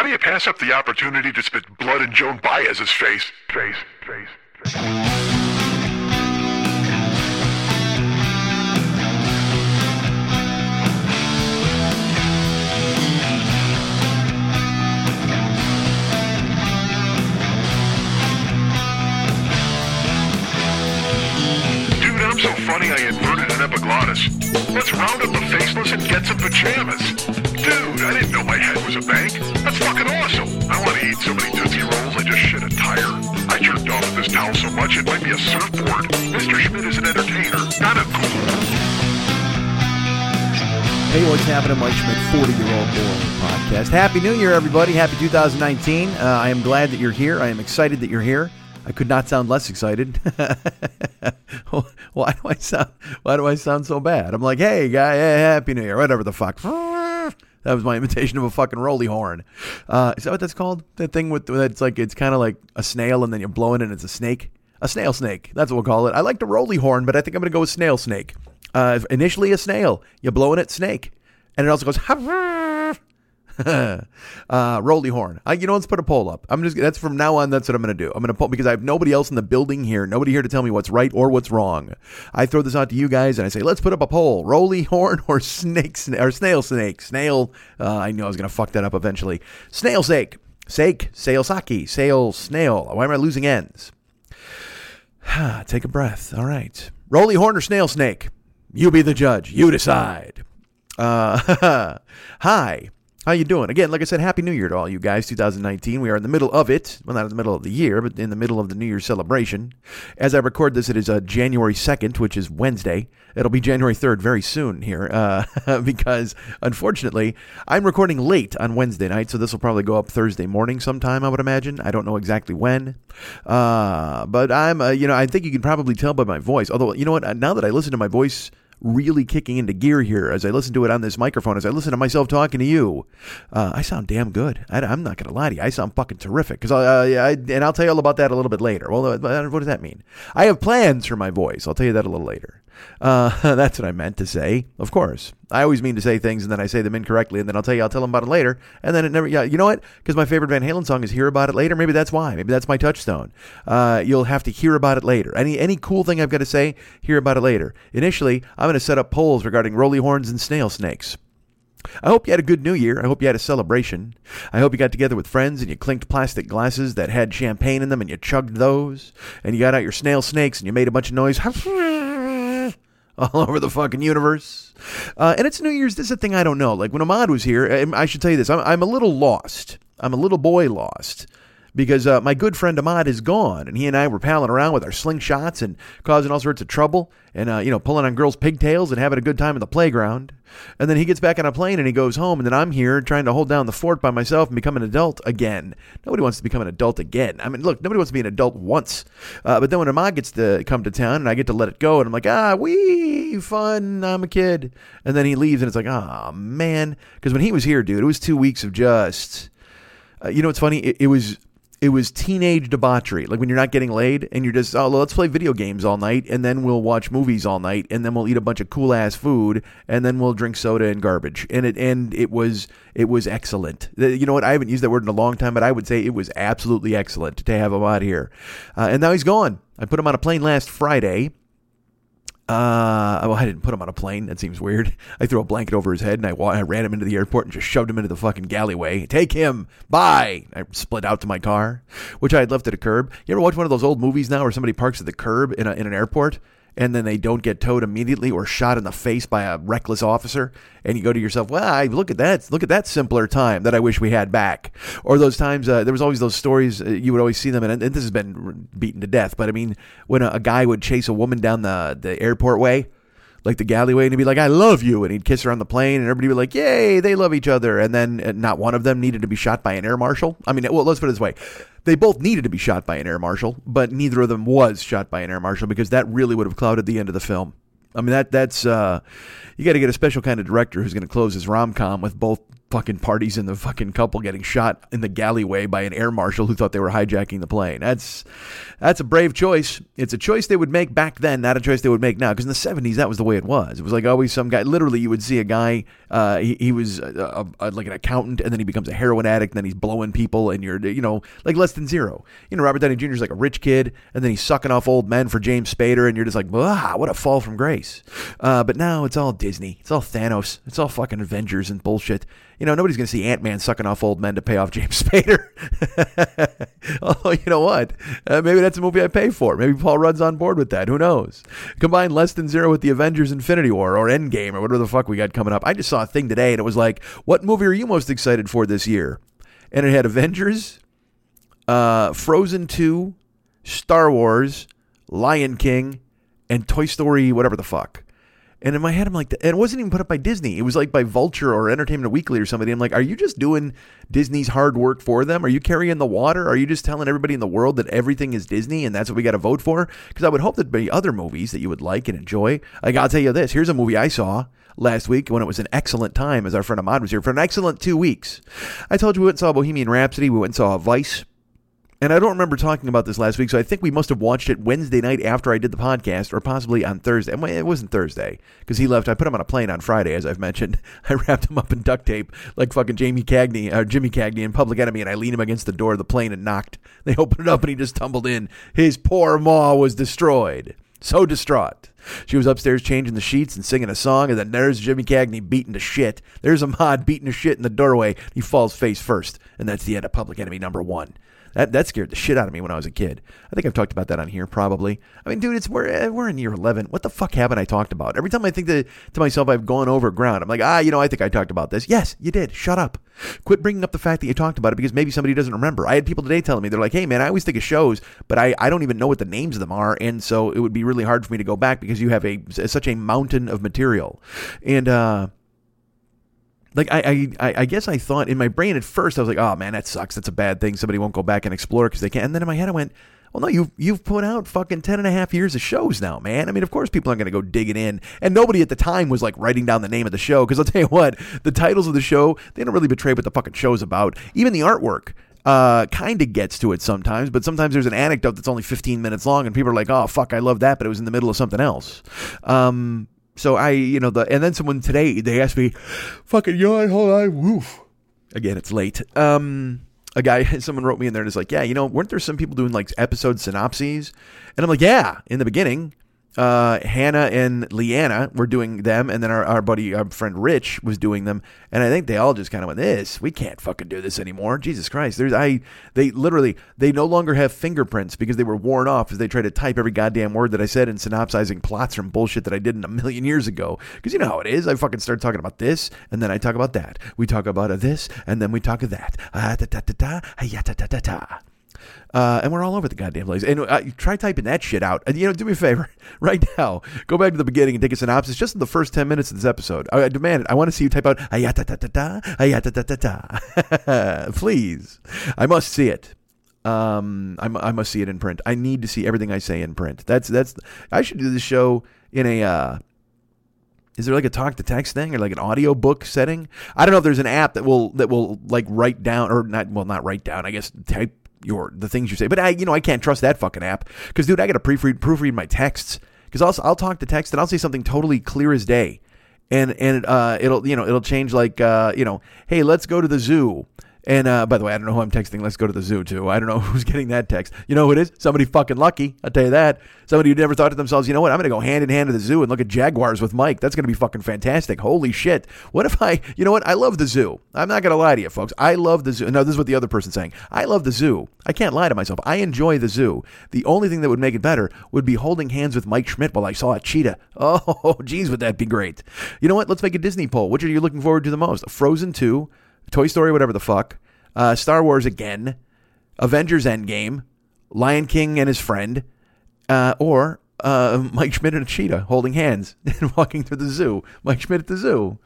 How do you pass up the opportunity to spit blood in Joan Baez's face? So funny I inverted an epiglottis. Let's round up the faceless and get some pajamas. Dude, I didn't know my head was a bank. That's fucking awesome. I want to eat so many Tootsie Rolls I just shit a tire. I jerked off at this towel so much it might be a surfboard. Mr. Schmidt is an entertainer, not a ghoul. Hey, what's happening? Mike Schmidt, 40-year-old boy podcast. Happy New Year, everybody. Happy 2019. I am glad that you're here. I am excited that you're here. I could not sound less excited. Why do I sound so bad? I'm like, hey, guy, happy New Year, whatever the fuck. That was my imitation of a fucking rolly horn. Is that what that's called? That thing with that's like it's kind of like a snail, and then you blow it, and it's a snake. A snail snake. That's what we'll call it. I like the rolly horn, but I think I'm gonna go with snail snake. Initially a snail, you blow in it, snake, and it also goes. Rolly horn. Let's put a poll up. That's from now on. That's what I'm going to do. I'm going to poll because I have nobody else in the building here. Nobody here to tell me what's right or what's wrong. I throw this out to you guys and I say, let's put up a poll. Rolly horn or snail snake. Snail. I knew I was going to fuck that up eventually. Snail snake. Sake. Sail sake. Sail snail. Why am I losing ends? Take a breath. All right. Rolly horn or snail snake. You be the judge. You decide. Hi. How you doing? Again, like I said, Happy New Year to all you guys, 2019. We are in the middle of it. Well, not in the middle of the year, but in the middle of the New Year's celebration. As I record this, it is January 2nd, which is Wednesday. It'll be January 3rd very soon here because, unfortunately, I'm recording late on Wednesday night, so this will probably go up Thursday morning sometime, I would imagine. I don't know exactly when, but I'm, I think you can probably tell by my voice. Although, you know what? Now that I listen to my voice really kicking into gear here as I listen to it on this microphone, as I listen to myself talking to you. I sound damn good. I'm not going to lie to you. I sound fucking terrific. And I'll tell you all about that a little bit later. Well, what does that mean? I have plans for my voice. I'll tell you that a little later. That's what I meant to say. Of course. I always mean to say things and then I say them incorrectly and then I'll tell them about it later. And then it never, you know what? Because my favorite Van Halen song is Hear About It Later. Maybe that's why. Maybe that's my touchstone. You'll have to hear about it later. Any cool thing I've got to say, hear about it later. Initially, I'm going to set up polls regarding rolly horns and snail snakes. I hope you had a good New Year. I hope you had a celebration. I hope you got together with friends and you clinked plastic glasses that had champagne in them and you chugged those. And you got out your snail snakes and you made a bunch of noise. All over the fucking universe. And it's New Year's. This is a thing I don't know. Like when Ahmad was here, I should tell you this. I'm a little lost. I'm a little boy lost. Because my good friend Ahmad is gone. And he and I were palling around with our slingshots and causing all sorts of trouble. And, pulling on girls' pigtails and having a good time in the playground. And then he gets back on a plane and he goes home. And then I'm here trying to hold down the fort by myself and become an adult again. Nobody wants to become an adult again. I mean, look, nobody wants to be an adult once. But then when Ahmad gets to come to town and I get to let it go. And I'm like, wee, fun, I'm a kid. And then he leaves and it's like, man. Because when he was here, dude, it was 2 weeks of just... it's funny? It was teenage debauchery, like when you're not getting laid and you're just, let's play video games all night and then we'll watch movies all night and then we'll eat a bunch of cool ass food and then we'll drink soda and garbage. And it was excellent. You know what? I haven't used that word in a long time, but I would say it was absolutely excellent to have him out here. And now he's gone. I put him on a plane last Friday. I didn't put him on a plane. That seems weird. I threw a blanket over his head and I ran him into the airport and just shoved him into the fucking galleyway. Take him. Bye. I split out to my car, which I had left at a curb. You ever watch one of those old movies now where somebody parks at the curb in an airport and then they don't get towed immediately or shot in the face by a reckless officer? And you go to yourself, well, look at that simpler time that I wish we had back. Or those times, there was always those stories, you would always see them, and this has been beaten to death, but I mean, when a guy would chase a woman down the airport way, like the galleyway, and he'd be like, I love you, and he'd kiss her on the plane, and everybody would be like, yay, they love each other, and then not one of them needed to be shot by an air marshal. I mean, well, let's put it this way. They both needed to be shot by an air marshal, but neither of them was shot by an air marshal because that really would have clouded the end of the film. I mean, that's you got to get a special kind of director who's going to close his rom-com with both fucking parties and the fucking couple getting shot in the galleyway by an air marshal who thought they were hijacking the plane. That's a brave choice. It's a choice they would make back then, not a choice they would make now. Because in the 70s, that was the way it was. It was like always some guy, literally you would see a guy, he was like an accountant, and then he becomes a heroin addict, and then he's blowing people, and you're, you know, like less than zero. You know, Robert Downey Jr. is like a rich kid, and then he's sucking off old men for James Spader, and you're just like, ah, what a fall from grace. But now it's all Disney. It's all Thanos. It's all fucking Avengers and bullshit. You know, nobody's going to see Ant-Man sucking off old men to pay off James Spader. Although, you know what? Maybe that's a movie I pay for. Maybe Paul Rudd's on board with that. Who knows? Combine Less Than Zero with the Avengers Infinity War or Endgame or whatever the fuck we got coming up. I just saw a thing today and it was like, what movie are you most excited for this year? And it had Avengers, Frozen 2, Star Wars, Lion King, and Toy Story whatever the fuck. And in my head, I'm like, and it wasn't even put up by Disney. It was like by Vulture or Entertainment Weekly or somebody. I'm like, are you just doing Disney's hard work for them? Are you carrying the water? Are you just telling everybody in the world that everything is Disney and that's what we got to vote for? Because I would hope there'd be other movies that you would like and enjoy. Like, I'll tell you this. Here's a movie I saw last week when it was an excellent time, as our friend Ahmad was here, for an excellent 2 weeks. I told you we went and saw Bohemian Rhapsody. We went and saw Vice. And I don't remember talking about this last week, so I think we must have watched it Wednesday night after I did the podcast, or possibly on Thursday. It wasn't Thursday, because he left. I put him on a plane on Friday, as I've mentioned. I wrapped him up in duct tape like fucking Jimmy Cagney in Public Enemy, and I leaned him against the door of the plane and knocked. They opened it up, and he just tumbled in. His poor ma was destroyed. So distraught. She was upstairs changing the sheets and singing a song, and then there's Jimmy Cagney beating to shit. There's Ahmad beating to shit in the doorway. He falls face first, and that's the end of Public Enemy number 1. That scared the shit out of me when I was a kid. I think I've talked about that on here probably. I mean, dude, we're in year 11. What the fuck haven't I talked about? Every time I think to myself I've gone over ground, I'm like, you know, I think I talked about this. Yes, you did. Shut up. Quit bringing up the fact that you talked about it because maybe somebody doesn't remember. I had people today telling me, they're like, hey, man, I always think of shows, but I don't even know what the names of them are, and so it would be really hard for me to go back because you have such a mountain of material. And, like, I guess I thought in my brain at first, I was like, oh, man, that sucks. That's a bad thing. Somebody won't go back and explore because they can't. And then in my head, I went, well, no, you've put out fucking 10.5 years of shows now, man. I mean, of course, people aren't going to go digging in. And nobody at the time was, like, writing down the name of the show because I'll tell you what, the titles of the show, they don't really betray what the fucking show's about. Even the artwork kind of gets to it sometimes, but sometimes there's an anecdote that's only 15 minutes long and people are like, oh, fuck, I love that, but it was in the middle of something else. So and then someone today, they asked me, fucking yawn, hold on, woof. Again, it's late. Someone wrote me in there and is like, yeah, you know, weren't there some people doing like episode synopses? And I'm like, yeah, in the beginning, Hannah and Leanna were doing them. And then our friend Rich was doing them. And I think they all just kind of went, we can't fucking do this anymore. Jesus Christ. They no longer have fingerprints because they were worn off as they try to type every goddamn word that I said and synopsizing plots from bullshit that I did in 1,000,000 years ago. Cause you know how it is. I fucking start talking about this and then I talk about that. We talk about this and then we talk of that. And we're all over the goddamn place. And try typing that shit out. And, you know, do me a favor right now. Go back to the beginning and take a synopsis just in the first 10 minutes of this episode. I demand it. I want to see you type out, please. I must see it. I must see it in print. I need to see everything I say in print. That's. I should do this show in a... is there like a talk to text thing or like an audio book setting? I don't know if there's an app that will like write down or not. Well, not write down. I guess type the things you say. But I can't trust that fucking app because, dude, I got to proofread my texts because I'll talk to text and I'll say something totally clear as day. And it'll change like, hey, let's go to the zoo. And by the way, I don't know who I'm texting. Let's go to the zoo too. I don't know who's getting that text. You know who it is? Somebody fucking lucky. I'll tell you that. Somebody who never thought to themselves, you know what? I'm going to go hand in hand to the zoo and look at jaguars with Mike. That's going to be fucking fantastic. Holy shit. What if you know what? I love the zoo. I'm not going to lie to you folks. I love the zoo. No, this is what the other person's saying. I love the zoo. I can't lie to myself. I enjoy the zoo. The only thing that would make it better would be holding hands with Mike Schmidt while I saw a cheetah. Oh, geez, would that be great. You know what? Let's make a Disney poll. Which are you looking forward to the most? Frozen 2. Toy Story, whatever the fuck, Star Wars again, Avengers Endgame, Lion King and his friend, or Mike Schmidt and a cheetah holding hands and walking through the zoo. Mike Schmidt at the zoo.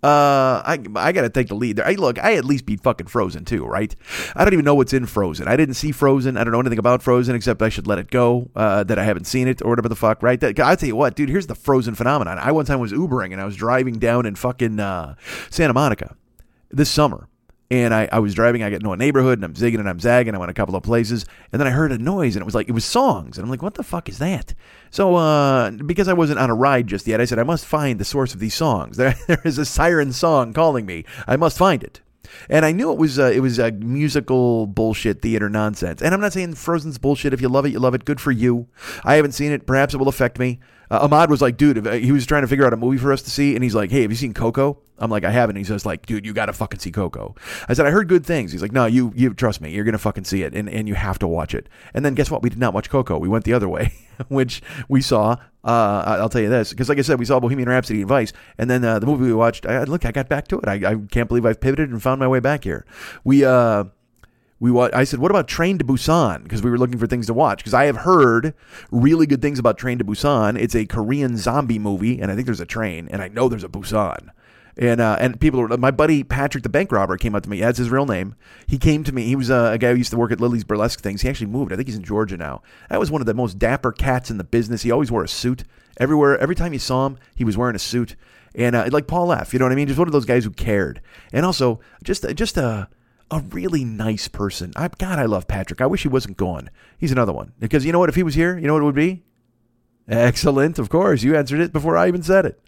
I got to take the lead there. I at least beat fucking Frozen too, right? I don't even know what's in Frozen. I didn't see Frozen. I don't know anything about Frozen except I should let it go, that I haven't seen it or whatever the fuck, right? I'll tell you what, dude, here's the Frozen phenomenon. I one time was Ubering and I was driving down in fucking Santa Monica. this summer. And I was driving, I get into a neighborhood, and I'm zigging and I'm zagging. I went a couple of places, and then I heard a noise, and it was songs. And I'm like, what the fuck is that? So because I wasn't on a ride just yet, I said, I must find the source of these songs. There is a siren song calling me. I must find it. And I knew it was musical bullshit, theater nonsense. And I'm not saying Frozen's bullshit. If you love it, you love it. Good for you. I haven't seen it. Perhaps it will affect me. Ahmad was like, dude, he was trying to figure out a movie for us to see. And he's like, hey, have you seen Coco? I'm like, I haven't. He's just like, dude, you got to fucking see Coco. I said, I heard good things. He's like, no, you trust me. You're going to fucking see it. And you have to watch it. And then guess what? We did not watch Coco. We went the other way, which we saw. I'll tell you this, because like I said, we saw Bohemian Rhapsody and Vice. And then the movie we watched, I got back to it. I can't believe I've pivoted and found my way back here. I said, what about Train to Busan? Because we were looking for things to watch. Because I have heard really good things about Train to Busan. It's a Korean zombie movie, and I think there's a train, and I know there's a Busan. And people were, my buddy Patrick, the bank robber, came up to me. That's his real name. He came to me. He was a guy who used to work at Lily's Burlesque things. He actually moved. I think he's in Georgia now. That was one of the most dapper cats in the business. He always wore a suit everywhere. Every time you saw him, he was wearing a suit. And like Paul F., you know what I mean? Just one of those guys who cared. And also, just a really nice person. God, I love Patrick. I wish he wasn't gone. He's another one. Because you know what? If he was here, you know what it would be? Excellent. Of course. You answered it before I even said it.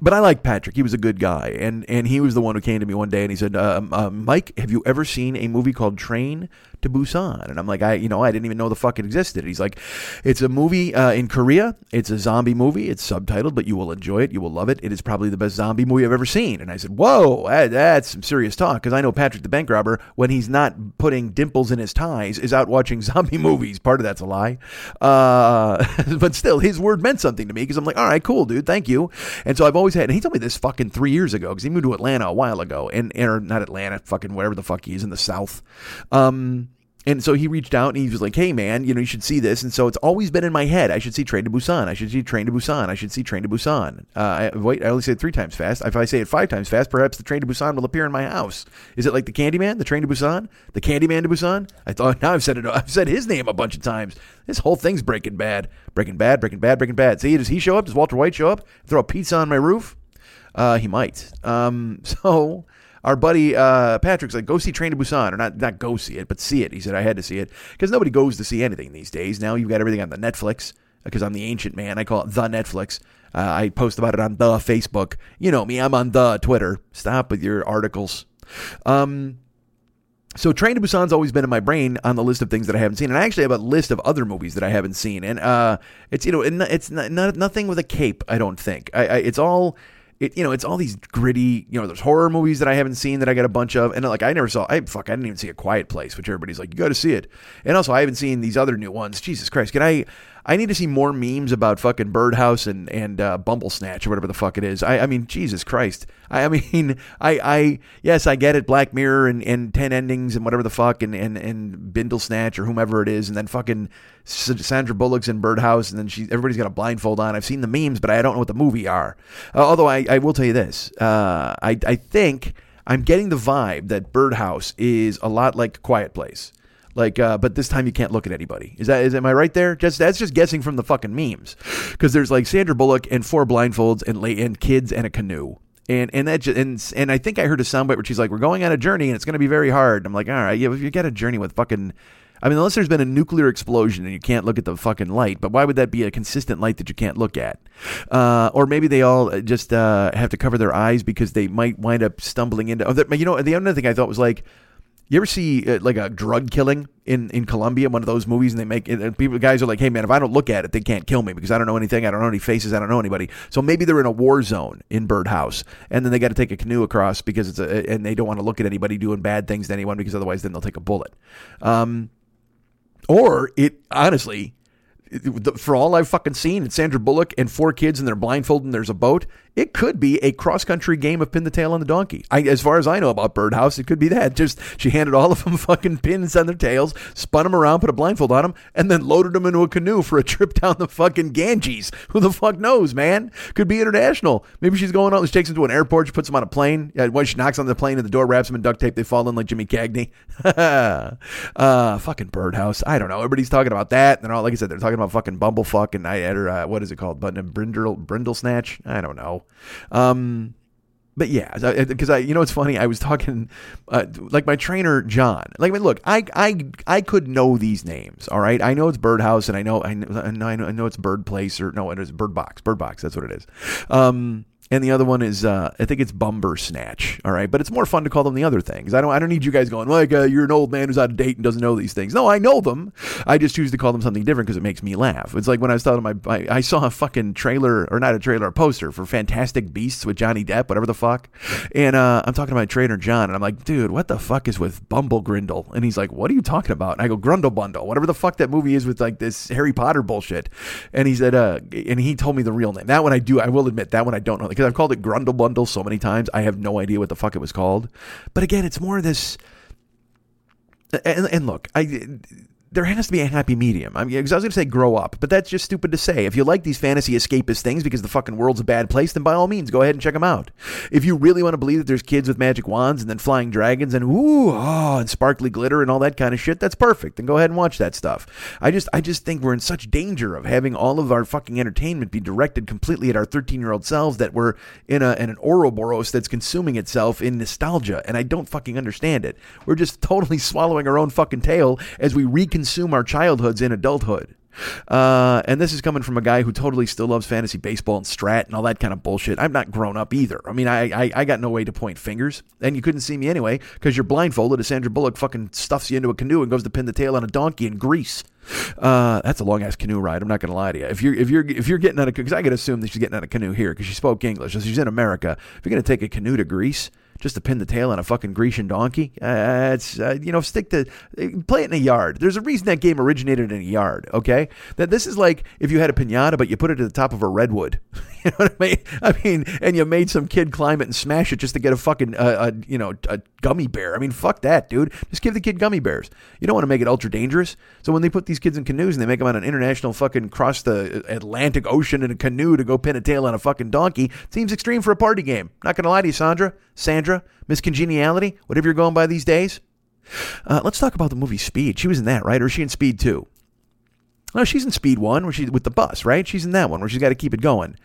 But I like Patrick. He was a good guy. And he was the one who came to me one day and he said, Mike, have you ever seen a movie called Train to Busan? And I'm like, I didn't even know the fuck it existed. He's like, it's a movie in Korea. It's a zombie movie. It's subtitled, but you will enjoy it. You will love it. It is probably the best zombie movie I've ever seen. And I said, whoa, that's some serious talk. Because I know Patrick the bank robber, when he's not putting dimples in his ties, is out watching zombie movies. Part of that's a lie. But still, his word meant something to me because I'm like, all right, cool, dude. Thank you. And so I've always had, and he told me this fucking 3 years ago because he moved to Atlanta a while ago or not Atlanta, fucking whatever the fuck he is in the South. And so he reached out and he was like, hey man, you should see this. And so it's always been in my head. I should see Train to Busan. I should see Train to Busan. I should see Train to Busan. I only say it 3 times fast. If I say it 5 times fast, perhaps the Train to Busan will appear in my house. Is it like the Candyman, the Train to Busan, the Candyman to Busan? I thought, now I've said it. I've said his name a bunch of times. This whole thing's Breaking Bad, Breaking Bad, Breaking Bad, Breaking Bad. See, does he show up? Does Walter White show up? Throw a pizza on my roof? He might. So our buddy Patrick's like, go see Train to Busan, or not go see it, but see it. He said, I had to see it because nobody goes to see anything these days. Now you've got everything on the Netflix because I'm the ancient man. I call it the Netflix. I post about it on the Facebook. You know me, I'm on the Twitter. Stop with your articles. So Train to Busan's always been in my brain on the list of things that I haven't seen. And I actually have a list of other movies that I haven't seen. And it's nothing with a cape, I don't think. It's all these gritty, there's horror movies that I haven't seen that I got a bunch of. And like, I didn't even see A Quiet Place, which everybody's like, you got to see it. And also I haven't seen these other new ones. Jesus Christ. I need to see more memes about fucking Birdhouse and Bumbersnatch or whatever the fuck it is. I mean, Jesus Christ. Yes, I get it. Black Mirror and 10 endings and whatever the fuck and Bindlesnatch or whomever it is. And then fucking Sandra Bullock's in Birdhouse. And then everybody's got a blindfold on. I've seen the memes, but I don't know what the movie are. Although I will tell you this. I think I'm getting the vibe that Birdhouse is a lot like Quiet Place. Like, but this time you can't look at anybody. Am I right there? That's just guessing from the fucking memes, because there's like Sandra Bullock and 4 blindfolds and kids and a canoe, and I think I heard a soundbite where she's like, "We're going on a journey and it's going to be very hard." And I'm like, "All right, yeah, if you got a journey with fucking, I mean, unless there's been a nuclear explosion and you can't look at the fucking light, but why would that be a consistent light that you can't look at? Or maybe they all just have to cover their eyes because they might wind up stumbling into. The other thing I thought was like." You ever see like a drug killing in Colombia, one of those movies, and they make it, and guys are like, hey man, if I don't look at it, they can't kill me because I don't know anything. I don't know any faces. I don't know anybody. So maybe they're in a war zone in Birdhouse and then they got to take a canoe across because and they don't want to look at anybody doing bad things to anyone because otherwise then they'll take a bullet. Or it honestly, for all I've fucking seen, it's Sandra Bullock and 4 kids and they're blindfolded and there's a boat. It could be a cross-country game of pin the tail on the donkey. As far as I know about Birdhouse, it could be that. Just she handed all of them fucking pins on their tails, spun them around, put a blindfold on them, and then loaded them into a canoe for a trip down the fucking Ganges. Who the fuck knows, man? Could be international. Maybe she's going out, she takes them to an airport, she puts them on a plane. She knocks on the plane and the door, wraps them in duct tape. They fall in like Jimmy Cagney. Fucking Birdhouse. I don't know. Everybody's talking about that. And all, like I said, they're talking about fucking Bumblefuck and what is it called? Brindle Snatch? I don't know. But yeah, because I, you know, it's funny. I was talking, like my trainer John. Like, I mean, look, I could know these names. All right, I know it's Birdhouse, and I know it's Bird Place, or no, it is Birdbox. Birdbox, that's what it is. And the other one is, I think it's Bumbersnatch. All right, but it's more fun to call them the other things. I don't need you guys going like you're an old man who's out of date and doesn't know these things. No, I know them. I just choose to call them something different because it makes me laugh. It's like when I was talking to I saw a fucking trailer, or not a trailer, a poster for Fantastic Beasts with Johnny Depp, whatever the fuck. And I'm talking to my trainer John, and I'm like, dude, what the fuck is with Bumble Grindle? And he's like, what are you talking about? And I go, Grundle Bundle, whatever the fuck that movie is with like this Harry Potter bullshit. And he said, and he told me the real name. That one I will admit, that one I don't know, because I've called it Grundle Bundle so many times, I have no idea what the fuck it was called. But again, it's more of this, and look, there has to be a happy medium. I mean, because I was going to say grow up, but that's just stupid to say. If you like these fantasy escapist things because the fucking world's a bad place, then by all means, go ahead and check them out. If you really want to believe that there's kids with magic wands and then flying dragons and and sparkly glitter and all that kind of shit, that's perfect. Then go ahead and watch that stuff. I just think we're in such danger of having all of our fucking entertainment be directed completely at our 13-year-old selves that we're in an Ouroboros that's consuming itself in nostalgia, and I don't fucking understand it. We're just totally swallowing our own fucking tail as we consume our childhoods in adulthood. And this is coming from a guy who totally still loves fantasy baseball and strat and all that kind of bullshit. I'm not grown up either. I mean, I got no way to point fingers, and you couldn't see me anyway because you're blindfolded as Sandra Bullock fucking stuffs you into a canoe and goes to pin the tail on a donkey in Greece. That's a long ass canoe ride. I'm not going to lie to you. If you're getting on a canoe, because I could assume that she's getting on a canoe here because she spoke English. So she's in America. If you're going to take a canoe to Greece just to pin the tail on a fucking Grecian donkey, play it in a yard. There's a reason that game originated in a yard, okay? That this is like if you had a piñata, but you put it at the top of a redwood. You know what I mean? And you made some kid climb it and smash it just to get a fucking, a gummy bear. I mean, fuck that, dude. Just give the kid gummy bears. You don't want to make it ultra dangerous. So when they put these kids in canoes and they make them on an international fucking cross the Atlantic Ocean in a canoe to go pin a tail on a fucking donkey, it seems extreme for a party game. Not going to lie to you, Sandra, Miss Congeniality, whatever you're going by these days. Let's talk about the movie Speed. She was in that, right? Or is she in Speed 2? No, she's in Speed 1 where she's with the bus, right? She's in that one where she's got to keep it going.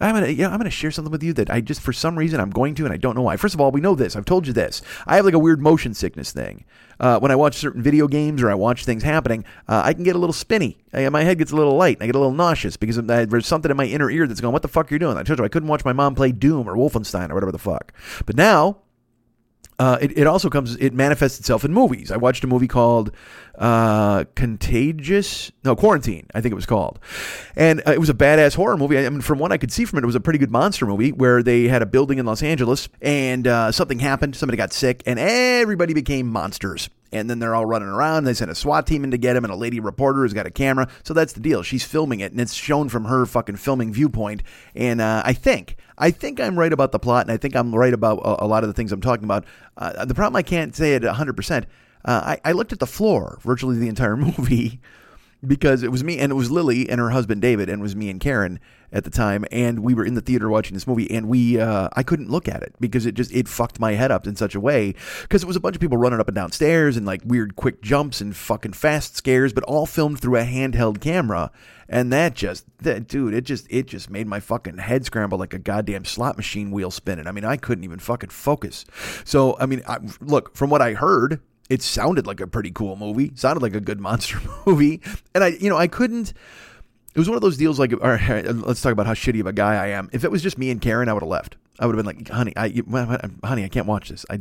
I'm gonna share something with you that I just, for some reason, I'm going to, and I don't know why. First of all, we know this. I've told you this. I have like a weird motion sickness thing. When I watch certain video games or I watch things happening, I can get a little spinny. My head gets a little light, and I get a little nauseous because there's something in my inner ear that's going, what the fuck are you doing? I told you I couldn't watch my mom play Doom or Wolfenstein or whatever the fuck. But now, it manifests itself in movies. I watched a movie called Quarantine, I think it was called. And it was a badass horror movie. I mean, from what I could see from it, it was a pretty good monster movie where they had a building in Los Angeles and something happened. Somebody got sick and everybody became monsters. And then they're all running around. They sent a SWAT team in to get him, and a lady reporter has got a camera. So that's the deal. She's filming it, and it's shown from her fucking filming viewpoint. And I think I'm right about the plot, and I think I'm right about a lot of the things I'm talking about. The problem, I can't say it 100%. I looked at the floor virtually the entire movie because it was me, and it was Lily and her husband David, and it was me and Karen at the time, and we were in the theater watching this movie, and I couldn't look at it because it fucked my head up in such a way, because it was a bunch of people running up and down stairs and like weird quick jumps and fucking fast scares, but all filmed through a handheld camera. And that just made my fucking head scramble like a goddamn slot machine wheel spinning. I mean, I couldn't even fucking focus. So I mean, look, from what I heard, it sounded like a pretty cool movie. Sounded like a good monster movie. And I couldn't. It was one of those deals like, all right, let's talk about how shitty of a guy I am. If it was just me and Karen, I would have left. I would have been like, honey, I can't watch this. I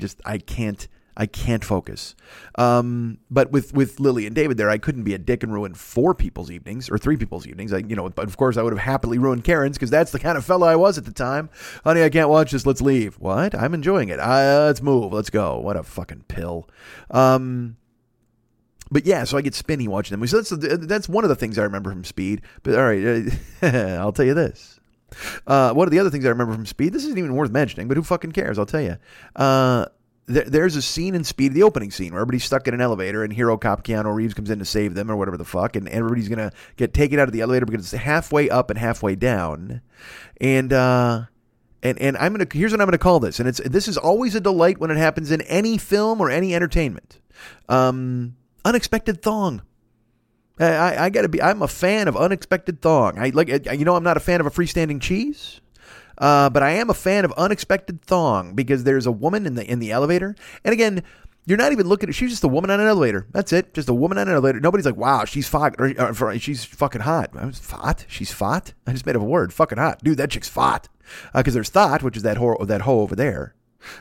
can't focus. But with Lily and David there, I couldn't be a dick and ruin 4 people's evenings or 3 people's evenings. But of course I would have happily ruined Karen's because that's the kind of fella I was at the time. Honey, I can't watch this. Let's leave. What? I'm enjoying it. Let's move. Let's go. What a fucking pill. But yeah, so I get spinny watching them. So that's one of the things I remember from Speed. But all right, I'll tell you this. One of the other things I remember from Speed, this isn't even worth mentioning, but who fucking cares? I'll tell you. There's a scene in Speed, the opening scene, where everybody's stuck in an elevator and hero cop Keanu Reeves comes in to save them or whatever the fuck, and everybody's going to get taken out of the elevator because it's halfway up and halfway down. And here's what I'm going to call this, and this is always a delight when it happens in any film or any entertainment. Unexpected thong. I'm a fan of unexpected thong. I'm not a fan of a freestanding cheese. But I am a fan of Unexpected Thong because there's a woman in the elevator. And again, you're not even looking at, she's just a woman on an elevator. That's it. Just a woman on an elevator. Nobody's like, wow, she's fucking hot. I was fat. She's fat. I just made up a word. Fucking hot. Dude, that chick's fat. Because there's thot, which is that hoe over there.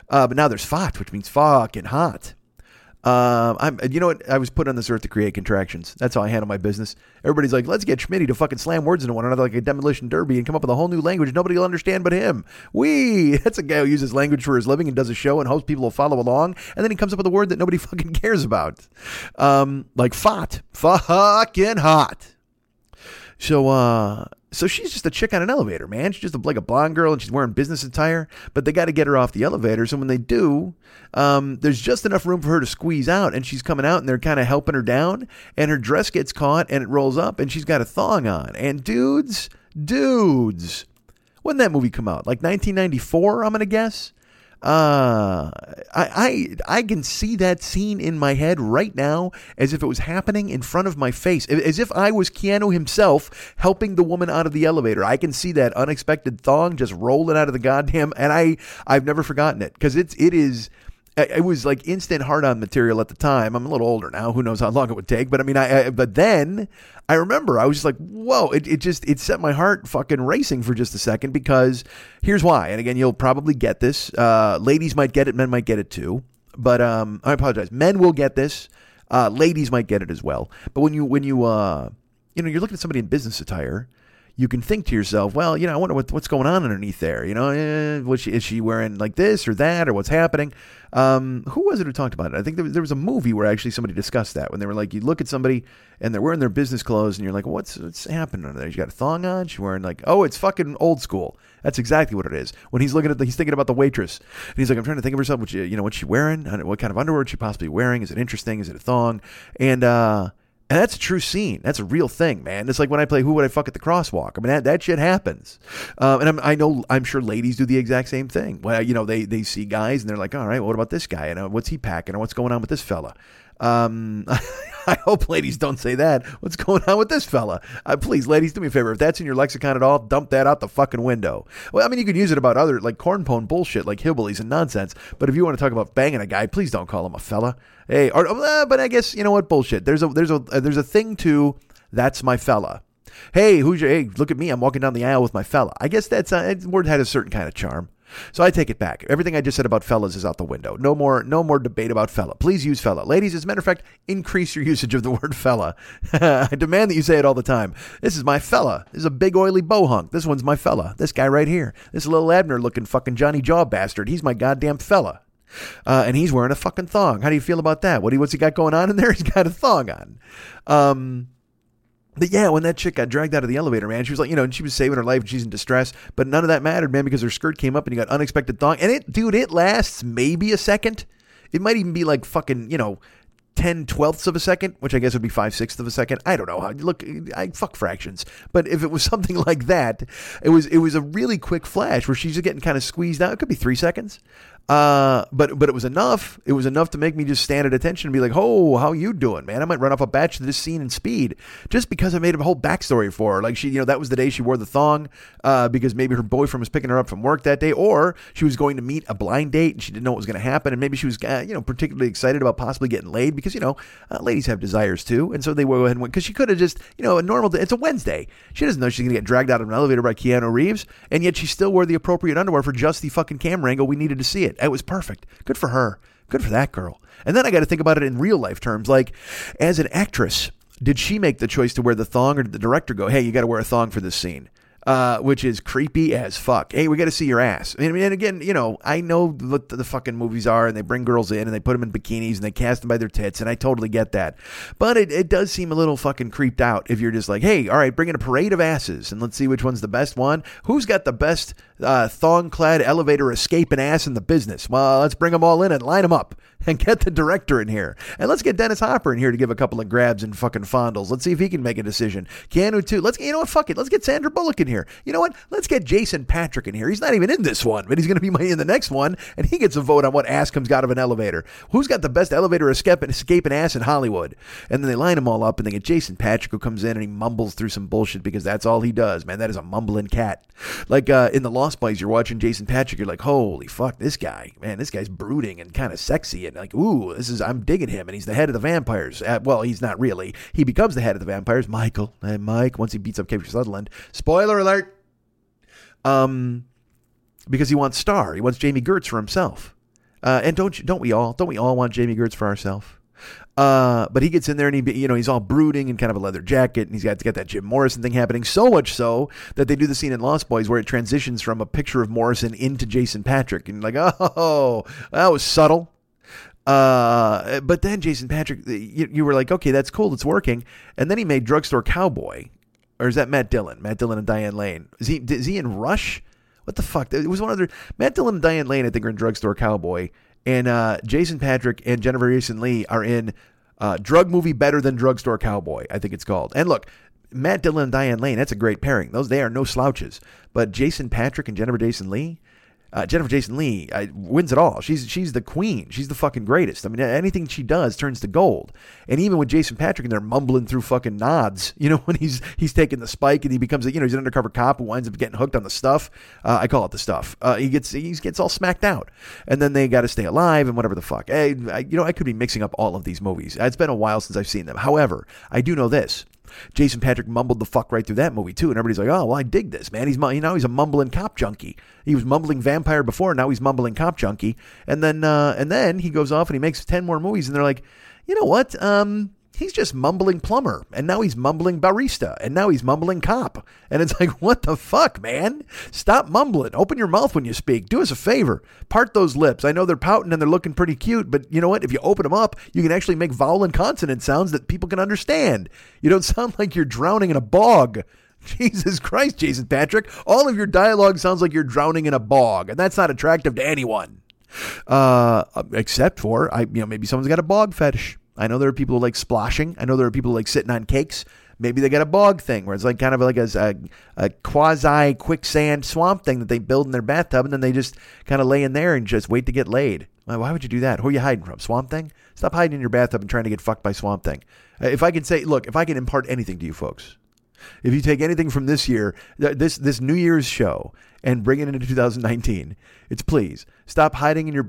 But now there's fat, which means fucking hot. You know what? I was put on this earth to create contractions. That's how I handle my business. Everybody's like, let's get Schmitty to fucking slam words into one another like a demolition derby and come up with a whole new language nobody will understand but him. That's a guy who uses language for his living and does a show and hopes people will follow along. And then he comes up with a word that nobody fucking cares about. Like fat. Fucking hot. So she's just a chick on an elevator, man. She's just like a blonde girl, and she's wearing business attire. But they got to get her off the elevator. So when they do, there's just enough room for her to squeeze out. And she's coming out, and they're kind of helping her down. And her dress gets caught, and it rolls up, and she's got a thong on. And dudes, when did that movie come out? Like 1994, I'm gonna guess. I can see that scene in my head right now as if it was happening in front of my face, as if I was Keanu himself helping the woman out of the elevator. I can see that unexpected thong just rolling out of the goddamn, and I've never forgotten it because it was like instant hard-on material at the time. I'm a little older now. Who knows how long it would take? But I mean, but then I remember I was just like, whoa, it set my heart fucking racing for just a second because here's why. And again, you'll probably get this. Ladies might get it. Men might get it too. But I apologize. Men will get this. Ladies might get it as well. But when you you're looking at somebody in business attire, you can think to yourself, well, I wonder what's going on underneath there. Is she wearing like this or that or what's happening? Who was it who talked about it? I think there was a movie where actually somebody discussed that when they were like, you look at somebody and they're wearing their business clothes and you're like, what's happening under there? She got a thong on. She's wearing like, oh, it's fucking old school. That's exactly what it is. When he's looking at he's thinking about the waitress and he's like, I'm trying to think of herself. What's she wearing? What kind of underwear is she possibly wearing? Is it interesting? Is it a thong? And that's a true scene. That's a real thing, man. It's like when I play Who Would I Fuck at the Crosswalk. I mean, that shit happens. I'm sure ladies do the exact same thing. Well, they see guys and they're like, all right, well, what about this guy? And what's he packing? Or what's going on with this fella? I hope ladies don't say that. What's going on with this fella? Please, ladies, do me a favor. If that's in your lexicon at all, dump that out the fucking window. Well, I mean, you could use it about other, like, cornpone bullshit, like hillbillies and nonsense. But if you want to talk about banging a guy, please don't call him a fella. Hey, but I guess, you know what, bullshit. There's a thing to, that's my fella. Hey, look at me. I'm walking down the aisle with my fella. I guess that word had a certain kind of charm. So I take it back. Everything I just said about fellas is out the window. No more debate about fella. Please use fella. Ladies, as a matter of fact, increase your usage of the word fella. I demand that you say it all the time. This is my fella. This is a big oily bohunk. This one's my fella. This guy right here. This little Abner looking fucking Johnny Jaw bastard. He's my goddamn fella. And he's wearing a fucking thong. How do you feel about that? What's he got going on in there? He's got a thong on. But yeah, when that chick got dragged out of the elevator, man, she was like, and she was saving her life and she's in distress, but none of that mattered, man, because her skirt came up and you got unexpected thong. And it lasts maybe a second. It might even be like fucking, 0.10 of a second, which I guess would be 5/6 of a second. I don't know. Look, I fuck fractions. But if it was something like that, it was a really quick flash where she's getting kind of squeezed out. It could be 3 seconds. But it was enough. It was enough to make me just stand at attention and be like, oh, how you doing, man? I might run off a batch of this scene in Speed just because I made a whole backstory for her. Like she, that was the day she wore the thong, because maybe her boyfriend was picking her up from work that day, or she was going to meet a blind date and she didn't know what was going to happen. And maybe she was, particularly excited about possibly getting laid because, ladies have desires too. And so they go ahead and went, cause she could have just, a normal day. It's a Wednesday. She doesn't know she's going to get dragged out of an elevator by Keanu Reeves. And yet she still wore the appropriate underwear for just the fucking camera angle we needed to see it. It was perfect. Good for her. Good for that girl. And then I got to think about it in real life terms. Like, as an actress, did she make the choice to wear the thong, or did the director go, hey, you got to wear a thong for this scene? Which is creepy as fuck. Hey, we got to see your ass. And again, I know what the fucking movies are, and they bring girls in and they put them in bikinis and they cast them by their tits, and I totally get that. But it does seem a little fucking creeped out if you're just like, hey, all right, bring in a parade of asses and let's see which one's the best one. Who's got the best thong-clad elevator escaping ass in the business? Well, let's bring them all in and line them up and get the director in here. And let's get Dennis Hopper in here to give a couple of grabs and fucking fondles. Let's see if he can make a decision. Keanu too. Let's, fuck it. Let's get Sandra Bullock in here. You know what? Let's get Jason Patrick in here. He's not even in this one, but he's going to be in the next one, and he gets a vote on what ass comes out of an elevator. Who's got the best elevator escaping ass in Hollywood? And then they line them all up, and they get Jason Patrick, who comes in and he mumbles through some bullshit because that's all he does, man. That is a mumbling cat. Like in the Lost Housewives, you're watching Jason Patrick, you're like, holy fuck, this guy, man, this guy's brooding and kind of sexy, and like, ooh, this is, I'm digging him, and he's the head of the vampires. Well, he's not really. He becomes the head of the vampires, Michael, and Mike, once he beats up Kevin Sutherland. Spoiler alert! Because he wants Star, he wants Jamie Gertz for himself. And don't we all want Jamie Gertz for ourselves? But he gets in there and he, you know, he's all brooding and kind of a leather jacket, and he's got to get that Jim Morrison thing happening, so much so that they do the scene in Lost Boys where it transitions from a picture of Morrison into Jason Patrick, and like, oh, that was subtle. But then Jason Patrick, you were like, okay, that's cool, it's working. And then he made Drugstore Cowboy, or is that Matt Dillon? Matt Dillon and Diane Lane. Is he in Rush? What the fuck? It was one other. Matt Dillon and Diane Lane, I think, are in Drugstore Cowboy. And Jason Patrick and Jennifer Jason Leigh are in Drug Movie Better Than Drugstore Cowboy, I think it's called. And look, Matt Dillon and Diane Lane, that's a great pairing. They are no slouches. But Jason Patrick and Jennifer Jason Leigh wins it all. She's the queen. She's the fucking greatest. I mean, anything she does turns to gold. And even with Jason Patrick and they're mumbling through fucking nods, you know, when he's taking the spike and he becomes a, you know, he's an undercover cop who winds up getting hooked on the stuff. I call it the stuff. He gets all smacked out, and then they got to stay alive and whatever the fuck. I could be mixing up all of these movies. It's been a while since I've seen them. However, I do know this. Jason Patrick mumbled the fuck right through that movie too, and everybody's like, "Oh, well, I dig this, man. He's a mumbling cop junkie. He was mumbling vampire before, now he's mumbling cop junkie." And then he goes off and he makes 10 more movies, and they're like, "You know what? He's just mumbling plumber, and now he's mumbling barista, and now he's mumbling cop." And it's like, "What the fuck, man? Stop mumbling. Open your mouth when you speak. Do us a favor. Part those lips. I know they're pouting and they're looking pretty cute, but you know what? If you open them up, you can actually make vowel and consonant sounds that people can understand. You don't sound like you're drowning in a bog." Jesus Christ, Jason Patrick. All of your dialogue sounds like you're drowning in a bog, and that's not attractive to anyone. Except for, maybe someone's got a bog fetish. I know there are people who like splashing. I know there are people who like sitting on cakes. Maybe they got a bog thing where it's like kind of like a quasi quicksand swamp thing that they build in their bathtub, and then they just kind of lay in there and just wait to get laid. Why would you do that? Who are you hiding from? Swamp Thing? Stop hiding in your bathtub and trying to get fucked by Swamp Thing. If I can impart anything to you folks, if you take anything from this year, this New Year's show, and bring it into 2019, it's please stop hiding in your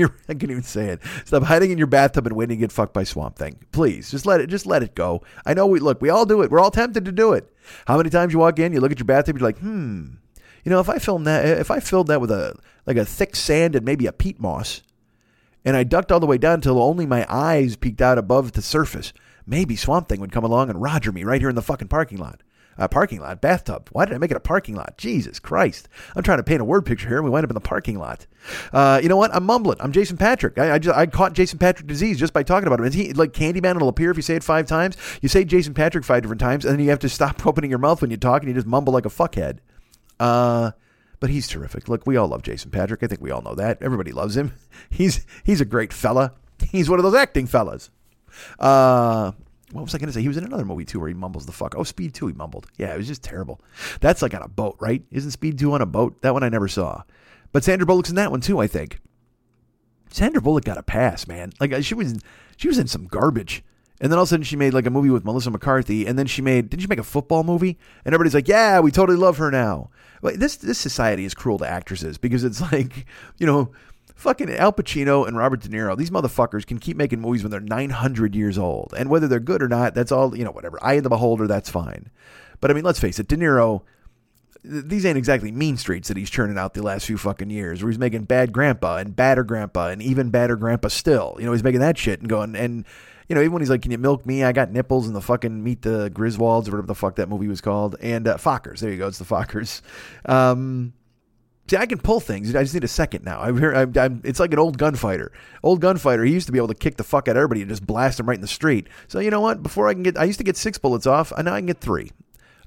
I can't even say it. Stop hiding in your bathtub and waiting to get fucked by Swamp Thing. Please, just let it go. I know we all do it. We're all tempted to do it. How many times you walk in, you look at your bathtub, you're like, you know, if I filled that with a thick sand and maybe a peat moss, and I ducked all the way down until only my eyes peeked out above the surface, maybe Swamp Thing would come along and Roger me right here in the fucking parking lot. Bathtub. Why did I make it a parking lot? Jesus Christ. I'm trying to paint a word picture here, and we wind up in the parking lot. You know what? I'm mumbling. I'm Jason Patrick. I caught Jason Patrick disease just by talking about him. Is he like Candyman? It'll appear if you say it 5 times. You say Jason Patrick 5 different times, and then you have to stop opening your mouth when you talk, and you just mumble like a fuckhead. But he's terrific. Look, we all love Jason Patrick. I think we all know that. Everybody loves him. He's a great fella. He's one of those acting fellas. What was I going to say? He was in another movie, too, where he mumbles the fuck. Oh, Speed 2, he mumbled. Yeah, it was just terrible. That's like on a boat, right? Isn't Speed 2 on a boat? That one I never saw. But Sandra Bullock's in that one, too, I think. Sandra Bullock got a pass, man. Like, she was in some garbage. And then all of a sudden she made, like, a movie with Melissa McCarthy. And then didn't she make a football movie? And everybody's like, yeah, we totally love her now. Like, this society is cruel to actresses because it's like, you know, fucking Al Pacino and Robert De Niro. These motherfuckers can keep making movies when they're 900 years old. And whether they're good or not, that's all, you know, whatever. Eye of the beholder, that's fine. But I mean, let's face it, De Niro, these ain't exactly mean streets that he's churning out the last few fucking years, where he's making Bad Grandpa and Badder Grandpa and Even Badder Grandpa still. You know, he's making that shit and going, and, you know, even when he's like, can you milk me? I got nipples, and the fucking Meet the Griswolds or whatever the fuck that movie was called. And Fockers. There you go. It's the Fockers. See, I can pull things. I just need a second now. It's like an old gunfighter. He used to be able to kick the fuck out of everybody and just blast them right in the street. So you know what? I used to get 6 bullets off, and now I can get 3.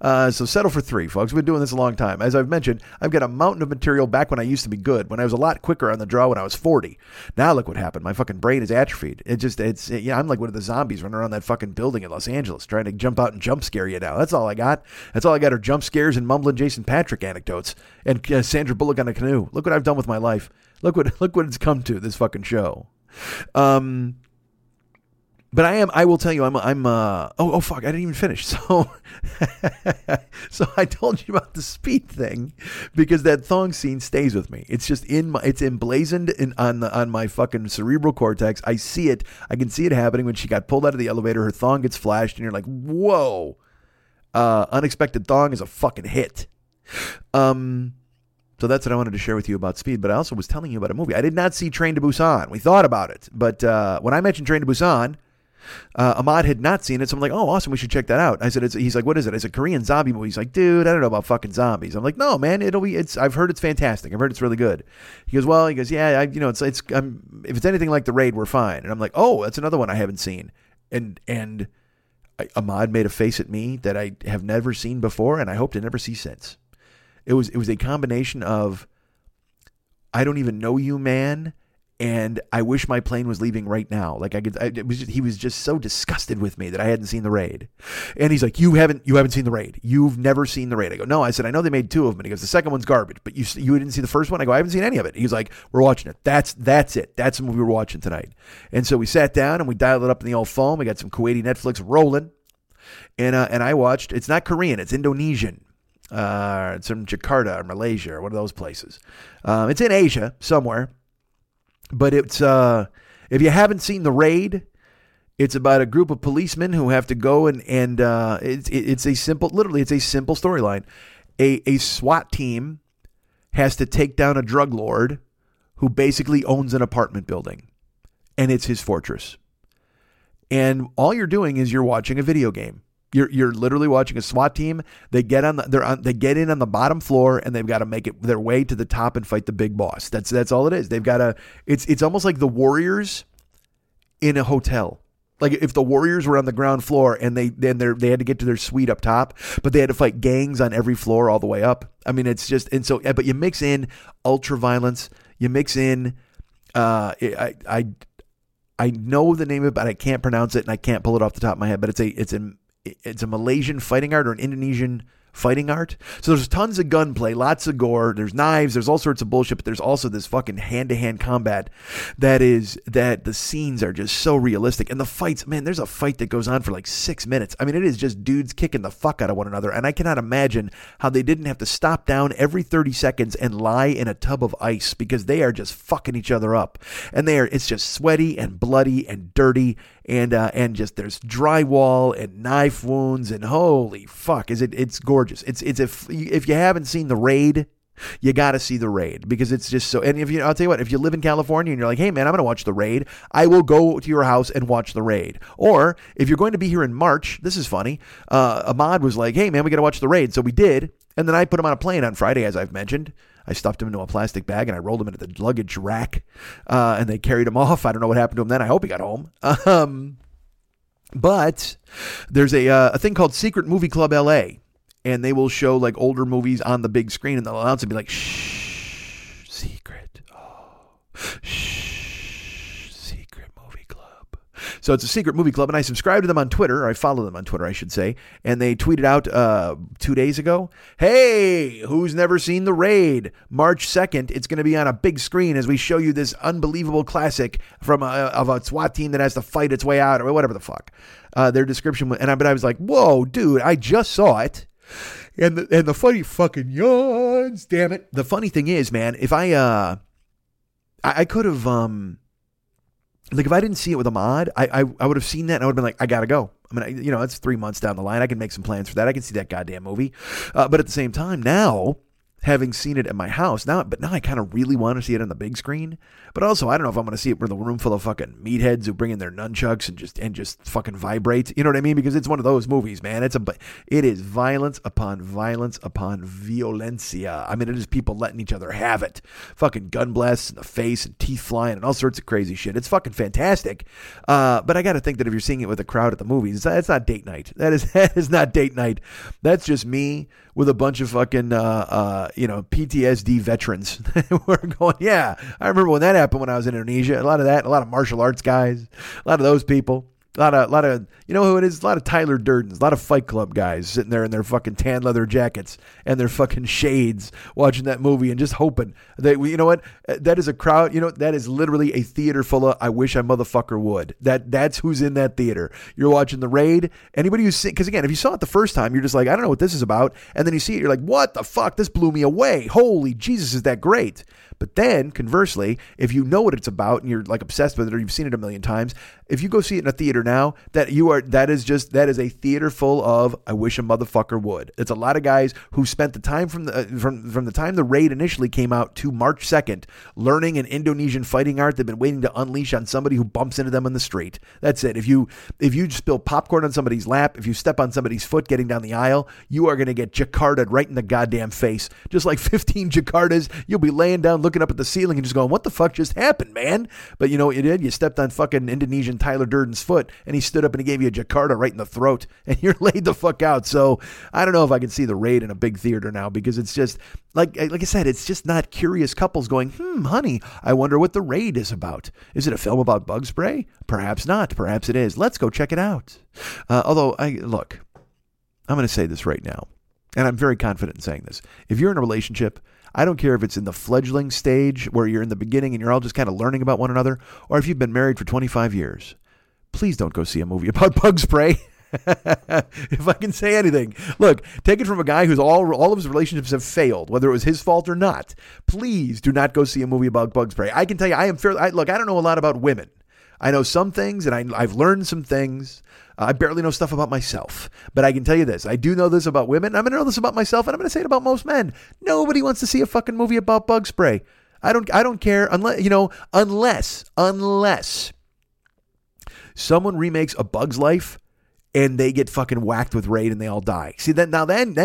So settle for 3, folks. We've been doing this a long time. As I've mentioned, I've got a mountain of material back when I used to be good, when I was a lot quicker on the draw when I was 40. Now look what happened. My fucking brain is atrophied. I'm like one of the zombies running around that fucking building in Los Angeles trying to jump out and jump scare you now. That's all I got. Are jump scares and mumbling Jason Patrick anecdotes and Sandra Bullock on a canoe. Look what I've done with my life. Look what it's come to, this fucking show. But I am. I will tell you. Oh fuck! I didn't even finish. So I told you about the speed thing because that thong scene stays with me. It's just in my. It's emblazoned on my fucking cerebral cortex. I see it. I can see it happening when she got pulled out of the elevator. Her thong gets flashed, and you're like, "Whoa!" Unexpected thong is a fucking hit. So that's what I wanted to share with you about Speed. But I also was telling you about a movie. I did not see Train to Busan. We thought about it, but when I mentioned Train to Busan. Ahmad had not seen it, so I'm like, oh, awesome, we should check that out. I said, he's like, what is it? It's a Korean zombie movie. He's like, dude, I don't know about fucking zombies. I'm like, no, man, I've heard it's fantastic. I've heard it's really good. He goes, yeah, if it's anything like The Raid, we're fine. And I'm like, oh, that's another one I haven't seen. And Ahmad made a face at me that I have never seen before, and I hope to never see since. It was a combination of, I don't even know you, man. And I wish my plane was leaving right now. Like he was just so disgusted with me that I hadn't seen The Raid. And he's like, you haven't seen The Raid. You've never seen The Raid. I go, no. I said, I know they made two of them. And he goes, the second one's garbage, but you didn't see the first one. I go, I haven't seen any of it. He's like, we're watching it. That's it. That's the movie we're watching tonight. And so we sat down and we dialed it up in the old phone. We got some Kuwaiti Netflix rolling, and I watched. It's not Korean. It's Indonesian. It's from Jakarta or Malaysia or one of those places. It's in Asia somewhere. But it's if you haven't seen The Raid, it's about a group of policemen who have to go and it's a simple storyline. A SWAT team has to take down a drug lord who basically owns an apartment building, and it's his fortress. And all you're doing is you're watching a video game. You're literally watching a SWAT team. They get in on the bottom floor, and they've got to make it their way to the top and fight the big boss. That's all it is. They've got to. It's almost like the Warriors in a hotel. Like if the Warriors were on the ground floor and they had to get to their suite up top, but they had to fight gangs on every floor all the way up. I mean, it's just and so. But you mix in ultra violence. You mix in. I know the name of it, but I can't pronounce it, and I can't pull it off the top of my head. But it's a Malaysian fighting art or an Indonesian fighting art. So there's tons of gunplay, lots of gore. There's knives. There's all sorts of bullshit. But there's also this fucking hand-to-hand combat that the scenes are just so realistic. And the fights, man, there's a fight that goes on for like 6 minutes. I mean, it is just dudes kicking the fuck out of one another. And I cannot imagine how they didn't have to stop down every 30 seconds and lie in a tub of ice because they are just fucking each other up. And it's just sweaty and bloody and dirty. And just there's drywall and knife wounds and holy fuck, it's gorgeous. If you haven't seen The Raid, you got to see The Raid because it's just so, and I'll tell you what, if you live in California and you're like, hey man, I'm going to watch The Raid, I will go to your house and watch The Raid. Or if you're going to be here in March, this is funny. Ahmad was like, hey man, we got to watch The Raid. So we did. And then I put him on a plane on Friday, as I've mentioned. I stuffed him into a plastic bag and I rolled him into the luggage rack and they carried him off. I don't know what happened to him then. I hope he got home. But there's a thing called Secret Movie Club LA, and they will show like older movies on the big screen and they'll announce and be like, shh, secret. Oh, shh, Secret Movie Club. So it's a secret movie club, and I subscribe to them on Twitter, or I follow them on Twitter, I should say. And they tweeted out 2 days ago, hey, who's never seen The Raid? March 2nd, it's going to be on a big screen as we show you this unbelievable classic of a SWAT team that has to fight its way out or whatever the fuck. Their description. But I was like, whoa, dude, I just saw it. And the funny fucking yawns, damn it. The funny thing is, man, if I could have... Like if I didn't see it with Ahmad, I would have seen that and I would have been like, I gotta go. I mean, it's 3 months down the line. I can make some plans for that. I can see that goddamn movie. But at the same time, now having seen it at my house, now I kind of really want to see it on the big screen. But also, I don't know if I'm going to see it with a room full of fucking meatheads who bring in their nunchucks and just fucking vibrate. You know what I mean? Because it's one of those movies, man. It is violence upon violence upon violencia. I mean, it is people letting each other have it. Fucking gun blasts in the face and teeth flying and all sorts of crazy shit. It's fucking fantastic. But I got to think that if you're seeing it with a crowd at the movies, it's not date night. That is not date night. That's just me with a bunch of fucking, PTSD veterans. We're going, yeah, I remember when that happened when I was in Indonesia. A lot of martial arts guys, a lot of those people. A lot of, you know who it is? A lot of Tyler Durdens, a lot of Fight Club guys sitting there in their fucking tan leather jackets and their fucking shades watching that movie and just hoping that, you know what? That is a crowd, you know, that is literally a theater full of, I wish I motherfucker would. That's who's in that theater. You're watching The Raid. Anybody who's seen, because again, if you saw it the first time, you're just like, I don't know what this is about. And then you see it, you're like, what the fuck? This blew me away. Holy Jesus, is that great? But then, conversely, if you know what it's about and you're like obsessed with it or you've seen it a million times, if you go see it in a theater now, that is a theater full of I wish a motherfucker would. It's a lot of guys who spent the time from the time The Raid initially came out to March 2nd learning an Indonesian fighting art they've been waiting to unleash on somebody who bumps into them on the street. That's it. If you spill popcorn on somebody's lap, if you step on somebody's foot getting down the aisle, you are going to get jacarded right in the goddamn face. Just like 15 jacardas, you'll be laying down looking up at the ceiling and just going, what the fuck just happened, man? But you know what you did? You stepped on fucking Indonesian Tyler Durden's foot and he stood up and he gave you a jacarta right in the throat and you're laid the fuck out. So I don't know if I can see The Raid in a big theater now, because it's just like I said, it's just not curious couples going, honey, I wonder what The Raid is about. Is it a film about bug spray? Perhaps not. Perhaps it is. Let's go check it out. I'm going to say this right now, and I'm very confident in saying this. If you're in a relationship, I don't care if it's in the fledgling stage where you're in the beginning and you're all just kind of learning about one another, or if you've been married for 25 years, please don't go see a movie about bug spray. If I can say anything, look, take it from a guy who's all of his relationships have failed, whether it was his fault or not. Please do not go see a movie about bug spray. I can tell you, I don't know a lot about women. I know some things, and I've learned some things. I barely know stuff about myself, but I can tell you this. I do know this about women. I'm going to know this about myself, and I'm going to say it about most men. Nobody wants to see a fucking movie about bug spray. I don't care unless someone remakes A Bug's Life and they get fucking whacked with Raid and they all die. See, then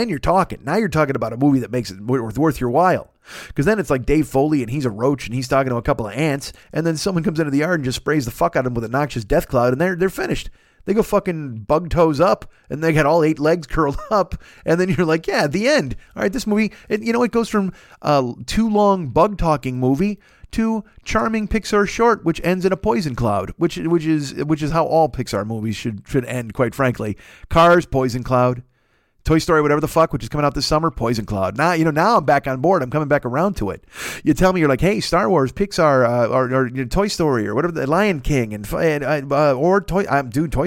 you're talking. Now you're talking about a movie that makes it worth your while. Because then it's like Dave Foley and he's a roach and he's talking to a couple of ants, and then someone comes into the yard and just sprays the fuck out of him with a noxious death cloud, and they're finished. They go fucking bug toes up and they got all 8 legs curled up, and then you're like, yeah, the end. All right, this movie, it goes from too long bug talking movie to charming Pixar short, which ends in a poison cloud, which is how all Pixar movies should end, quite frankly. Cars, poison cloud. Toy Story, whatever the fuck, which is coming out this summer, poison cloud. Now I'm back on board. I'm coming back around to it. You tell me, you're like, hey, Star Wars, Pixar, or Toy Story, or whatever, the Lion King, Toy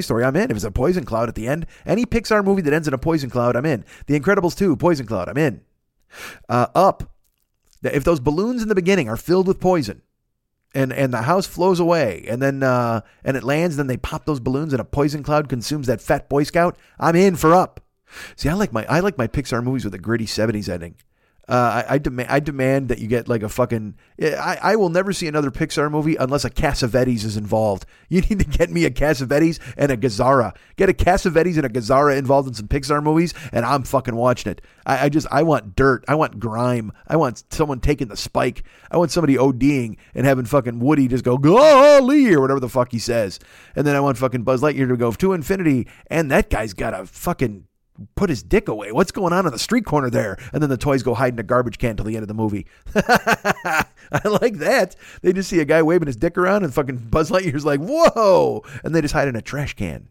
Story, I'm in. If it's a poison cloud at the end, any Pixar movie that ends in a poison cloud, I'm in. The Incredibles 2, poison cloud, I'm in. Up. If those balloons in the beginning are filled with poison, and the house flows away, and then and it lands, then they pop those balloons, and a poison cloud consumes that fat Boy Scout, I'm in for Up. See, I like my Pixar movies with a gritty 70s ending. I demand that you get like a fucking... I will never see another Pixar movie unless a Cassavetes is involved. You need to get me a Cassavetes and a Gazzara. Get a Cassavetes and a Gazzara involved in some Pixar movies, and I'm fucking watching it. I want dirt. I want grime. I want someone taking the spike. I want somebody ODing and having fucking Woody just go, golly, or whatever the fuck he says. And then I want fucking Buzz Lightyear to go to infinity, and that guy's got a fucking... put his dick away. What's going on the street corner there? And then the toys go hide in a garbage can till the end of the movie. I like that. They just see a guy waving his dick around and fucking Buzz Lightyear's like, whoa. And they just hide in a trash can.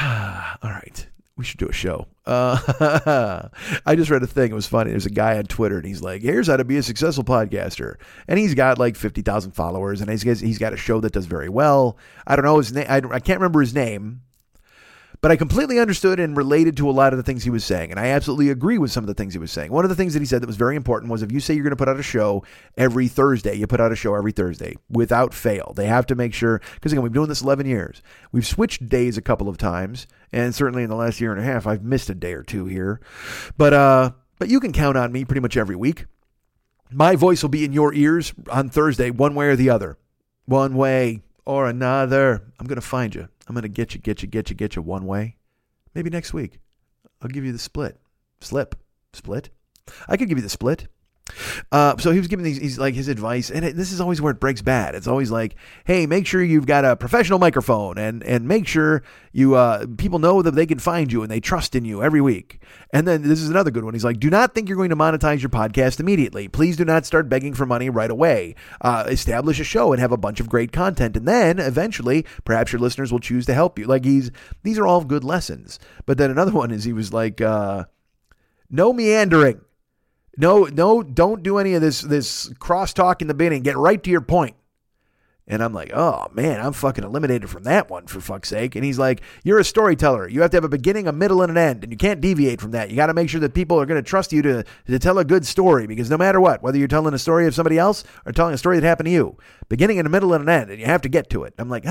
All right. We should do a show. I just read a thing. It was funny. There's a guy on Twitter and he's like, here's how to be a successful podcaster. And he's got like 50,000 followers and he's got a show that does very well. I don't know his name. I can't remember his name. But I completely understood and related to a lot of the things he was saying. And I absolutely agree with some of the things he was saying. One of the things that he said that was very important was, if you say you're going to put out a show every Thursday, you put out a show every Thursday without fail. They have to make sure, because again, we've been doing this 11 years. We've switched days a couple of times. And certainly in the last year and a half, I've missed a day or two here. But you can count on me pretty much every week. My voice will be in your ears on Thursday, one way or the other. One way or another. I'm going to find you. I'm going to get you one way. Maybe next week. I'll give you the split. I could give you the split. So he was giving these, he's like his advice, and this is always where it breaks bad. It's always like, hey, make sure you've got a professional microphone, and make sure you people know that they can find you and they trust in you every week. And then this is another good one. He's like, do not think you're going to monetize your podcast immediately. Please do not start begging for money right away. Establish a show and have a bunch of great content, and then eventually perhaps your listeners will choose to help you. Like, these are all good lessons. But then another one is, he was like, no meandering. No, don't do any of this crosstalk in the beginning. Get right to your point. And I'm like, oh, man, I'm fucking eliminated from that one, for fuck's sake. And he's like, you're a storyteller. You have to have a beginning, a middle, and an end, and you can't deviate from that. You got to make sure that people are going to trust you to tell a good story, because no matter what, whether you're telling a story of somebody else or telling a story that happened to you, beginning and a middle and an end, and you have to get to it. I'm like,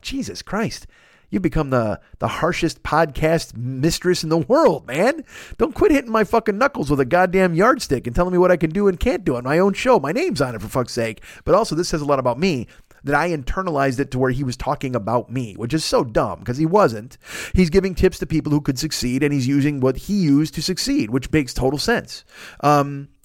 Jesus Christ. You've become the harshest podcast mistress in the world, man. Don't quit hitting my fucking knuckles with a goddamn yardstick and telling me what I can do and can't do on my own show. My name's on it, for fuck's sake. But also, this says a lot about me, that I internalized it to where he was talking about me, which is so dumb, because he wasn't. He's giving tips to people who could succeed, and he's using what he used to succeed, which makes total sense.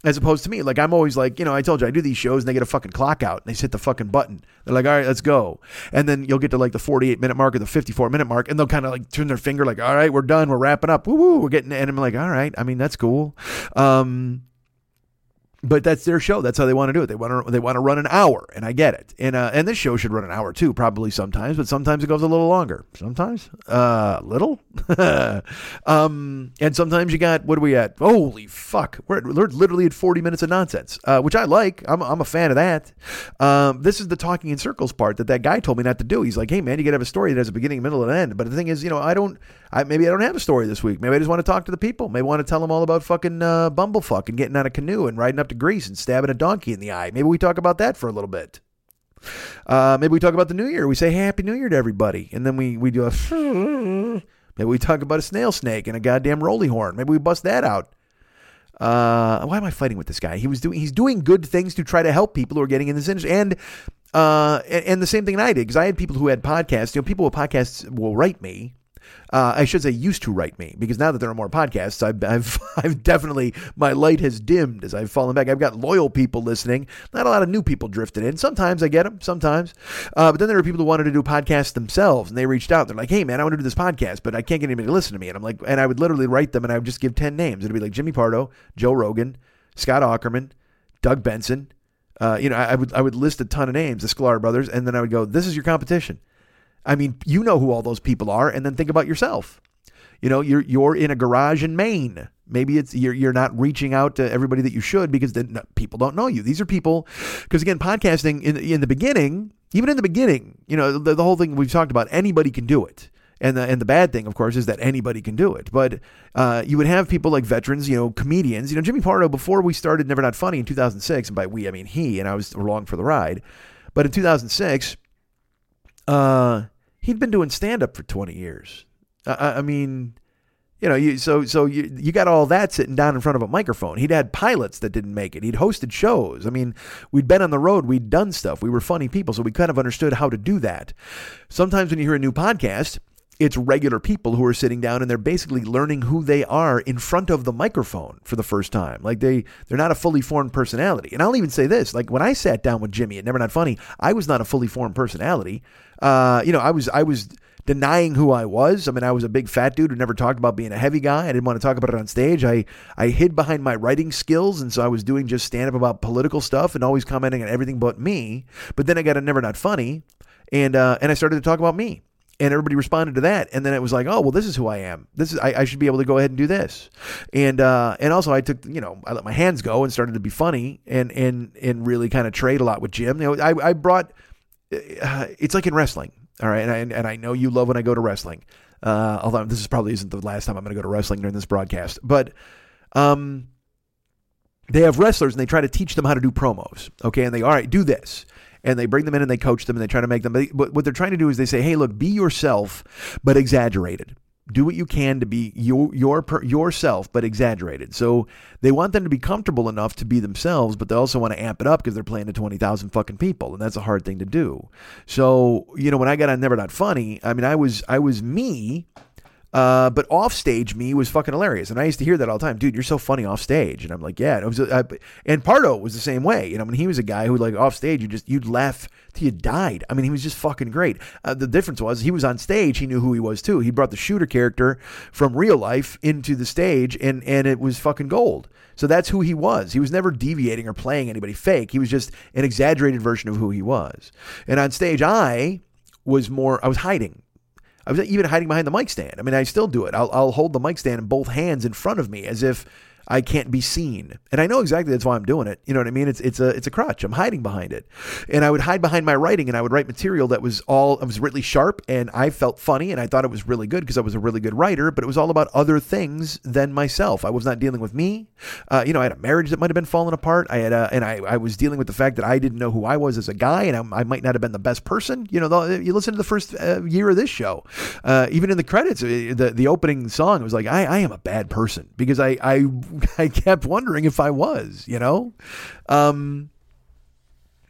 As opposed to me, like, I'm always like, I told you I do these shows and they get a fucking clock out and they just hit the fucking button. They're like, all right, let's go. And then you'll get to like the 48-minute mark or the 54-minute mark, and they'll kind of like turn their finger like, all right, we're done. We're wrapping up. Woo-woo, we're getting, and I'm like, all right. I mean, that's cool. But that's their show. That's how they want to do it. They want to run an hour, and I get it. And this show should run an hour too, probably sometimes, but sometimes it goes a little longer. Sometimes little. And sometimes you got, what are we at? Holy fuck. We're literally at 40 minutes of nonsense, which I like. I'm a fan of that. This is the talking in circles part that guy told me not to do. He's like, hey man, you got to have a story that has a beginning, middle, and end. But the thing is, maybe I don't have a story this week. Maybe I just want to talk to the people. Maybe I want to tell them all about fucking Bumblefuck and getting on a canoe and riding up to Greece and stabbing a donkey in the eye. Maybe we talk about that for a little bit. Maybe we talk about the new year. We say Happy New Year to everybody. And then we do maybe we talk about a snail snake and a goddamn rolly horn. Maybe we bust that out. Why am I fighting with this guy? He's doing good things to try to help people who are getting in this industry. And the same thing I did, because I had people who had podcasts, people with podcasts will write me. I should say used to write me, because now that there are more podcasts, I've definitely, my light has dimmed as I've fallen back. I've got loyal people listening. Not a lot of new people drifted in. Sometimes I get them, sometimes. But then there are people who wanted to do podcasts themselves, and they reached out. They're like, hey man, I want to do this podcast, but I can't get anybody to listen to me. And I'm like, and I would literally write them, and I would just give 10 names. It'd be like Jimmy Pardo, Joe Rogan, Scott Aukerman, Doug Benson. I would list a ton of names, the Sklar brothers. And then I would go, this is your competition. I mean, you know who all those people are, and then think about yourself. You're in a garage in Maine. Maybe it's you're not reaching out to everybody that you should, because then people don't know you. These are people, because again, podcasting in the beginning, even in the beginning, the whole thing we've talked about, anybody can do it. And the bad thing, of course, is that anybody can do it. But you would have people like veterans, comedians, Jimmy Pardo, before we started Never Not Funny in 2006, and by we, I mean he, and I was along for the ride. But in 2006, he'd been doing stand-up for 20 years. I mean, you got all that sitting down in front of a microphone. He'd had pilots that didn't make it. He'd hosted shows. I mean, we'd been on the road. We'd done stuff. We were funny people, so we kind of understood how to do that. Sometimes when you hear a new podcast, it's regular people who are sitting down, and they're basically learning who they are in front of the microphone for the first time. Like they're not a fully formed personality. And I'll even say this, like when I sat down with Jimmy at Never Not Funny, I was not a fully formed personality. I was denying who I was. I mean, I was a big fat dude who never talked about being a heavy guy. I didn't want to talk about it on stage. I hid behind my writing skills. And so I was doing just stand up about political stuff and always commenting on everything but me. But then I got a Never Not Funny, and I started to talk about me. And everybody responded to that. And then it was like, oh, well, this is who I am. I should be able to go ahead and do this. And also I took, I let my hands go and started to be funny and really kind of trade a lot with Jim. I brought, it's like in wrestling. All right. And I know you love when I go to wrestling. Although this is probably isn't the last time I'm going to go to wrestling during this broadcast, but, they have wrestlers and they try to teach them how to do promos. Okay. And they, all right, do this. And they bring them in and they coach them and they try to make them. But what they're trying to do is they say, hey, look, be yourself, but exaggerated. Do what you can to be yourself, but exaggerated. So they want them to be comfortable enough to be themselves, but they also want to amp it up because they're playing to 20,000 fucking people. And that's a hard thing to do. So, when I got on Never Not Funny, I mean, I was me. But offstage me was fucking hilarious. And I used to hear that all the time. Dude, you're so funny offstage. And I'm like, yeah. And, Pardo was the same way. You know, I mean, he was a guy who, like, offstage, you'd laugh till you died. I mean, he was just fucking great. The difference was he was on stage. He knew who he was, too. He brought the shooter character from real life into the stage, and it was fucking gold. So that's who he was. He was never deviating or playing anybody fake. He was just an exaggerated version of who he was. And on stage, I was hiding. I was even hiding behind the mic stand. I mean, I still do it. I'll hold the mic stand in both hands in front of me as if I can't be seen. And I know exactly that's why I'm doing it. You know what I mean? It's a crutch. I'm hiding behind it. And I would hide behind my writing, and I would write material that was really sharp, and I felt funny, and I thought it was really good because I was a really good writer, but it was all about other things than myself. I was not dealing with me. I had a marriage that might have been falling apart. I was dealing with the fact that I didn't know who I was as a guy, and I might not have been the best person. You know, you listen to the first year of this show, even in the credits, the opening song, it was like, I am a bad person, because I kept wondering if I was, you know,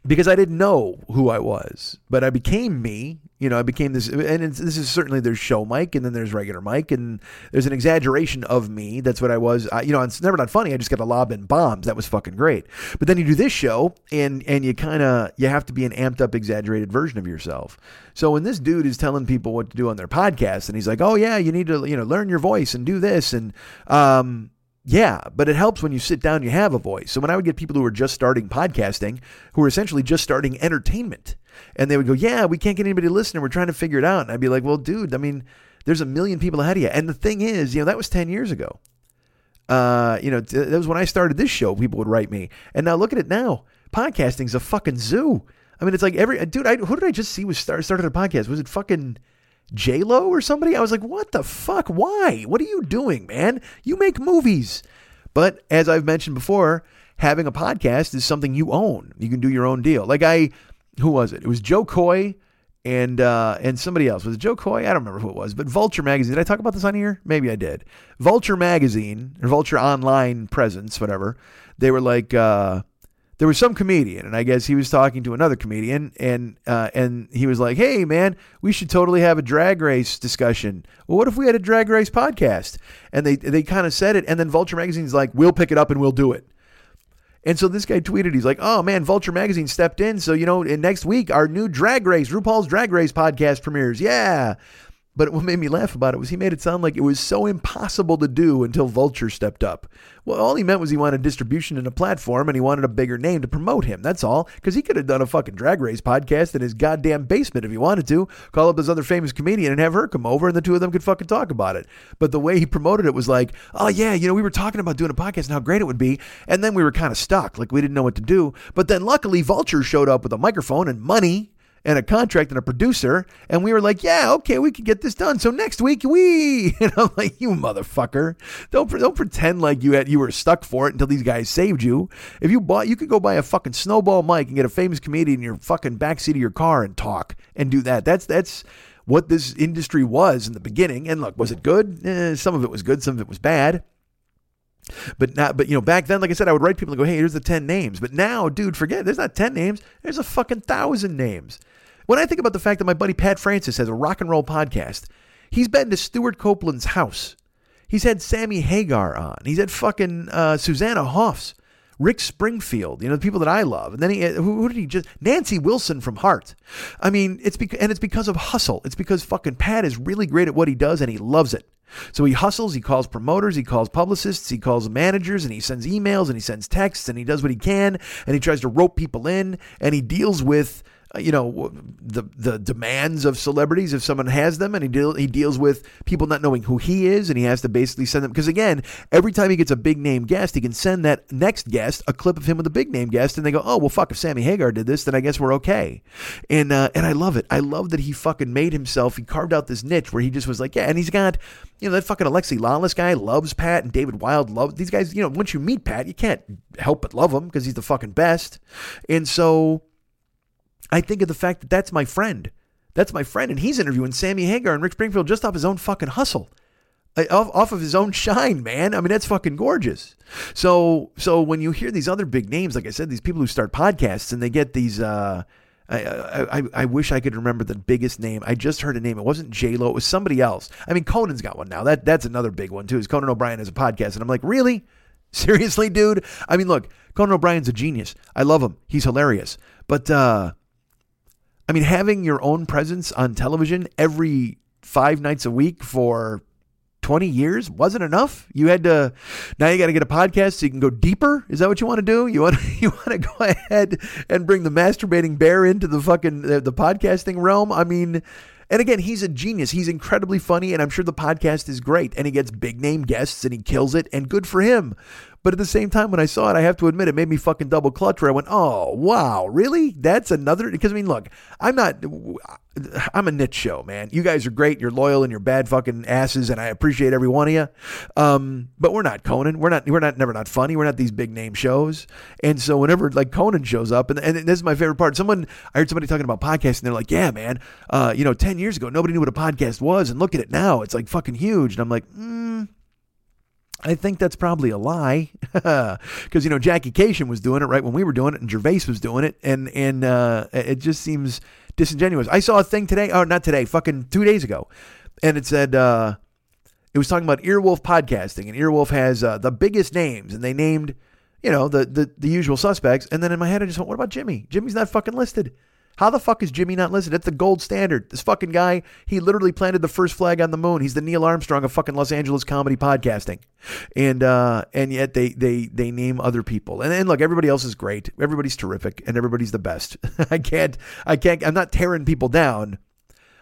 because I didn't know who I was, but I became me, you know, I became this, and this is certainly, there's show Mike, and then there's regular Mike, and there's an exaggeration of me. That's what I was. On Never Not Funny, I just got to lob in bombs. That was fucking great. But then you do this show, and you have to be an amped up, exaggerated version of yourself. So when this dude is telling people what to do on their podcast, and he's like, oh yeah, you need to, learn your voice and do this. And, yeah, but it helps when you sit down, you have a voice. So when I would get people who were just starting podcasting, who were essentially just starting entertainment, and they would go, yeah, we can't get anybody to listen, and we're trying to figure it out. And I'd be like, well, dude, I mean, there's 1 million people ahead of you. And the thing is, that was 10 years ago. That was when I started this show, people would write me. And now look at it now. Podcasting's a fucking zoo. I mean, it's like who did I just see was started a podcast? Was it fucking J-Lo or somebody? I was like, what the fuck? Why? What are you doing, man? You make movies. But as I've mentioned before, having a podcast is something you own. You can do your own deal. Like who was it? It was Joe Coy and somebody else. Was it Joe Coy? I don't remember who it was, but Vulture Magazine. Did I talk about this on here? Maybe I did. Vulture Magazine or Vulture Online Presence, whatever. They were like, there was some comedian, and I guess he was talking to another comedian, and he was like, hey, man, we should totally have a drag race discussion. Well, what if we had a drag race podcast? And they kind of said it, and then Vulture Magazine's like, we'll pick it up and we'll do it. And so this guy tweeted, he's like, oh, man, Vulture Magazine stepped in, so, and next week, our new drag race, RuPaul's Drag Race podcast premieres. Yeah. But what made me laugh about it was he made it sound like it was so impossible to do until Vulture stepped up. Well, all he meant was he wanted distribution and a platform, and he wanted a bigger name to promote him. That's all. Because he could have done a fucking drag race podcast in his goddamn basement if he wanted to. Call up this other famous comedian and have her come over, and the two of them could fucking talk about it. But the way he promoted it was like, oh yeah, we were talking about doing a podcast and how great it would be. And then we were kind of stuck. Like, we didn't know what to do. But then luckily Vulture showed up with a microphone and money and a contract and a producer, and we were like, yeah, okay, we can get this done. So next week and I'm like, you motherfucker, don't pretend like you were stuck for it until these guys saved you. If you could go buy a fucking snowball mic and get a famous comedian in your fucking backseat of your car and talk and do that. That's what this industry was in the beginning. And look, was it good? Some of it was good. Some of it was bad. But back then, like I said, I would write people and go, hey, here's the 10 names. But now, dude, forget it. There's not 10 names. There's a fucking 1,000 names. When I think about the fact that my buddy Pat Francis has a rock and roll podcast, he's been to Stuart Copeland's house. He's had Sammy Hagar on. He's had fucking Susanna Hoffs, Rick Springfield, the people that I love. And then Nancy Wilson from Heart. I mean, it's because of hustle. It's because fucking Pat is really great at what he does and he loves it. So he hustles, he calls promoters, he calls publicists, he calls managers, and he sends emails and he sends texts and he does what he can and he tries to rope people in and he deals with, the demands of celebrities if someone has them, and he deals with people not knowing who he is, and he has to basically send them, because again, every time he gets a big name guest, he can send that next guest a clip of him with a big name guest, and they go, oh well, fuck, if Sammy Hagar did this, then I guess we're okay. And and I love it. I love that he fucking made himself, he carved out this niche where he just was like, yeah. And he's got that fucking Alexi Lawless guy loves Pat, and David Wilde loves these guys. Once you meet Pat, you can't help but love him because he's the fucking best. And so I think of the fact that that's my friend. That's my friend, and he's interviewing Sammy Hagar and Rick Springfield just off his own fucking hustle, off of his own shine, man. I mean, that's fucking gorgeous. So when you hear these other big names, like I said, these people who start podcasts and they get these I wish I could remember the biggest name. I just heard a name. It wasn't J-Lo. It was somebody else. I mean, Conan's got one now. That's another big one, too, is Conan O'Brien has a podcast. And I'm like, really? Seriously, dude? I mean, look, Conan O'Brien's a genius. I love him. He's hilarious. But, I mean, having your own presence on television every 5 nights a week for 20 years wasn't enough. Now you got to get a podcast so you can go deeper. Is that what you want to do? You want to go ahead and bring the masturbating bear into the fucking, the podcasting realm? I mean, and again, he's a genius. He's incredibly funny, and I'm sure the podcast is great, and he gets big name guests and he kills it, and good for him. But at the same time, when I saw it, I have to admit, it made me fucking double clutch, where I went, oh, wow, really? That's another, because I mean, look, I'm a niche show, man. You guys are great. You're loyal and you're bad fucking asses, and I appreciate every one of you. But we're not Conan. We're not Never Not Funny. We're not these big name shows. And so whenever like Conan shows up, and this is my favorite part. I heard somebody talking about podcasts, and they're like, yeah, man, 10 years ago, nobody knew what a podcast was, and look at it now. It's like fucking huge. And I'm like, I think that's probably a lie, because Jackie Cation was doing it right when we were doing it, and Gervais was doing it, and it just seems disingenuous. I saw a thing today, or not today, fucking 2 days ago, and it said it was talking about Earwolf podcasting, and Earwolf has the biggest names, and they named the usual suspects, and then in my head I just went, what about Jimmy? Jimmy's not fucking listed. How the fuck is Jimmy not listed? That's the gold standard. This fucking guy, he literally planted the first flag on the moon. He's the Neil Armstrong of fucking Los Angeles comedy podcasting. And yet they name other people. And look, everybody else is great. Everybody's terrific, and everybody's the best. I'm not tearing people down.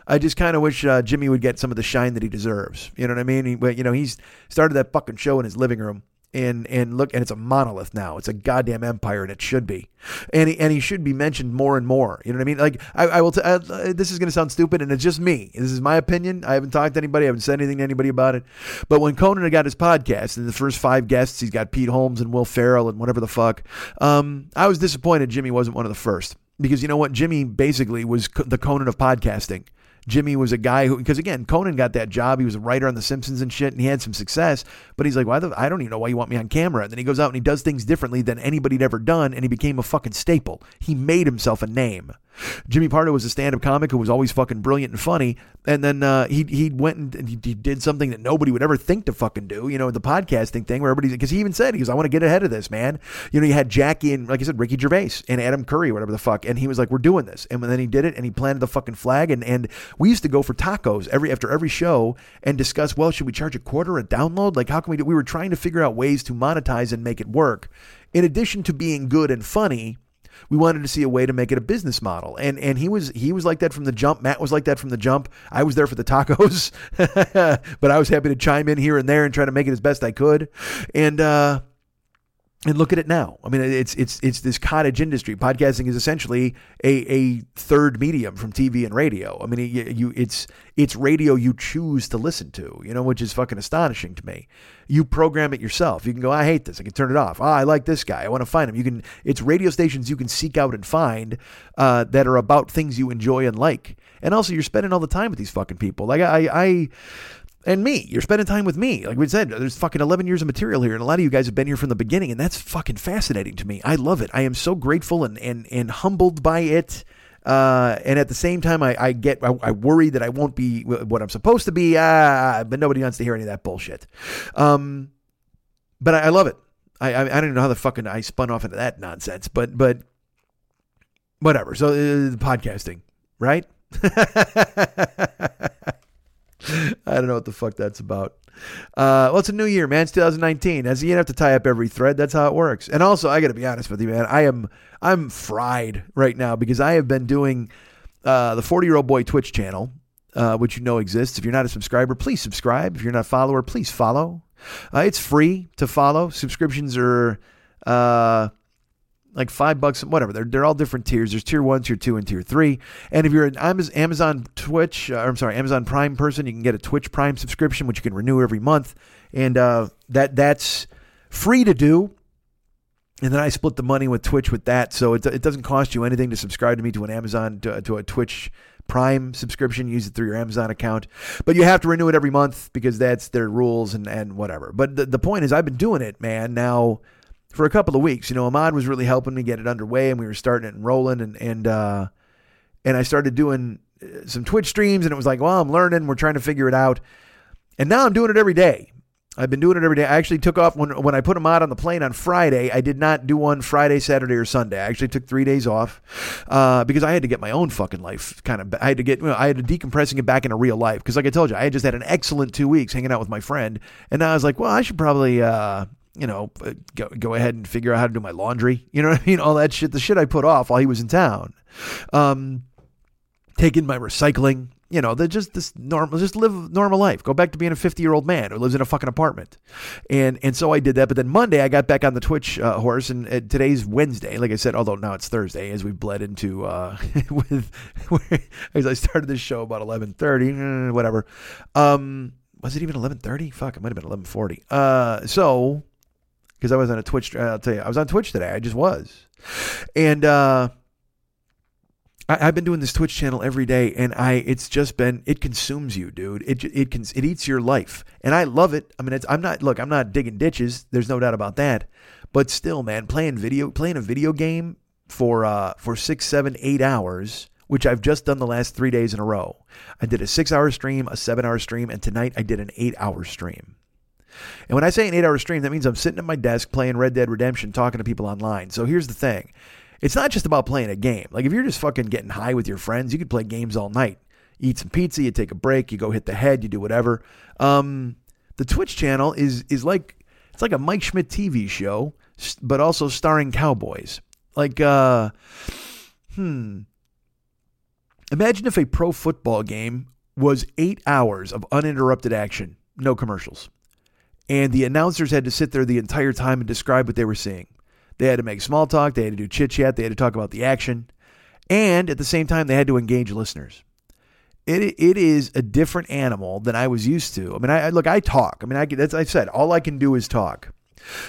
I just kind of wish Jimmy would get some of the shine that he deserves. You know what I mean? He's started that fucking show in his living room. And look, and it's a monolith now. It's a goddamn empire, and it should be. And he should be mentioned more and more. You know what I mean? Like I will. This is going to sound stupid, and it's just me. This is my opinion. I haven't talked to anybody. I haven't said anything to anybody about it. But when Conan got his podcast, and the first 5 guests, he's got Pete Holmes and Will Ferrell and whatever the fuck. I was disappointed Jimmy wasn't one of the first, because you know what? Jimmy basically was the Conan of podcasting. Jimmy was a guy who, because again, Conan got that job. He was a writer on The Simpsons and shit, and he had some success, but he's like, I don't even know why you want me on camera. And then he goes out and he does things differently than anybody'd ever done, and he became a fucking staple. He made himself a name. Jimmy Pardo was a stand-up comic who was always fucking brilliant and funny, and then he went and he did something that nobody would ever think to fucking do, the podcasting thing, where everybody's, because he even said, he goes, I want to get ahead of this, man. You had Jackie and, like I said, Ricky Gervais and Adam Curry, whatever the fuck, and he was like, we're doing this, and then he did it, and he planted the fucking flag, and we used to go for tacos after every show and discuss, well, should we charge $0.25 a download? Like, how can we do? We were trying to figure out ways to monetize and make it work. In addition to being good and funny, we wanted to see a way to make it a business model. And he was like that from the jump. Matt was like that from the jump. I was there for the tacos, but I was happy to chime in here and there and try to make it as best I could. And look at it now. I mean, it's this cottage industry. Podcasting is essentially a third medium from TV and radio. I mean, it's radio you choose to listen to, which is fucking astonishing to me. You program it yourself. You can go, I hate this. I can turn it off. I like this guy. I want to find him. It's radio stations you can seek out and find that are about things you enjoy and like. And also, you're spending all the time with these fucking people. Like and me, you're spending time with me. Like we said, there's fucking 11 years of material here, and a lot of you guys have been here from the beginning, and that's fucking fascinating to me. I love it. I am so grateful and humbled by it. And at the same time, I worry that I won't be what I'm supposed to be, but nobody wants to hear any of that bullshit. But I love it. I don't even know how the fucking I spun off into that nonsense, but whatever. So podcasting, right? I don't know what the fuck that's about. Well, it's a new year, man. It's 2019. As you have to tie up every thread. That's how it works. And also, I got to be honest with you, man. I'm fried right now, because I have been doing the 40-year-old boy Twitch channel, which exists. If you're not a subscriber, please subscribe. If you're not a follower, please follow. It's free to follow. Subscriptions are like $5, whatever. They're all different tiers. There's tier 1, tier 2, and tier 3. And if you're an Amazon Prime person, you can get a Twitch Prime subscription, which you can renew every month. And that's free to do. And then I split the money with Twitch with that. So it doesn't cost you anything to subscribe to me to an Amazon, to a Twitch Prime subscription. Use it through your Amazon account. But you have to renew it every month, because that's their rules and whatever. But the point is, I've been doing it, man, now for a couple of weeks. Ahmad was really helping me get it underway, and we were starting it and rolling, and And I started doing some Twitch streams, and it was like, well, I'm learning. We're trying to figure it out. And now I'm doing it every day. I've been doing it every day. I actually took off when I put them out on the plane on Friday. I did not do one Friday, Saturday, or Sunday. I actually took 3 days off because I had to get my own fucking life kind of. I had to get, I had to decompressing it back into real life because, like I told you, I had just had an excellent 2 weeks hanging out with my friend, and now I was like, well, I should probably. Go ahead and figure out how to do my laundry. You know what I mean? All that shit, the shit I put off while he was in town, taking my recycling, you know, just live normal life, go back to being a 50-year-old man who lives in a fucking apartment. And so I did that. But then Monday I got back on the Twitch horse, and today's Wednesday, like I said, although now it's Thursday as we bled into, as I started this show about 11:30, whatever. Was it even 11:30? Fuck, it might've been 11:40. Because I was on a Twitch, I'll tell you, I was on Twitch today. I just was. And I've been doing this Twitch channel every day, and it's just been, it consumes you, dude. It eats your life. And I love it. I mean, I'm not digging ditches. There's no doubt about that. But still, man, playing a video game for 6, 7, 8 hours, which I've just done the last 3 days in a row. I did a 6-hour stream, a 7-hour stream, and tonight I did an 8-hour stream. And when I say an 8-hour stream, that means I'm sitting at my desk playing Red Dead Redemption, talking to people online. So here's the thing. It's not just about playing a game. Like if you're just fucking getting high with your friends, you could play games all night. You eat some pizza, you take a break, you go hit the head, you do whatever. The Twitch channel is like, it's like a Mike Schmidt TV show, but also starring cowboys. Like, imagine if a pro football game was 8 hours of uninterrupted action, no commercials. And the announcers had to sit there the entire time and describe what they were seeing. They had to make small talk. They had to do chit chat. They had to talk about the action. And at the same time, they had to engage listeners. It is a different animal than I was used to. I mean, I talk. I mean, that's I said, all I can do is talk.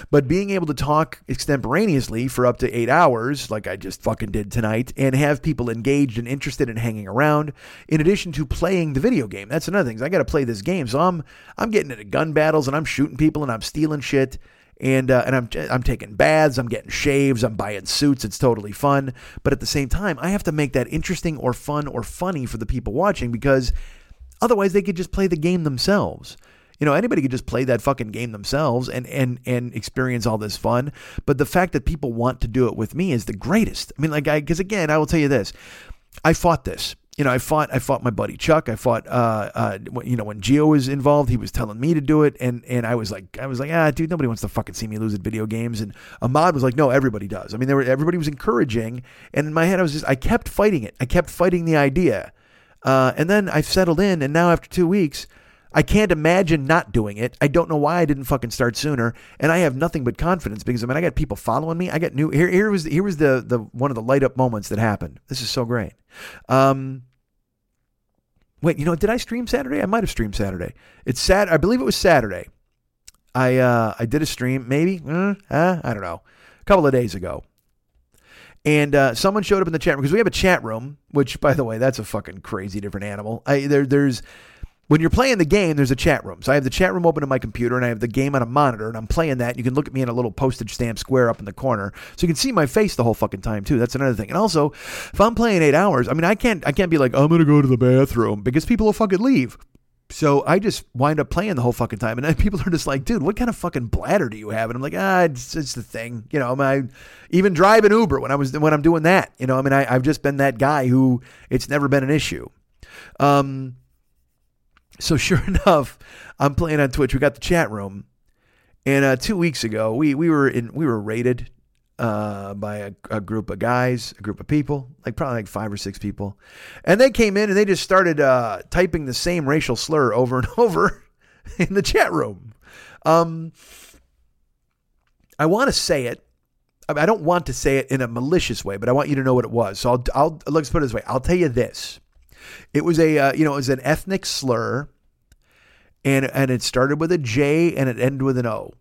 But being able to talk extemporaneously for up to 8 hours, like I just fucking did tonight, and have people engaged and interested in hanging around, in addition to playing the video game. That's another thing. I got to play this game, so I'm getting into gun battles, and I'm shooting people, and I'm stealing shit, and I'm taking baths, I'm getting shaves, I'm buying suits. It's totally fun. But at the same time, I have to make that interesting or fun or funny for the people watching, because otherwise they could just play the game themselves. You know, anybody could just play that fucking game themselves and experience all this fun. But the fact that people want to do it with me is the greatest. I mean, because again, I will tell you this, I fought this. You know, I fought my buddy Chuck. I fought, when Gio was involved, he was telling me to do it. And I was like, dude, nobody wants to fucking see me lose at video games. And Ahmad was like, no, everybody does. I mean, everybody was encouraging. And in my head, I kept fighting it. I kept fighting the idea. And then I've settled in. And now after 2 weeks, I can't imagine not doing it. I don't know why I didn't fucking start sooner. And I have nothing but confidence because, I mean, I got people following me. I got new. Here was the one of the light up moments that happened. This is so great. Wait, you know, did I stream Saturday? I might have streamed Saturday. I believe it was Saturday. I did a stream, maybe. I don't know. A couple of days ago. And someone showed up in the chat room because we have a chat room. Which, by the way, that's a fucking crazy different animal. When you're playing the game, there's a chat room. So I have the chat room open on my computer, and I have the game on a monitor, and I'm playing that. And you can look at me in a little postage stamp square up in the corner, so you can see my face the whole fucking time too. That's another thing. And also, if I'm playing 8 hours, I mean, I can't be like, I'm gonna go to the bathroom because people will fucking leave. So I just wind up playing the whole fucking time, and then people are just like, dude, what kind of fucking bladder do you have? And I'm like, it's the thing, you know. I even drive an Uber when I'm doing that, you know. I mean, I've just been that guy who it's never been an issue. So sure enough, I'm playing on Twitch. We got the chat room, and 2 weeks ago we were raided by a group of guys, a group of people, probably 5 or 6 people, and they came in and they just started typing the same racial slur over and over in the chat room. I want to say it. I don't want to say it in a malicious way, but I want you to know what it was. So let's put it this way. I'll tell you this. It was an ethnic slur, and it started with a J and it ended with an O.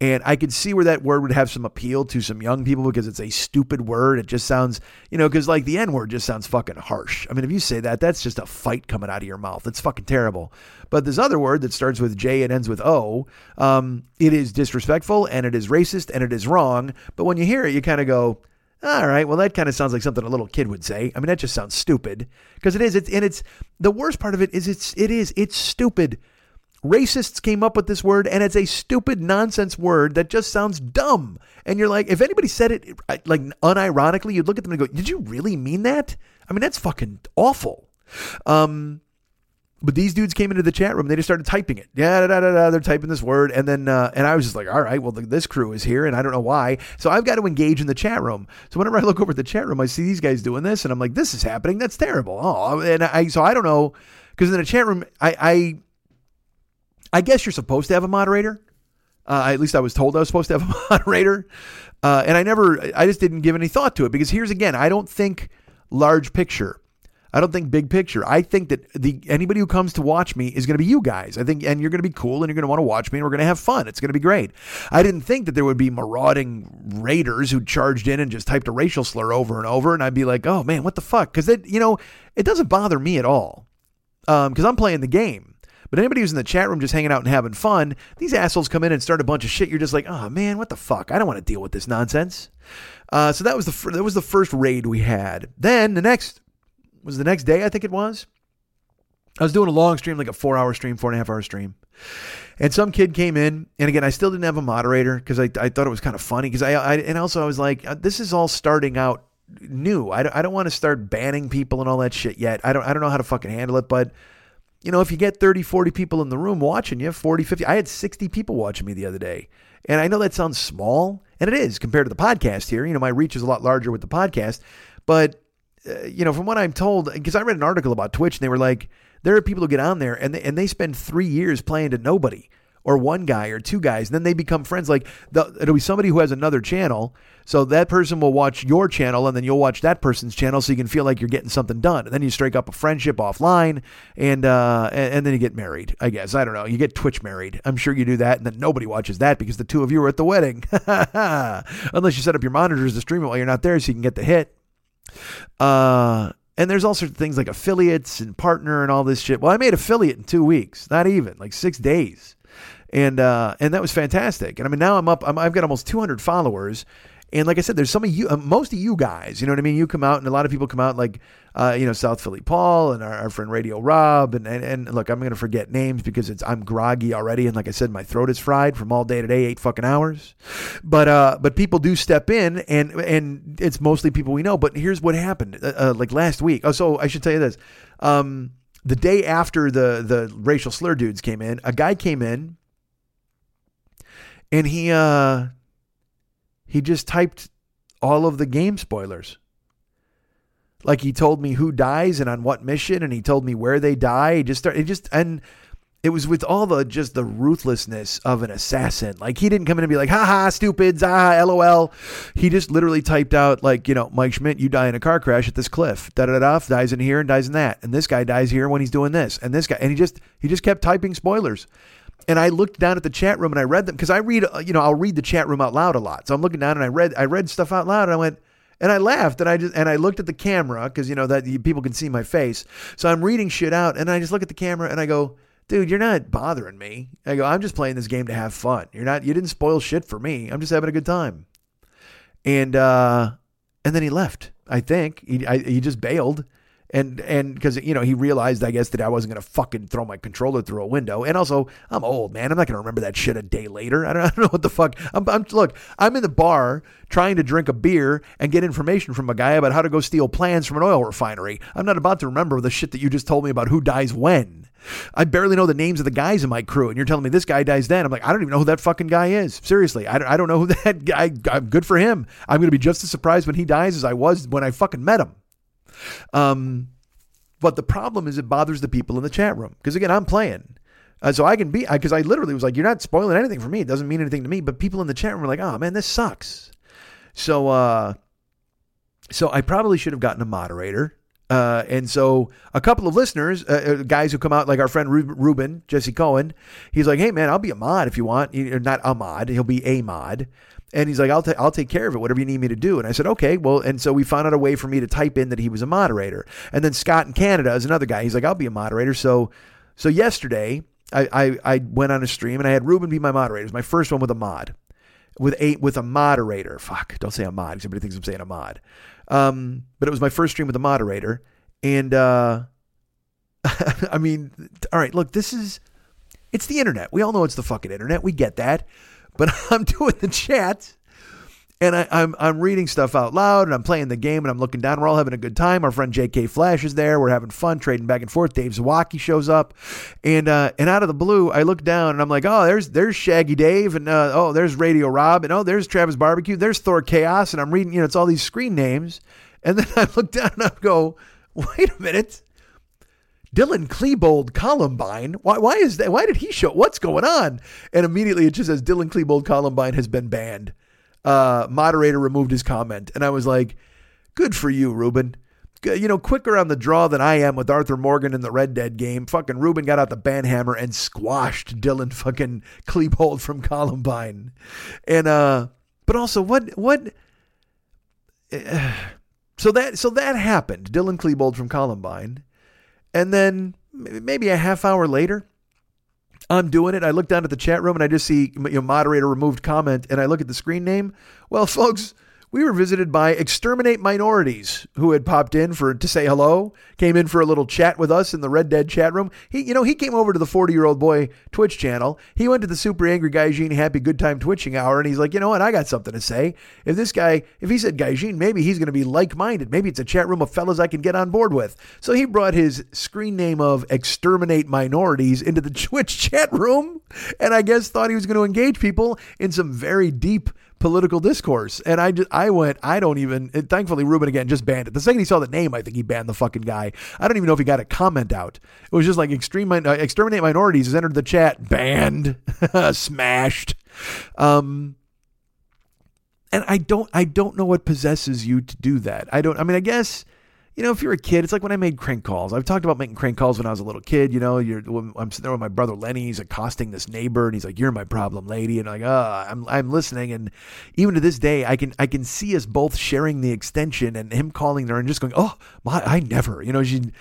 And I could see where that word would have some appeal to some young people because it's a stupid word. It just sounds, because like the N word just sounds fucking harsh. I mean, if you say that, that's just a fight coming out of your mouth. It's fucking terrible. But this other word that starts with J and ends with O, it is disrespectful and it is racist and it is wrong. But when you hear it, you kind of go, all right, well, that kind of sounds like something a little kid would say. I mean, that just sounds stupid because it is. It's the worst part of it is it's stupid. Racists came up with this word, and it's a stupid nonsense word that just sounds dumb. And you're like, if anybody said it like unironically, you'd look at them and go, did you really mean that? I mean, that's fucking awful. But these dudes came into the chat room. They just started typing it. They're typing this word. And then, and I was just like, all right, well, this crew is here and I don't know why. So I've got to engage in the chat room. So whenever I look over at the chat room, I see these guys doing this and I'm like, this is happening. That's terrible. Oh, and so I don't know. Cause in the chat room, I guess you're supposed to have a moderator. At least I was told I was supposed to have a moderator. And I just didn't give any thought to it because here's again, I don't think large picture. I don't think big picture. I think that anybody who comes to watch me is going to be you guys. I think, and you're going to be cool and you're going to want to watch me and we're going to have fun. It's going to be great. I didn't think that there would be marauding raiders who charged in and just typed a racial slur over and over. And I'd be like, oh man, what the fuck? Cause it doesn't bother me at all. Cause I'm playing the game, but anybody who's in the chat room just hanging out and having fun, these assholes come in and start a bunch of shit. You're just like, oh man, what the fuck? I don't want to deal with this nonsense. So that was the first raid we had. Then the next day, I think it was. I was doing a long stream, like a 4.5 hour stream. And some kid came in. And again, I still didn't have a moderator because I thought it was kind of funny. Because and also I was like, this is all starting out new. I don't want to start banning people and all that shit yet. I don't know how to fucking handle it. But, if you get 30, 40 people in the room watching you, 40, 50. I had 60 people watching me the other day. And I know that sounds small. And it is compared to the podcast here. My reach is a lot larger with the podcast. But... from what I'm told, because I read an article about Twitch and they were like, there are people who get on there and they spend 3 years playing to nobody or one guy or two guys. And then they become friends. Like it'll be somebody who has another channel. So that person will watch your channel and then you'll watch that person's channel. So you can feel like you're getting something done. And then you strike up a friendship offline and then you get married, I guess. I don't know. You get Twitch married. I'm sure you do that. And then nobody watches that because the two of you are at the wedding, unless you set up your monitors to stream it while you're not there so you can get the hit. And there's all sorts of things like affiliates and partner and all this shit. Well, I made affiliate in 2 weeks, not even like 6 days. And that was fantastic. And I mean, now I've got almost 200 followers. And like I said, there's some of you, most of you guys, you know what I mean? You come out and a lot of people come out like, South Philly Paul and our friend Radio Rob. And look, I'm going to forget names because I'm groggy already. And like I said, my throat is fried from all day today, 8 fucking hours. But people do step in and it's mostly people we know, but here's what happened like last week. Oh, so I should tell you this. The day after the racial slur dudes came in, a guy came in and he just typed all of the game spoilers. Like he told me who dies and on what mission, and he told me where they die. And it was with all the ruthlessness of an assassin. Like he didn't come in and be like, ha ha, stupids, ah, LOL. He just literally typed out like, Mike Schmidt, you die in a car crash at this cliff. Da da da, dies in here and dies in that. And this guy dies here when he's doing this. And this guy, and he just kept typing spoilers. And I looked down at the chat room and I read them because I read, I'll read the chat room out loud a lot. So I'm looking down and I read stuff out loud and I went, and I laughed and I looked at the camera because, that people can see my face. So I'm reading shit out and I just look at the camera and I go, dude, you're not bothering me. I go, I'm just playing this game to have fun. You didn't spoil shit for me. I'm just having a good time. And then he left, I think. He just bailed. And because, he realized, I guess, that I wasn't going to fucking throw my controller through a window. And also, I'm old, man. I'm not going to remember that shit a day later. I don't know what the fuck. Look, I'm in the bar trying to drink a beer and get information from a guy about how to go steal plans from an oil refinery. I'm not about to remember the shit that you just told me about who dies when. I barely know the names of the guys in my crew. And you're telling me this guy dies then. I'm like, I don't even know who that fucking guy is. Seriously, I don't know who that guy is. Good for him. I'm going to be just as surprised when he dies as I was when I fucking met him. But the problem is it bothers the people in the chat room. Cause again, I'm playing. So I can be, cause I literally was like, you're not spoiling anything for me. It doesn't mean anything to me, but people in the chat room are like, oh man, this sucks. So I probably should have gotten a moderator. And so a couple of listeners, guys who come out, like our friend Ruben, Jesse Cohen, he's like, hey man, I'll be a mod if you want. Not a mod. He'll be a mod. And he's like, I'll take care of it, whatever you need me to do. And I said, okay, well, and so we found out a way for me to type in that he was a moderator. And then Scott in Canada is another guy. He's like, I'll be a moderator. So yesterday I went on a stream and I had Ruben be my moderator. It was my first one with a mod. with a moderator. Fuck, don't say Ahmad, because everybody thinks I'm saying Ahmad. But it was my first stream with a moderator, and I mean, all right, look, it's the internet. We all know it's the fucking internet. We get that. But I'm doing the chat, and I'm reading stuff out loud, and I'm playing the game, and I'm looking down. We're all having a good time. Our friend J.K. Flash is there. We're having fun, trading back and forth. Dave Zawacki shows up, and out of the blue, I look down, and I'm like, oh, there's Shaggy Dave, and oh, there's Radio Rob, and oh, there's Travis Barbecue, there's Thor Chaos, and I'm reading, it's all these screen names, and then I look down, and I go, wait a minute, Dylan Klebold Columbine. Why is that? Why did he show? What's going on? And immediately it just says Dylan Klebold Columbine has been banned. Moderator removed his comment. And I was like, good for you, Ruben. Quicker on the draw than I am with Arthur Morgan in the Red Dead game. Fucking Ruben got out the ban hammer and squashed Dylan fucking Klebold from Columbine. And, but also so that happened. Dylan Klebold from Columbine. And then maybe a half hour later, I'm doing it. I look down at the chat room and I just see moderator removed comment. And I look at the screen name. Well, folks, we were visited by Exterminate Minorities, who had popped in to say hello, came in for a little chat with us in the Red Dead chat room. He came over to the 40-year-old boy Twitch channel. He went to the Super Angry Gaijin Happy Good Time Twitching Hour, and he's like, you know what? I got something to say. If he said Gaijin, maybe he's going to be like-minded. Maybe it's a chat room of fellas I can get on board with. So he brought his screen name of Exterminate Minorities into the Twitch chat room, and I guess thought he was going to engage people in some very deep political discourse. And thankfully Ruben again just banned it. The second he saw the name, I think he banned the fucking guy. I don't even know if he got a comment out. It was just like Exterminate Minorities has entered the chat, banned, smashed. And I don't know what possesses you to do that. I guess, if you're a kid, it's like when I made crank calls. I've talked about making crank calls when I was a little kid. I'm sitting there with my brother Lenny. He's accosting this neighbor, and he's like, "You're my problem, lady." And I'm like, I'm listening. And even to this day, I can see us both sharing the extension and him calling her and just going, "Oh, I never," and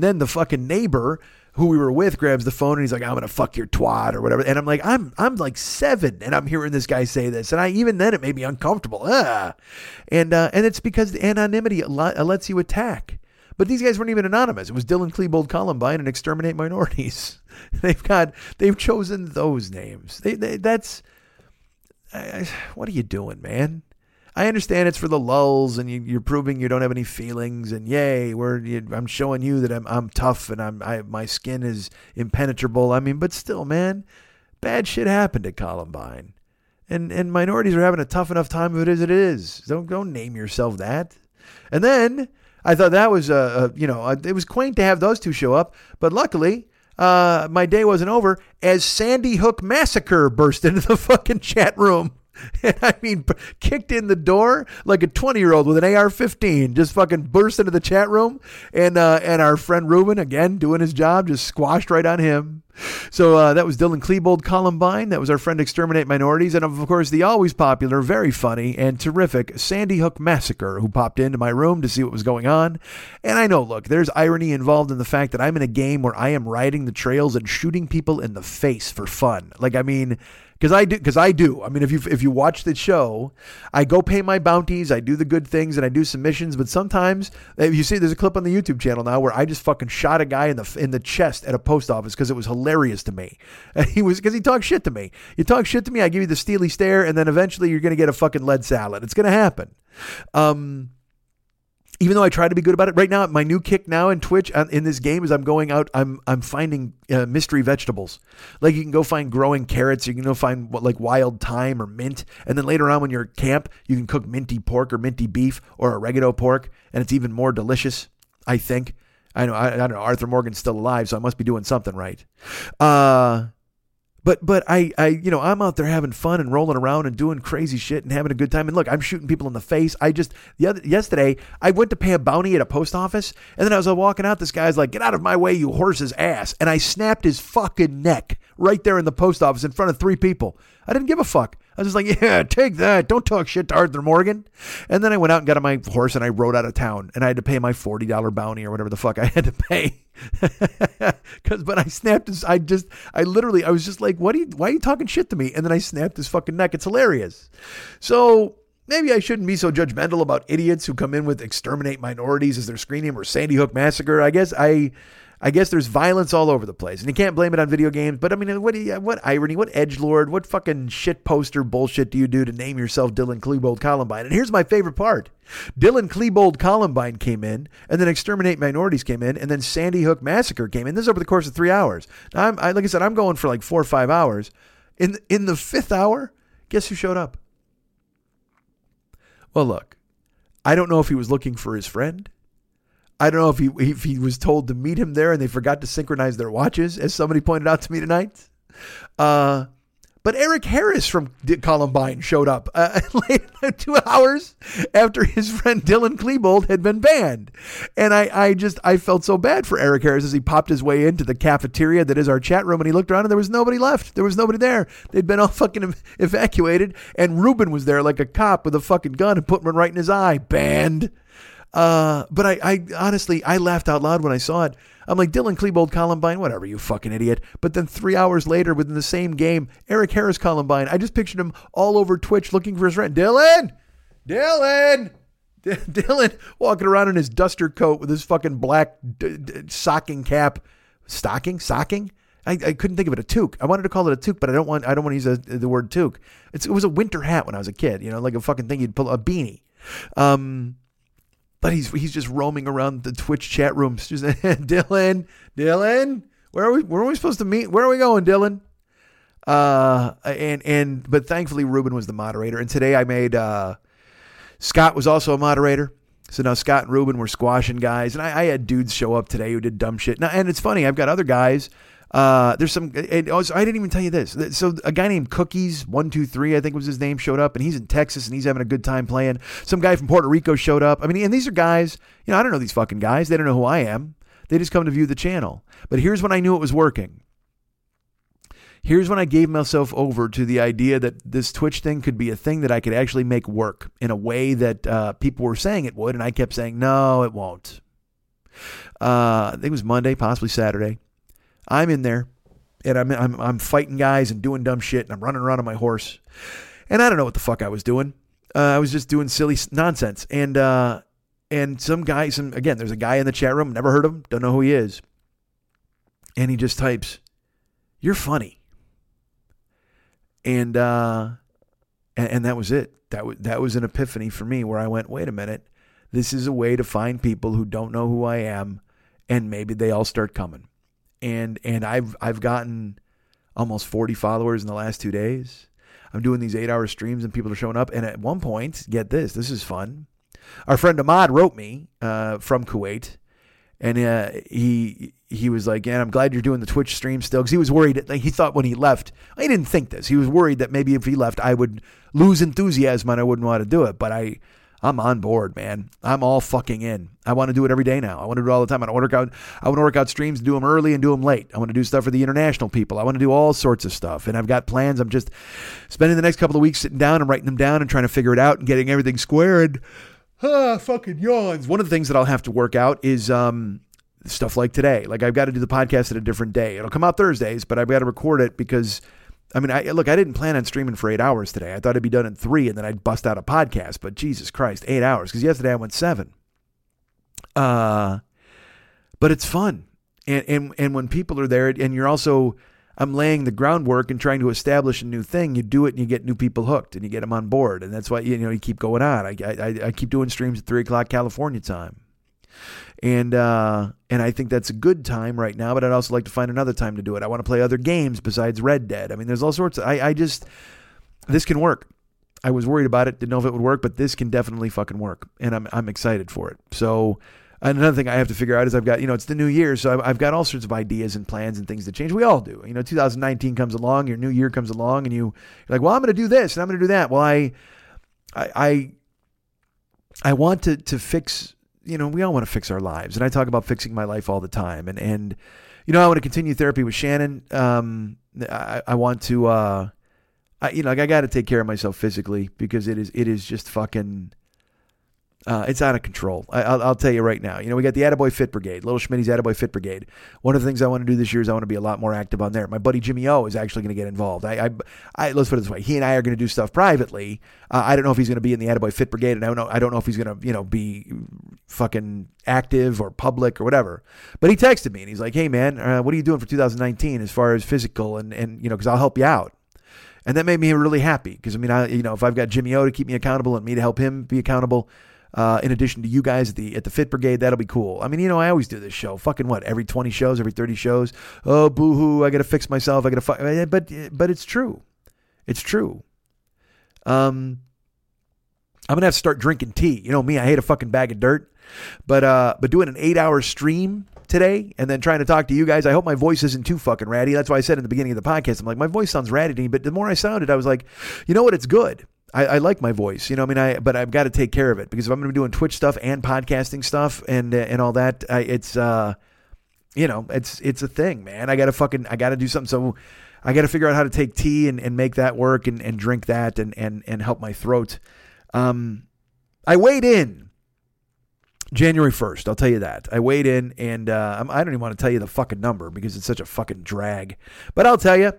then the fucking neighbor who we were with grabs the phone and he's like, "I'm going to fuck your twat," or whatever. And I'm like, I'm like 7 and I'm hearing this guy say this. And even then it made me uncomfortable. And it's because the anonymity lets you attack, but these guys weren't even anonymous. It was Dylan Klebold Columbine and Exterminate Minorities. They've chosen those names. What are you doing, man? I understand it's for the lulls, and you're proving you don't have any feelings, and yay, I'm showing you that I'm tough, and my skin is impenetrable. I mean, but still, man, bad shit happened at Columbine, and minorities are having a tough enough time of it as it is. Don't name yourself that. And then I thought that was it was quaint to have those two show up, but luckily. My day wasn't over as Sandy Hook Massacre burst into the fucking chat room. And I mean, kicked in the door like a 20-year-old with an AR-15, just fucking burst into the chat room. And our friend Ruben, again, doing his job, just squashed right on him. So that was Dylan Klebold Columbine. That was our friend Exterminate Minorities. And of course, the always popular, very funny, and terrific Sandy Hook Massacre, who popped into my room to see what was going on. And I know, look, there's irony involved in the fact that I'm in a game where I am riding the trails and shooting people in the face for fun. Like, I mean... Because I do. I mean, if you watch the show, I go pay my bounties, I do the good things, and I do submissions. But sometimes, if you see, there's a clip on the YouTube channel now where I just fucking shot a guy in the chest at a post office because it was hilarious to me. And because he talked shit to me. You talk shit to me, I give you the steely stare, and then eventually you're gonna get a fucking lead salad. It's gonna happen. Even though I try to be good about it right now, my new kick now in Twitch in this game is I'm going out. I'm finding mystery vegetables. Like you can go find growing carrots. You can go find wild thyme or mint. And then later on when you're at camp, you can cook minty pork or minty beef or oregano pork. And it's even more delicious, I think. I know. I don't know. Arthur Morgan's still alive, so I must be doing something right. But I'm out there having fun and rolling around and doing crazy shit and having a good time. And look, I'm shooting people in the face. Yesterday I went to pay a bounty at a post office, and then I was walking out. This guy's like, "Get out of my way, you horse's ass!" And I snapped his fucking neck right there in the post office in front of 3 people. I didn't give a fuck. I was just like, yeah, take that. Don't talk shit to Arthur Morgan. And then I went out and got on my horse and I rode out of town and I had to pay my $40 bounty or whatever the fuck I had to pay. But I snapped his, I was just like, why are you talking shit to me? And then I snapped his fucking neck. It's hilarious. So maybe I shouldn't be so judgmental about idiots who come in with exterminate minorities as their screen name or Sandy Hook Massacre. I guess there's violence all over the place, and you can't blame it on video games. But I mean, what irony, what edgelord, what fucking shit poster bullshit do you do to name yourself Dylan Klebold Columbine? And here's my favorite part: Dylan Klebold Columbine came in, and then Exterminate Minorities came in, and then Sandy Hook Massacre came in. This is over the course of 3 hours. Now, like I said, I'm going for like 4 or 5 hours. In the fifth hour, guess who showed up? Well, look, I don't know if he was looking for his friend. I don't know if he was told to meet him there and they forgot to synchronize their watches, as somebody pointed out to me tonight. But Eric Harris from Columbine showed up late 2 hours after his friend Dylan Klebold had been banned. And I felt so bad for Eric Harris as he popped his way into the cafeteria that is our chat room, and he looked around and there was nobody left. There was nobody there. They'd been all fucking evacuated, and Ruben was there like a cop with a fucking gun and put one right in his eye. Banned. But I honestly, I laughed out loud when I saw it. I'm like, Dylan Klebold Columbine, whatever, you fucking idiot. But then 3 hours later, within the same game, Eric Harris Columbine, I just pictured him all over Twitch looking for his friend. Dylan walking around in his duster coat with his fucking black socking cap. Socking? I couldn't think of it. A toque. I wanted to call it a toque, but I don't want to use the word toque. It was a winter hat when I was a kid, you know, like a fucking thing you'd pull, a beanie. But he's just roaming around the Twitch chat rooms. Just, Dylan, where are we supposed to meet? Where are we going, Dylan? But thankfully Ruben was the moderator, and today I made Scott was also a moderator. So now Scott and Ruben were squashing guys, and I had dudes show up today who did dumb shit. Now, and it's funny, I've got other guys. I didn't even tell you this. So a guy named Cookies 123, I think was his name, showed up, and he's in Texas and he's having a good time playing. Some guy from Puerto Rico showed up. I mean, and these are guys, you know, I don't know these fucking guys. They don't know who I am. They just come to view the channel. But here's when I knew it was working. Here's when I gave myself over to the idea that this Twitch thing could be a thing that I could actually make work in a way that people were saying it would. And I kept saying, no, it won't. I think it was Monday, possibly Saturday. I'm in there, and I'm fighting guys and doing dumb shit, and I'm running around on my horse, and I don't know what the fuck I was doing. I was just doing silly nonsense, and some guy, again, there's a guy in the chat room, never heard of him, don't know who he is, and he just types, "You're funny," and that was it. That was an epiphany for me, where I went, wait a minute, this is a way to find people who don't know who I am, and maybe they all start coming. And I've gotten almost 40 followers in the last 2 days. I'm doing these 8-hour streams and people are showing up. And at one point, get this is fun. Our friend Ahmad wrote me from Kuwait, and he was like, "Yeah, I'm glad you're doing the Twitch stream still," because he was worried. He thought when he left, he didn't think this. He was worried that maybe if he left, I would lose enthusiasm and I wouldn't want to do it. But I'm on board, man. I'm all fucking in. I want to do it every day now. I want to do it all the time. I want to work out streams, do them early and do them late. I want to do stuff for the international people. I want to do all sorts of stuff. And I've got plans. I'm just spending the next couple of weeks sitting down and writing them down and trying to figure it out and getting everything squared. Fucking yawns. One of the things that I'll have to work out is stuff like today. Like, I've got to do the podcast at a different day. It'll come out Thursdays, but I've got to record it because... I mean, I didn't plan on streaming for 8 hours today. I thought it'd be done in 3 and then I'd bust out a podcast, but Jesus Christ, 8 hours. Cause yesterday I went 7, but it's fun. And when people are there and you're also, I'm laying the groundwork and trying to establish a new thing. You do it and you get new people hooked and you get them on board. And that's why, you know, you keep going on. I keep doing streams at 3:00 California time. And I think that's a good time right now, but I'd also like to find another time to do it. I want to play other games besides Red Dead. I mean, there's all sorts of, this can work. I was worried about it. Didn't know if it would work, but this can definitely fucking work. And I'm excited for it. So another thing I have to figure out is I've got, you know, it's the new year. So I've got all sorts of ideas and plans and things to change. We all do, you know, 2019 comes along, your new year comes along and you're like, well, I'm going to do this and I'm going to do that. Well, I want to fix, you know, we all want to fix our lives. And I talk about fixing my life all the time. And, you know, I want to continue therapy with Shannon. I want to, I got to take care of myself physically because it is just fucking. It's out of control. I'll tell you right now. You know, we got the Attaboy Fit Brigade, Little Schmitty's Attaboy Fit Brigade. One of the things I want to do this year is I want to be a lot more active on there. My buddy Jimmy O is actually going to get involved. Let's put it this way: he and I are going to do stuff privately. I don't know if he's going to be in the Attaboy Fit Brigade, and I don't know if he's going to be fucking active or public or whatever. But he texted me and he's like, "Hey man, what are you doing for 2019 as far as physical and because I'll help you out." And that made me really happy because if I've got Jimmy O to keep me accountable and me to help him be accountable. In addition to you guys at the Fit Brigade, that'll be cool. I mean, I always do this show. Fucking what? Every 20 shows, every 30 shows. Oh, boo-hoo, I got to fix myself. I got to fuck. But it's true. It's true. I'm going to have to start drinking tea. You know me, I hate a fucking bag of dirt. But doing an 8-hour stream today and then trying to talk to you guys, I hope my voice isn't too fucking ratty. That's why I said in the beginning of the podcast, I'm like, my voice sounds ratty to me. But the more I sounded, I was like, you know what? It's good. I like my voice, but I've got to take care of it because if I'm going to be doing Twitch stuff and podcasting stuff and all that, it's a thing, man. I got to do something. So I got to figure out how to take tea and make that work and drink that and help my throat. I weighed in January 1st. I'll tell you that I weighed in and, I don't even want to tell you the fucking number because it's such a fucking drag, but I'll tell you,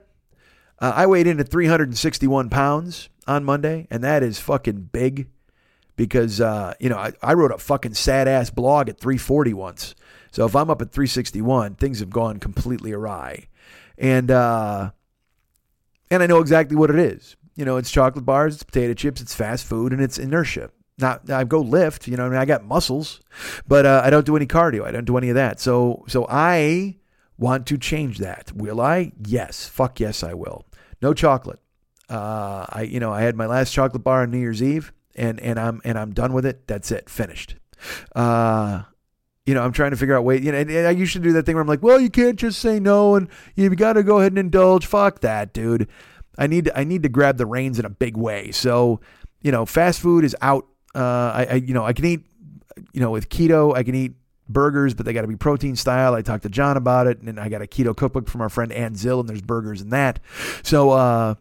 I weighed in at 361 pounds on Monday, and that is fucking big because, I wrote a fucking sad-ass blog at 340 once. So if I'm up at 361, things have gone completely awry. And I know exactly what it is. It's chocolate bars, it's potato chips, it's fast food, and it's inertia. I go lift, I got muscles, but I don't do any cardio. I don't do any of that. So I want to change that. Will I? Yes. Fuck yes, I will. No chocolate. I had my last chocolate bar on New Year's Eve and I'm done with it. That's it. Finished. I'm trying to figure out ways, and I used to do that thing where I'm like, well, you can't just say no. And you got to go ahead and indulge. Fuck that, dude. I need to grab the reins in a big way. So, fast food is out. I can eat, with keto, I can eat burgers, but they got to be protein style. I talked to John about it and I got a keto cookbook from our friend Ann Zill and there's burgers in that. So,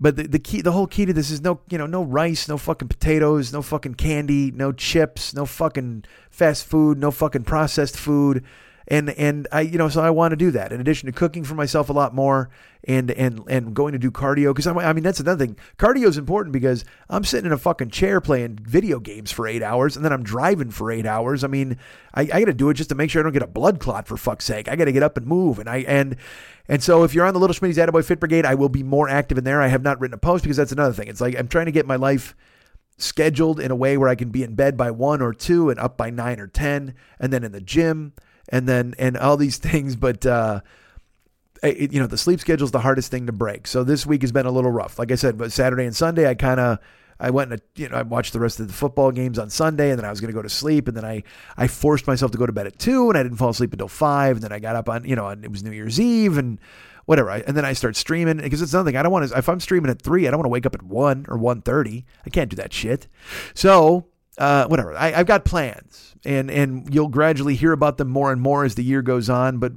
but the whole key to this is no rice, no fucking potatoes, no fucking candy, no chips, no fucking fast food, no fucking processed food. And I want to do that in addition to cooking for myself a lot more and going to do cardio. Cause that's another thing. Cardio is important because I'm sitting in a fucking chair playing video games for 8 hours and then I'm driving for 8 hours. I got to do it just to make sure I don't get a blood clot for fuck's sake. I got to get up and move. And so if you're on the Little Schmitty's Attaboy Fit Brigade, I will be more active in there. I have not written a post because that's another thing. It's like I'm trying to get my life scheduled in a way where I can be in bed by 1 or 2 and up by 9 or 10 and then in the gym and all these things. But, the sleep schedule is the hardest thing to break. So this week has been a little rough. Like I said, but Saturday and Sunday, I watched the rest of the football games on Sunday and then I was going to go to sleep. And then I forced myself to go to bed at 2 and I didn't fall asleep until 5. And then I got up on it was New Year's Eve and whatever. And then I start streaming because it's nothing. I don't want to, if I'm streaming at 3, I don't want to wake up at 1 or 1:30. I can't do that shit. So, whatever. I've got plans and you'll gradually hear about them more and more as the year goes on. But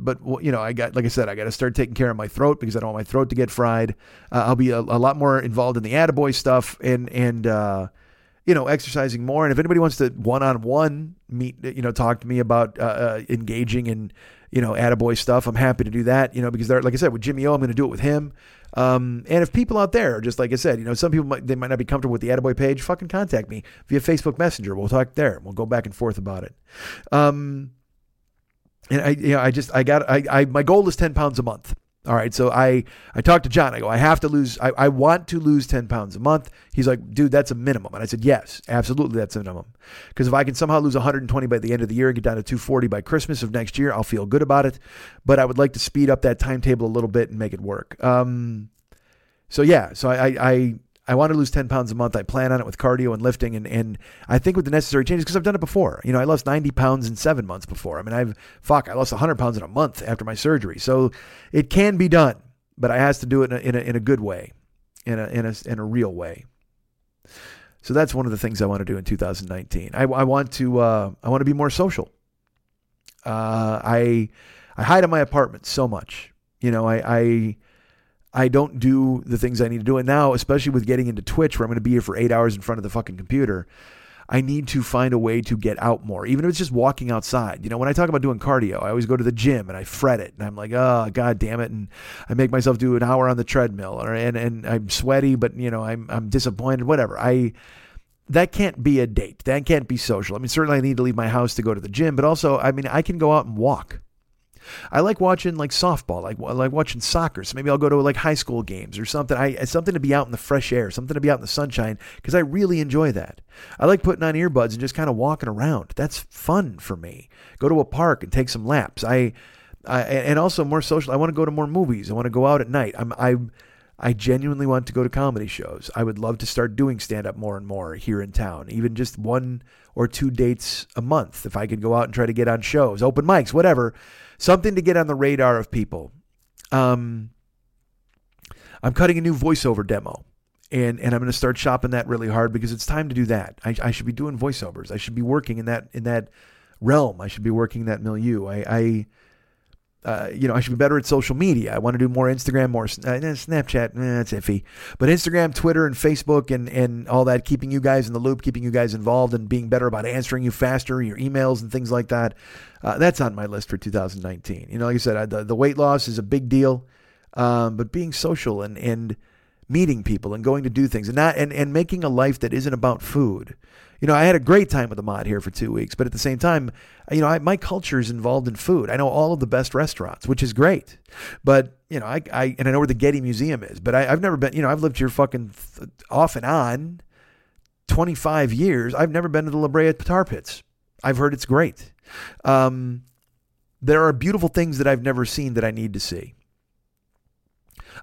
I got to start taking care of my throat because I don't want my throat to get fried. I'll be a lot more involved in the Attaboy stuff and exercising more. And if anybody wants to one-on-one meet, talk to me about, engaging in, Attaboy stuff, I'm happy to do that, because they're, like I said, with Jimmy O, I'm going to do it with him. And if people out there, just like I said, some people might not be comfortable with the Attaboy page, fucking contact me via Facebook Messenger. We'll talk there. We'll go back and forth about it. My goal is 10 pounds a month. All right. So I talked to John, I go, I want to lose 10 pounds a month. He's like, dude, that's a minimum. And I said, yes, absolutely. That's a minimum. Cause if I can somehow lose 120 by the end of the year and get down to 240 by Christmas of next year, I'll feel good about it. But I would like to speed up that timetable a little bit and make it work. So I want to lose 10 pounds a month. I plan on it with cardio and lifting and I think with the necessary changes, because I've done it before. I lost 90 pounds in 7 months before. I lost 100 pounds in a month after my surgery. So it can be done, but I has to do it in a good way, in a real way. So that's one of the things I want to do in 2019. I want to be more social. I hide in my apartment so much. I don't do the things I need to do. And now, especially with getting into Twitch, where I'm going to be here for 8 hours in front of the fucking computer, I need to find a way to get out more, even if it's just walking outside. You know, when I talk about doing cardio, I always go to the gym and I fret it. And I'm like, oh, God damn it. And I make myself do an hour on the treadmill, or, and I'm sweaty, but, you know, I'm disappointed, whatever. That can't be a date. That can't be social. I mean, certainly I need to leave my house to go to the gym, but also, I mean, I can go out and walk. I like watching like softball, like watching soccer. So maybe I'll go to like high school games or something. Something to be out in the fresh air, something to be out in the sunshine, because I really enjoy that. I like putting on earbuds and just kind of walking around. That's fun for me. Go to a park and take some laps. And also more social. I want to go to more movies. I want to go out at night. I genuinely want to go to comedy shows. I would love to start doing stand-up more and more here in town, even just 1 or 2 dates a month. If I could go out and try to get on shows, open mics, whatever, something to get on the radar of people. I'm cutting a new voiceover demo, and I'm going to start shopping that really hard, because it's time to do that. I should be doing voiceovers. I should be working in that realm. I should be working in that milieu. I should be better at social media. I want to do more Instagram, more Snapchat. That's iffy. But Instagram, Twitter, and Facebook and all that, keeping you guys in the loop, keeping you guys involved, and being better about answering you faster, your emails and things like that. That's on my list for 2019. You know, like I said, the weight loss is a big deal. But being social and meeting people and going to do things and making a life that isn't about food. You know, I had a great time with Ahmad here for 2 weeks, but at the same time, you know, my culture is involved in food. I know all of the best restaurants, which is great, but you know, I know where the Getty Museum is, but I've never been, you know, I've lived here fucking off and on 25 years. I've never been to the La Brea Tar Pits. I've heard it's great. There are beautiful things that I've never seen that I need to see.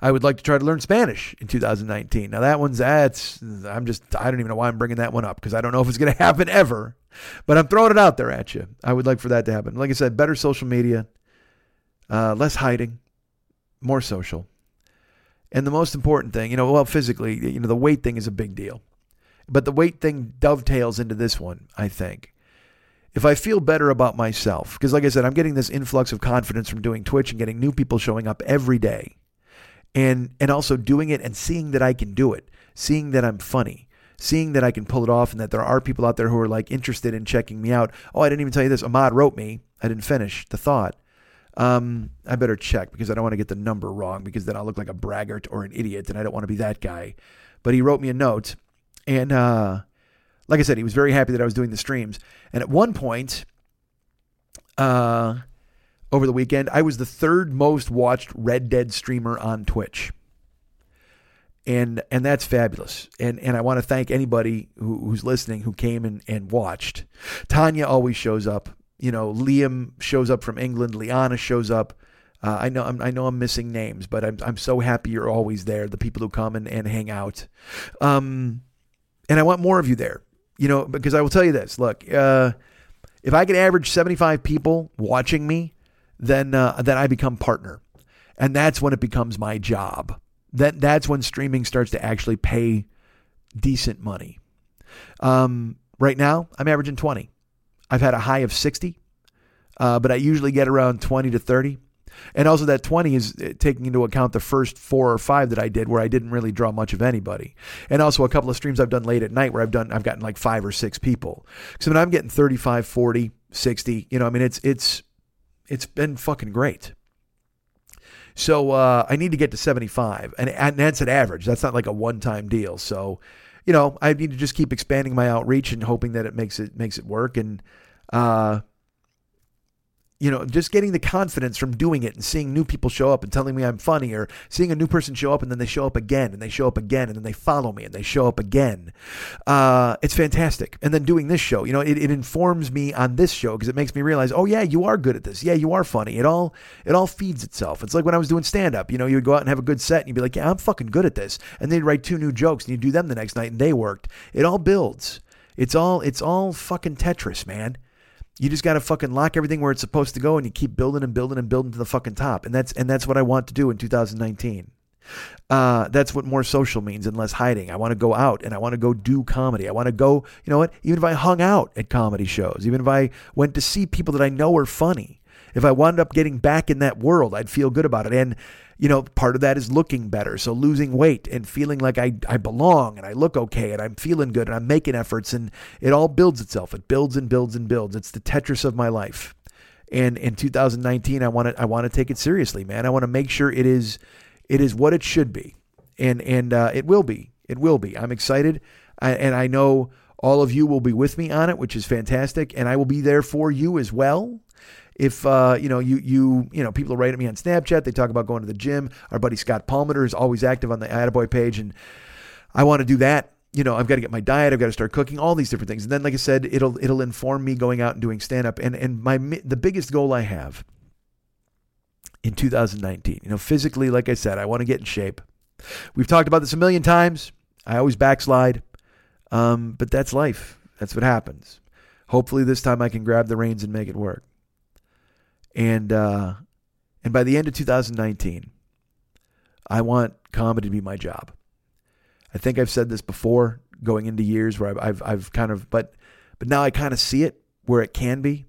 I would like to try to learn Spanish in 2019. Now I don't even know why I'm bringing that one up, because I don't know if it's going to happen ever, but I'm throwing it out there at you. I would like for that to happen. Like I said, better social media, less hiding, more social. And the most important thing, you know, well, physically, you know, the weight thing is a big deal, but the weight thing dovetails into this one, I think. If I feel better about myself, because like I said, I'm getting this influx of confidence from doing Twitch and getting new people showing up every day. And also doing it and seeing that I can do it, seeing that I'm funny, seeing that I can pull it off, and that there are people out there who are like interested in checking me out. Oh, I didn't even tell you this. Ahmad wrote me. I didn't finish the thought. I better check, because I don't want to get the number wrong, because then I'll look like a braggart or an idiot, and I don't want to be that guy. But he wrote me a note, and like I said, he was very happy that I was doing the streams. And at one point, over the weekend, I was the third most watched Red Dead streamer on Twitch. And that's fabulous. And I want to thank anybody who's listening, who came and watched. Tanya always shows up. You know, Liam shows up from England. Liana shows up. I know I'm missing names, but I'm so happy you're always there. The people who come and hang out. And I want more of you there, you know, because I will tell you this, look, if I could average 75 people watching me, then I become partner. And that's when it becomes my job. That's when streaming starts to actually pay decent money. Right now, I'm averaging 20. I've had a high of 60, but I usually get around 20 to 30. And also that 20 is taking into account the first 4 or 5 that I did, where I didn't really draw much of anybody. And also a couple of streams I've done late at night where I've gotten like 5 or 6 people. So when I'm getting 35, 40, 60, you know, I mean, it's been fucking great. So I need to get to 75, and that's an average. That's not like a one-time deal. So, you know, I need to just keep expanding my outreach and hoping that it makes it work. And, you know, just getting the confidence from doing it and seeing new people show up and telling me I'm funny, or seeing a new person show up and then they show up again and they show up again and then they follow me and they show up again. It's fantastic. And then doing this show, you know, it informs me on this show, because it makes me realize, oh yeah, you are good at this. Yeah, you are funny. It all feeds itself. It's like when I was doing stand up, you know, you would go out and have a good set and you'd be like, yeah, I'm fucking good at this. And they'd write 2 new jokes and you do them the next night and they worked. It all builds. It's all fucking Tetris, man. You just got to fucking lock everything where it's supposed to go, and you keep building and building and building to the fucking top. And that's what I want to do in 2019. That's what more social means and less hiding. I want to go out and I want to go do comedy. I want to go, you know what, even if I hung out at comedy shows, even if I went to see people that I know are funny If I wound up getting back in that world, I'd feel good about it. And, you know, part of that is looking better. So losing weight and feeling like I belong and I look okay and I'm feeling good and I'm making efforts, and it all builds itself. It builds and builds and builds. It's the Tetris of my life. And in 2019, I want to take it seriously, man. I want to make sure it is what it should be. And it will be. It will be. I'm excited. And I know all of you will be with me on it, which is fantastic. And I will be there for you as well. If, you know, people write at me on Snapchat, they talk about going to the gym. Our buddy Scott Palmeter is always active on the Attaboy page. And I want to do that. You know, I've got to get my diet. I've got to start cooking, all these different things. And then, like I said, it'll inform me going out and doing stand-up. And the biggest goal I have in 2019, you know, physically, like I said, I want to get in shape. We've talked about this a million times. I always backslide. But that's life. That's what happens. Hopefully this time I can grab the reins and make it work. And by the end of 2019, I want comedy to be my job. I think I've said this before, going into years where I've kind of, but now I kind of see it where it can be.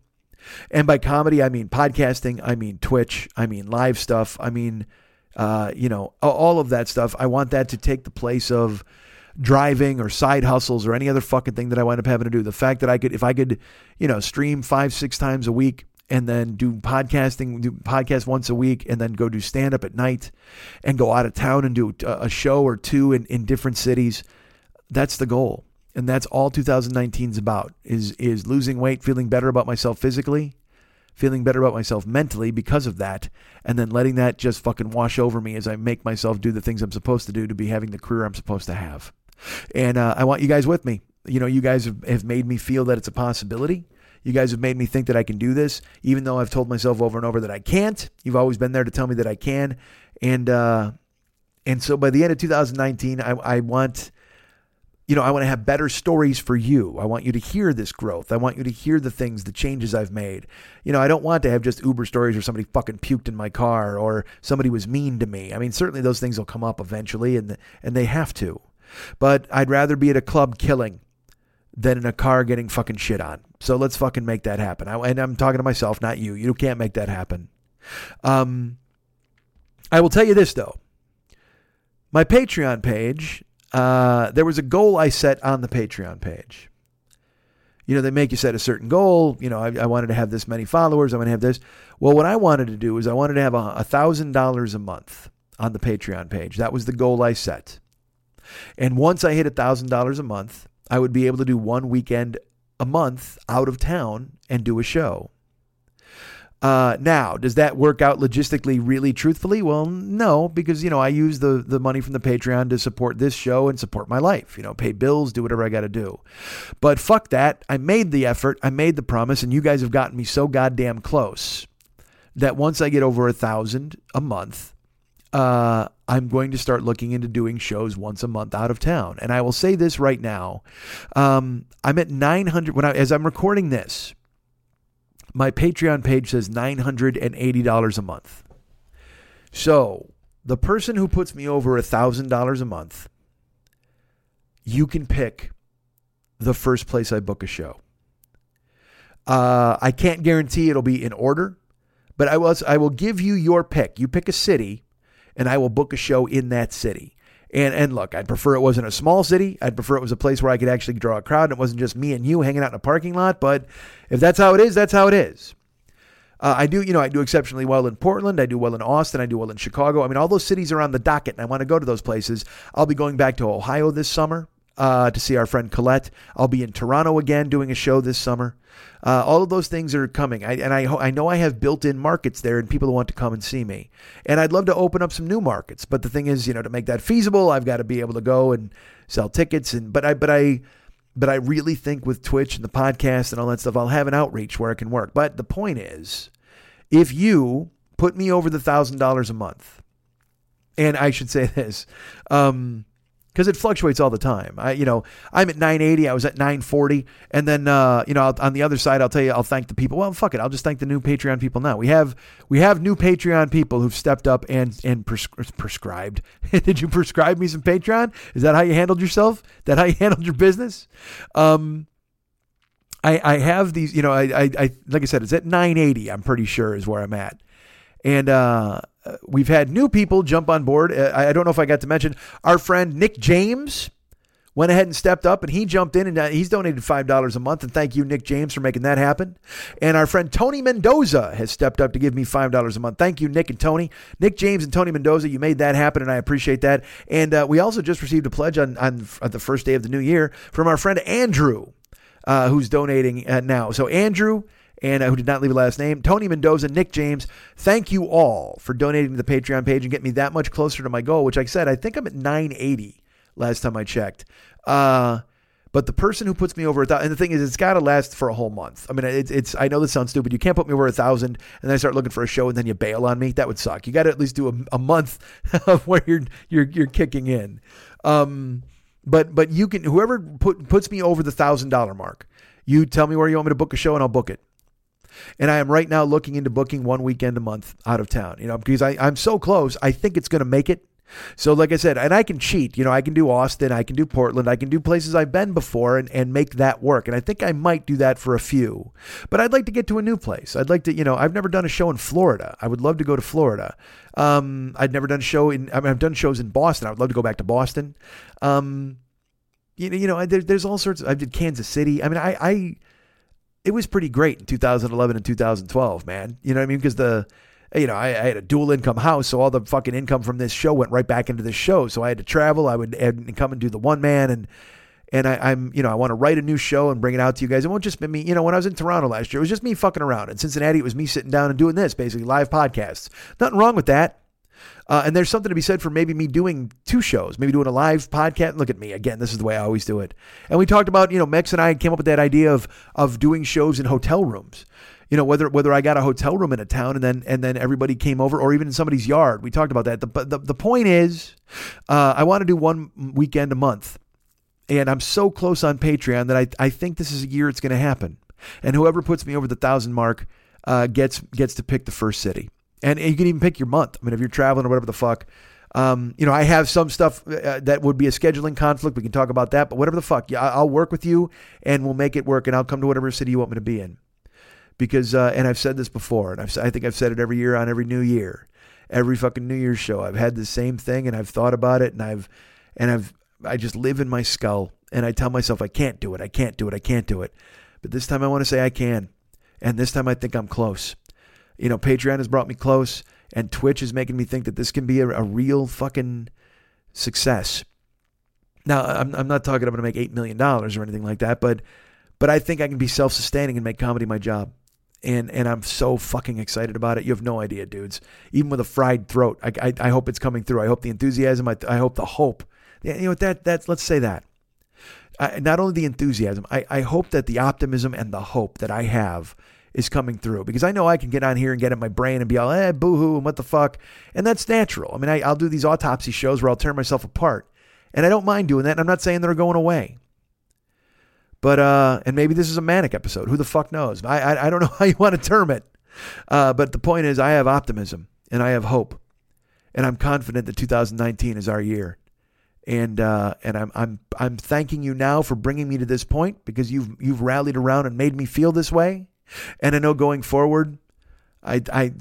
And by comedy, I mean podcasting, I mean Twitch, I mean live stuff, I mean, you know, all of that stuff. I want that to take the place of driving or side hustles or any other fucking thing that I wind up having to do. The fact that if I could, you know, stream 5-6 times a week, and then do podcast once a week, and then go do stand-up at night and go out of town and do a show or two in different cities. That's the goal. And that's all 2019's about, is losing weight, feeling better about myself physically, feeling better about myself mentally because of that, and then letting that just fucking wash over me as I make myself do the things I'm supposed to do to be having the career I'm supposed to have. And I want you guys with me. You know, you guys have made me feel that it's a possibility. You guys have made me think that I can do this, even though I've told myself over and over that I can't. You've always been there to tell me that I can. And so by the end of 2019, I want to have better stories for you. I want you to hear this growth. I want you to hear the things, the changes I've made. You know, I don't want to have just Uber stories or somebody fucking puked in my car or somebody was mean to me. I mean, certainly those things will come up eventually, and they have to. But I'd rather be at a club killing than in a car getting fucking shit on. So let's fucking make that happen. And I'm talking to myself, not you. You can't make that happen. I will tell you this, though. My Patreon page, there was a goal I set on the Patreon page. You know, they make you set a certain goal. You know, I wanted to have this many followers. I want to have this. Well, what I wanted to do is I wanted to have $1,000 a month on the Patreon page. That was the goal I set. And once I hit $1,000 a month, I would be able to do one weekend a month out of town and do a show. Now, does that work out logistically really truthfully? Well, no, because, you know, I use the money from the Patreon to support this show and support my life, you know, pay bills, do whatever I got to do. But fuck that. I made the effort. I made the promise. And you guys have gotten me so goddamn close that once I get over $1,000 a month, I'm going to start looking into doing shows once a month out of town. And I will say this right now. I'm at 900 as I'm recording this, my Patreon page says $980 a month. So the person who puts me over $1,000 a month, you can pick the first place I book a show. I can't guarantee it'll be in order, but I will give you your pick. You pick a city, and I will book a show in that city. And look, I'd prefer it wasn't a small city. I'd prefer it was a place where I could actually draw a crowd and it wasn't just me and you hanging out in a parking lot. But if that's how it is, that's how it is. I do exceptionally well in Portland. I do well in Austin. I do well in Chicago. I mean, all those cities are on the docket and I want to go to those places. I'll be going back to Ohio this summer to see our friend Colette. I'll be in Toronto again doing a show this summer. All of those things are coming. I know I have built-in markets there and people who want to come and see me. And I'd love to open up some new markets. But the thing is, you know, to make that feasible, I've got to be able to go and sell tickets. But I really think with Twitch and the podcast and all that stuff, I'll have an outreach where I can work. But the point is, if you put me over the $1,000 a month, and I should say this, because it fluctuates all the time. I'm at 980. I was at 940. And then, on the other side, I'll tell you, I'll thank the people. Well, fuck it. I'll just thank the new Patreon people now. We have new Patreon people who've stepped up and prescribed. Did you prescribe me some Patreon? Is that how you handled yourself? That how you handled your business? I have these, you know, I like I said, it's at 980, I'm pretty sure is where I'm at. And we've had new people jump on board. I don't know if I got to mention our friend Nick James went ahead and stepped up, and he jumped in, and he's donated $5 a month. And thank you, Nick James, for making that happen. And our friend Tony Mendoza has stepped up to give me $5 a month. Thank you, Nick and Tony. Nick James and Tony Mendoza, you made that happen, and I appreciate that. And we also just received a pledge on the first day of the new year from our friend Andrew, who's donating now. So Andrew, and who did not leave a last name, Tony Mendoza, Nick James, thank you all for donating to the Patreon page and getting me that much closer to my goal, which, like I said, I think I'm at 980 last time I checked. But the person who puts me over 1,000, and the thing is, it's got to last for a whole month. I mean, it's. I know this sounds stupid. You can't put me over 1,000 and then I start looking for a show and then you bail on me. That would suck. You got to at least do a month of where you're kicking in. But you can, whoever puts me over the $1,000 mark, you tell me where you want me to book a show and I'll book it. And I am right now looking into booking one weekend a month out of town, you know, because I'm so close. I think it's going to make it. So like I said, and I can cheat, you know, I can do Austin, I can do Portland, I can do places I've been before and make that work. And I think I might do that for a few, but I'd like to get to a new place. I'd like to, you know, I've never done a show in Florida. I would love to go to Florida. I'd never done a show I've done shows in Boston. I would love to go back to Boston. You know, there's all sorts of, I did Kansas City. I mean, it was pretty great in 2011 and 2012, man. You know what I mean? Because I had a dual income house, so all the fucking income from this show went right back into this show. So I had to travel. I would come and do the one man, and I want to write a new show and bring it out to you guys. It won't just be me. You know, when I was in Toronto last year, it was just me fucking around. In Cincinnati, it was me sitting down and doing this, basically live podcasts. Nothing wrong with that. And there's something to be said for maybe me doing two shows, maybe doing a live podcast. Look at me again. This is the way I always do it. And we talked about, you know, Mex and I came up with that idea of doing shows in hotel rooms, you know, whether I got a hotel room in a town and then everybody came over, or even in somebody's yard. We talked about that. The point is, I want to do one weekend a month, and I'm so close on Patreon that I think this is a year it's going to happen. And whoever puts me over the 1,000 mark, gets to pick the first city. And you can even pick your month. I mean, if you're traveling or whatever the fuck, you know, I have some stuff that would be a scheduling conflict. We can talk about that, but whatever the fuck, yeah, I'll work with you and we'll make it work, and I'll come to whatever city you want me to be in. Because, and I've said this before, and I think I've said it every year on every New Year, every fucking New Year's show. I've had the same thing, and I've thought about it, and I just live in my skull, and I tell myself, I can't do it. But this time I want to say I can. And this time I think I'm close. You know, Patreon has brought me close, and Twitch is making me think that this can be a real fucking success. Now, I'm not talking I'm going to make $8 million or anything like that, but I think I can be self-sustaining and make comedy my job. And I'm so fucking excited about it. You have no idea, dudes. Even with a fried throat, I hope it's coming through. I hope the enthusiasm, I hope the hope. You know, that's let's say that. Not only the enthusiasm, I hope that the optimism and the hope that I have is coming through, because I know I can get on here and get in my brain and be all, boo-hoo, and what the fuck. And that's natural. I mean, I'll do these autopsy shows where I'll tear myself apart, and I don't mind doing that. And I'm not saying they're going away, but, and maybe this is a manic episode. Who the fuck knows? I don't know how you want to term it. But the point is, I have optimism and I have hope, and I'm confident that 2019 is our year. And I'm thanking you now for bringing me to this point, because you've rallied around and made me feel this way. And I know going forward,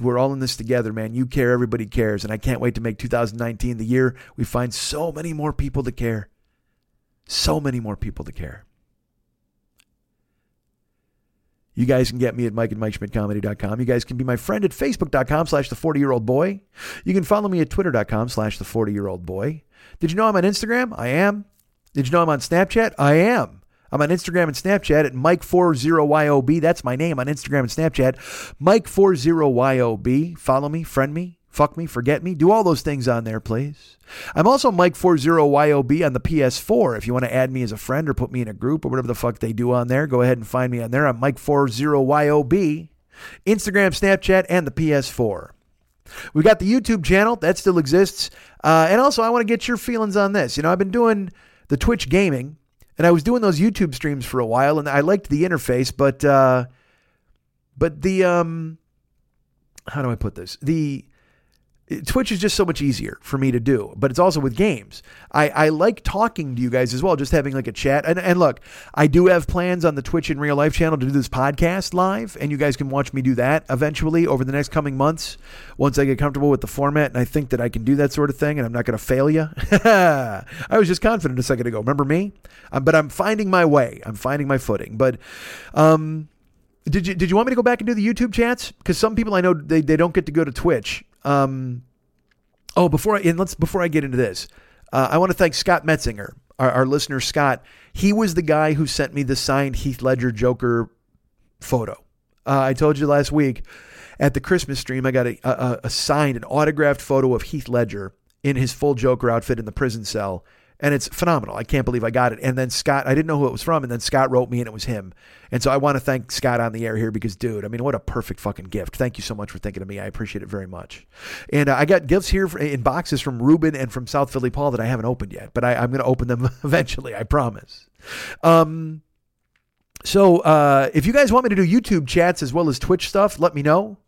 we're all in this together, man. You care, everybody cares. And I can't wait to make 2019 the year we find so many more people to care. So many more people to care. You guys can get me at Mike at MikeSchmidtComedy.com. You guys can be my friend at Facebook.com/the40-year-old boy. You can follow me at Twitter.com/the40-year-old boy. Did you know I'm on Instagram? I am. Did you know I'm on Snapchat? I am. I'm on Instagram and Snapchat at Mike40YOB. That's my name on Instagram and Snapchat. Mike40YOB. Follow me, friend me, fuck me, forget me. Do all those things on there, please. I'm also Mike40YOB on the PS4. If you want to add me as a friend or put me in a group or whatever the fuck they do on there, go ahead and find me on there. I'm Mike40YOB. Instagram, Snapchat, and the PS4. We've got the YouTube channel. That still exists. And also, I want to get your feelings on this. You know, I've been doing the Twitch gaming, and I was doing those YouTube streams for a while, and I liked the interface, but the how do I put this? The Twitch is just so much easier for me to do, but it's also with games. I like talking to you guys as well, just having like a chat. And look, I do have plans on the Twitch in Real Life channel to do this podcast live, and you guys can watch me do that eventually over the next coming months once I get comfortable with the format, and I think that I can do that sort of thing, and I'm not going to fail you. I was just confident a second ago. Remember me? But I'm finding my way. I'm finding my footing. But did you want me to go back and do the YouTube chats? Because some people I know, they don't get to go to Twitch. Before I get into this, I want to thank Scott Metzinger, our listener, Scott. He was the guy who sent me the signed Heath Ledger Joker photo. I told you last week at the Christmas stream, I got a signed and autographed photo of Heath Ledger in his full Joker outfit in the prison cell. And it's phenomenal. I can't believe I got it. And then Scott, I didn't know who it was from. And then Scott wrote me and it was him. And so I want to thank Scott on the air here because, dude, I mean, what a perfect fucking gift. Thank you so much for thinking of me. I appreciate it very much. And I got gifts here in boxes from Ruben and from South Philly Paul that I haven't opened yet. But I'm going to open them eventually. I promise. So if you guys want me to do YouTube chats as well as Twitch stuff, let me know.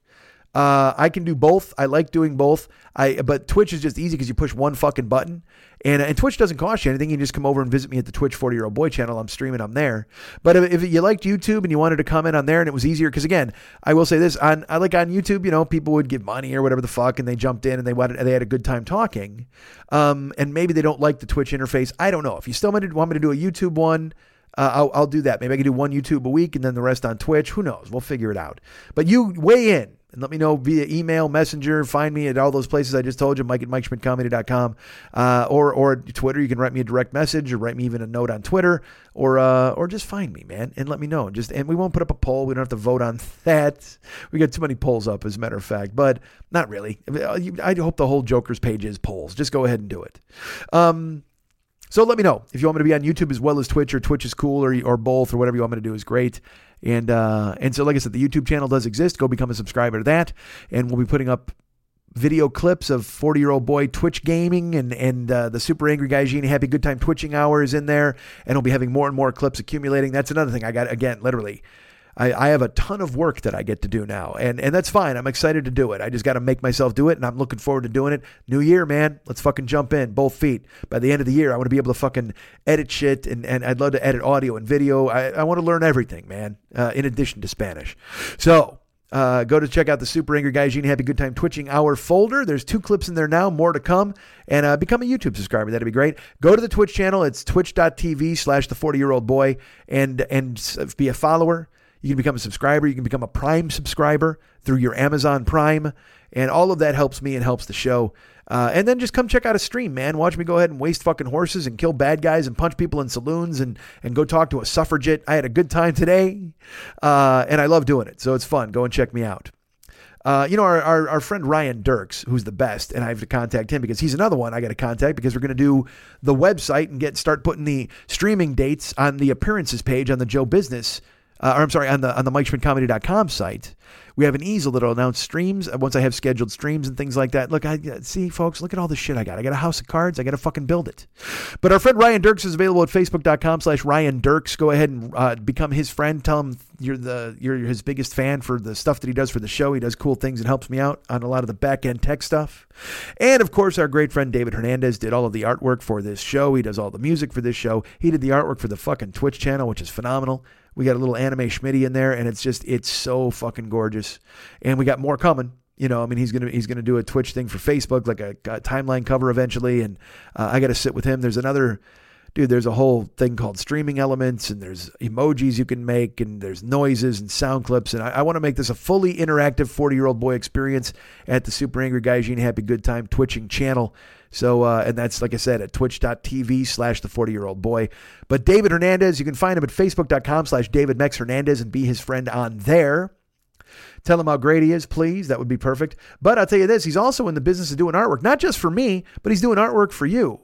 I can do both. I like doing both. But Twitch is just easy because you push one fucking button, and Twitch doesn't cost you anything. You can just come over and visit me at the Twitch 40-year-old boy channel. I'm streaming. I'm there. But if you liked YouTube and you wanted to comment on there, and it was easier because again, I will say this on YouTube, you know, people would give money or whatever the fuck, and they jumped in and they had a good time talking. And maybe they don't like the Twitch interface. I don't know. If you still want me to do a YouTube one. I'll do that. Maybe I can do one YouTube a week and then the rest on Twitch. Who knows? We'll figure it out. But you weigh in and let me know via email, messenger, find me at all those places I just told you, Mike at MikeSchmidtComedy.com, or Twitter. You can write me a direct message or write me even a note on Twitter or just find me, man, and let me know. And we won't put up a poll. We don't have to vote on that. We got too many polls up, as a matter of fact, but not really. I hope the whole Joker's page is polls. Just go ahead and do it. So let me know if you want me to be on YouTube as well as Twitch, or Twitch is cool, or both, or whatever you want me to do is great. And so, like I said, the YouTube channel does exist. Go become a subscriber to that. And we'll be putting up video clips of 40-year-old boy Twitch gaming and the super angry guy Gene Happy Good Time Twitching Hour is in there. And we'll be having more and more clips accumulating. That's another thing I got, again, literally. I have a ton of work that I get to do now, and that's fine. I'm excited to do it. I just got to make myself do it, and I'm looking forward to doing it. New year, man. Let's fucking jump in, both feet. By the end of the year, I want to be able to fucking edit shit, and I'd love to edit audio and video. I want to learn everything, man, in addition to Spanish. So go to check out the Super Angry Guy Gene Happy Good Time Twitching Hour folder. There's 2 clips in there now, more to come, and become a YouTube subscriber. That'd be great. Go to the Twitch channel. It's twitch.tv/the40-year-old boy, and be a follower. You can become a subscriber. You can become a Prime subscriber through your Amazon Prime. And all of that helps me and helps the show. And then just come check out a stream, man. Watch me go ahead and waste fucking horses and kill bad guys and punch people in saloons and go talk to a suffragette. I had a good time today. And I love doing it. So it's fun. Go and check me out. You know, our friend Ryan Dirks, who's the best, and I have to contact him because he's another one I got to contact because we're going to do the website and start putting the streaming dates on the appearances page on the Joe Business on the MikeSchmidtComedy.com site. We have an easel that'll announce streams once I have scheduled streams and things like that. Look, see, folks, look at all the shit I got. I got a house of cards. I got to fucking build it. But our friend Ryan Dirks is available at Facebook.com/Ryan Dirks. Go ahead and become his friend. Tell him you're his biggest fan for the stuff that he does for the show. He does cool things and helps me out on a lot of the back end tech stuff. And of course, our great friend David Hernandez did all of the artwork for this show. He does all the music for this show. He did the artwork for the fucking Twitch channel, which is phenomenal. We got a little anime Schmitty in there, and it's so fucking gorgeous. And we got more coming. You know, I mean, he's gonna do a Twitch thing for Facebook, like a timeline cover eventually. And I got to sit with him. There's another dude. There's a whole thing called streaming elements, and there's emojis you can make, and there's noises and sound clips. And I want to make this a fully interactive 40-year-old boy experience at the Super Angry Guy Gene Happy Good Time Twitching channel. So, and that's, like I said, at twitch.tv/the40-year-old boy. But David Hernandez, you can find him at facebook.com/David Mex Hernandez and be his friend on there. Tell him how great he is, please. That would be perfect. But I'll tell you this, he's also in the business of doing artwork, not just for me, but he's doing artwork for you.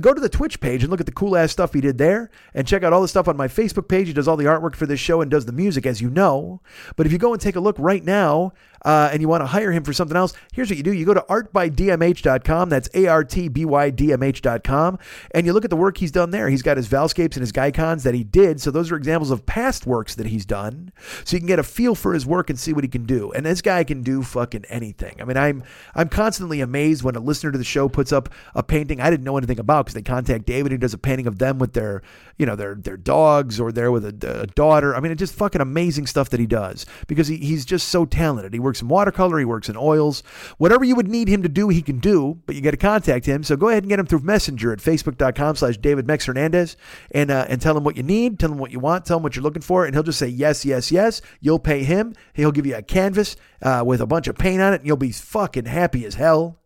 Go to the Twitch page and look at the cool ass stuff he did there and check out all the stuff on my Facebook page. He does all the artwork for this show and does the music, as you know. But if you go and take a look right now, and you want to hire him for something else, here's what you do. You go to artbydmh.com. That's ARTBYDMH.com. And you look at the work he's done there. He's got his Valscapes and his Gycons that he did. So those are examples of past works that he's done. So you can get a feel for his work and see what he can do. And this guy can do fucking anything. I mean, I'm constantly amazed when a listener to the show puts up a painting I didn't know anything about, because they contact David, who does a painting of them with their, you know, their dogs, or there with a daughter. I mean, it's just fucking amazing stuff that he does, because he's just so talented. He works in watercolor. He works in oils. Whatever you would need him to do, he can do, but you got to contact him. So go ahead and get him through Messenger at facebook.com/DavidMexHernandez and tell him what you need, tell him what you want, tell him what you're looking for. And he'll just say, yes, yes, yes. You'll pay him. He'll give you a canvas with a bunch of paint on it, and you'll be fucking happy as hell.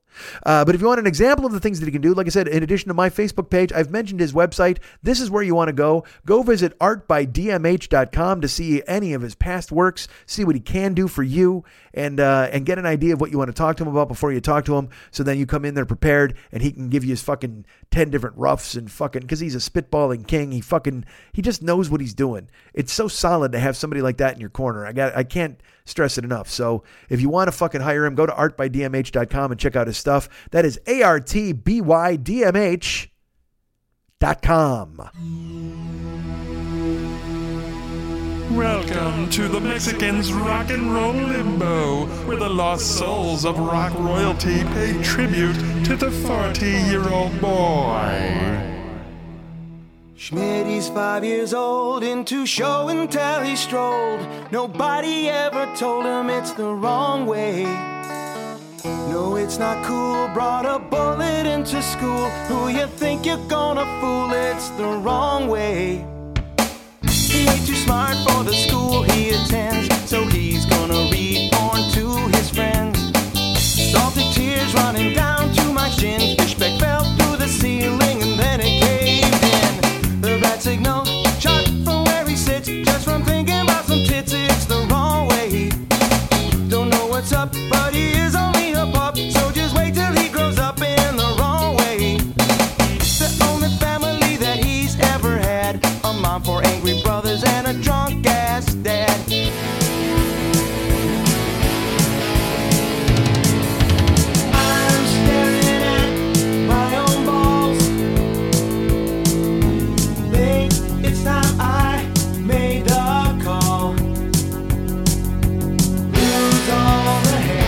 But if you want an example of the things that he can do, like I said, in addition to my Facebook page, I've mentioned his website. This is where you want to go. Go visit artbydmh.com to see any of his past works, see what he can do for you, and get an idea of what you want to talk to him about before you talk to him. So then you come in there prepared, and he can give you his fucking 10 different roughs and fucking, because he's a spitballing king. He just knows what he's doing. It's so solid to have somebody like that in your corner. I can't stress it enough. So if you want to fucking hire him, go to artbydmh.com and check out his stuff. That is artbydmh.com. Welcome to the Mexicans Rock and Roll Limbo, where the lost souls of rock royalty pay tribute to the 40-year-old boy. Schmidty's 5 years old, into show and tell he strolled. Nobody ever told him it's the wrong way. No, it's not cool, brought a bullet into school. Who you think you're gonna fool, it's the wrong way. He ain't too smart for the school he attends, so he's gonna read porn to his friends. Salted tears running down to my chin, fishback fell through the ceiling and then it caved in. The bad signal, shot from where he sits, just from thinking about some tits, it's the wrong way. Don't know what's up, but he is only up, so just wait till he grows up in the wrong way. The only family that he's ever had, a mom, 4 angry brothers, and a drunk ass dad. I'm staring at my own balls. Babe, it's time I made the call. Lose all the hair.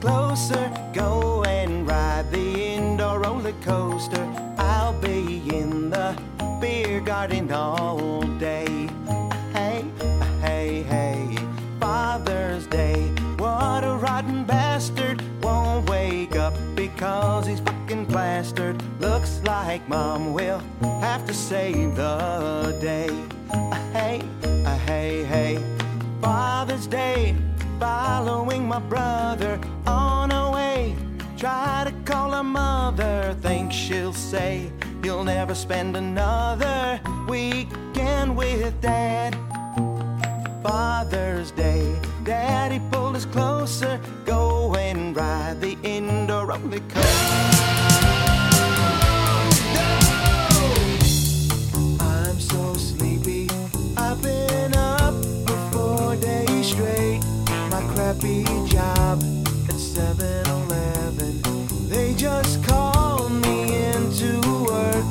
Closer, go and ride the indoor roller coaster. I'll be in the beer garden all day. Hey, hey, hey, Father's Day. What a rotten bastard, won't wake up because he's fucking plastered. Looks like Mom will have to save the day. Hey, hey, hey, Father's Day. Following my brother on her way, try to call her mother, think she'll say you'll never spend another weekend with Dad. Father's Day, Daddy pulled us closer, go and ride the indoor roller coaster. I'm so sleepy, I've been up for 4 days straight. Crappy job at 7-Eleven. They just called me into work,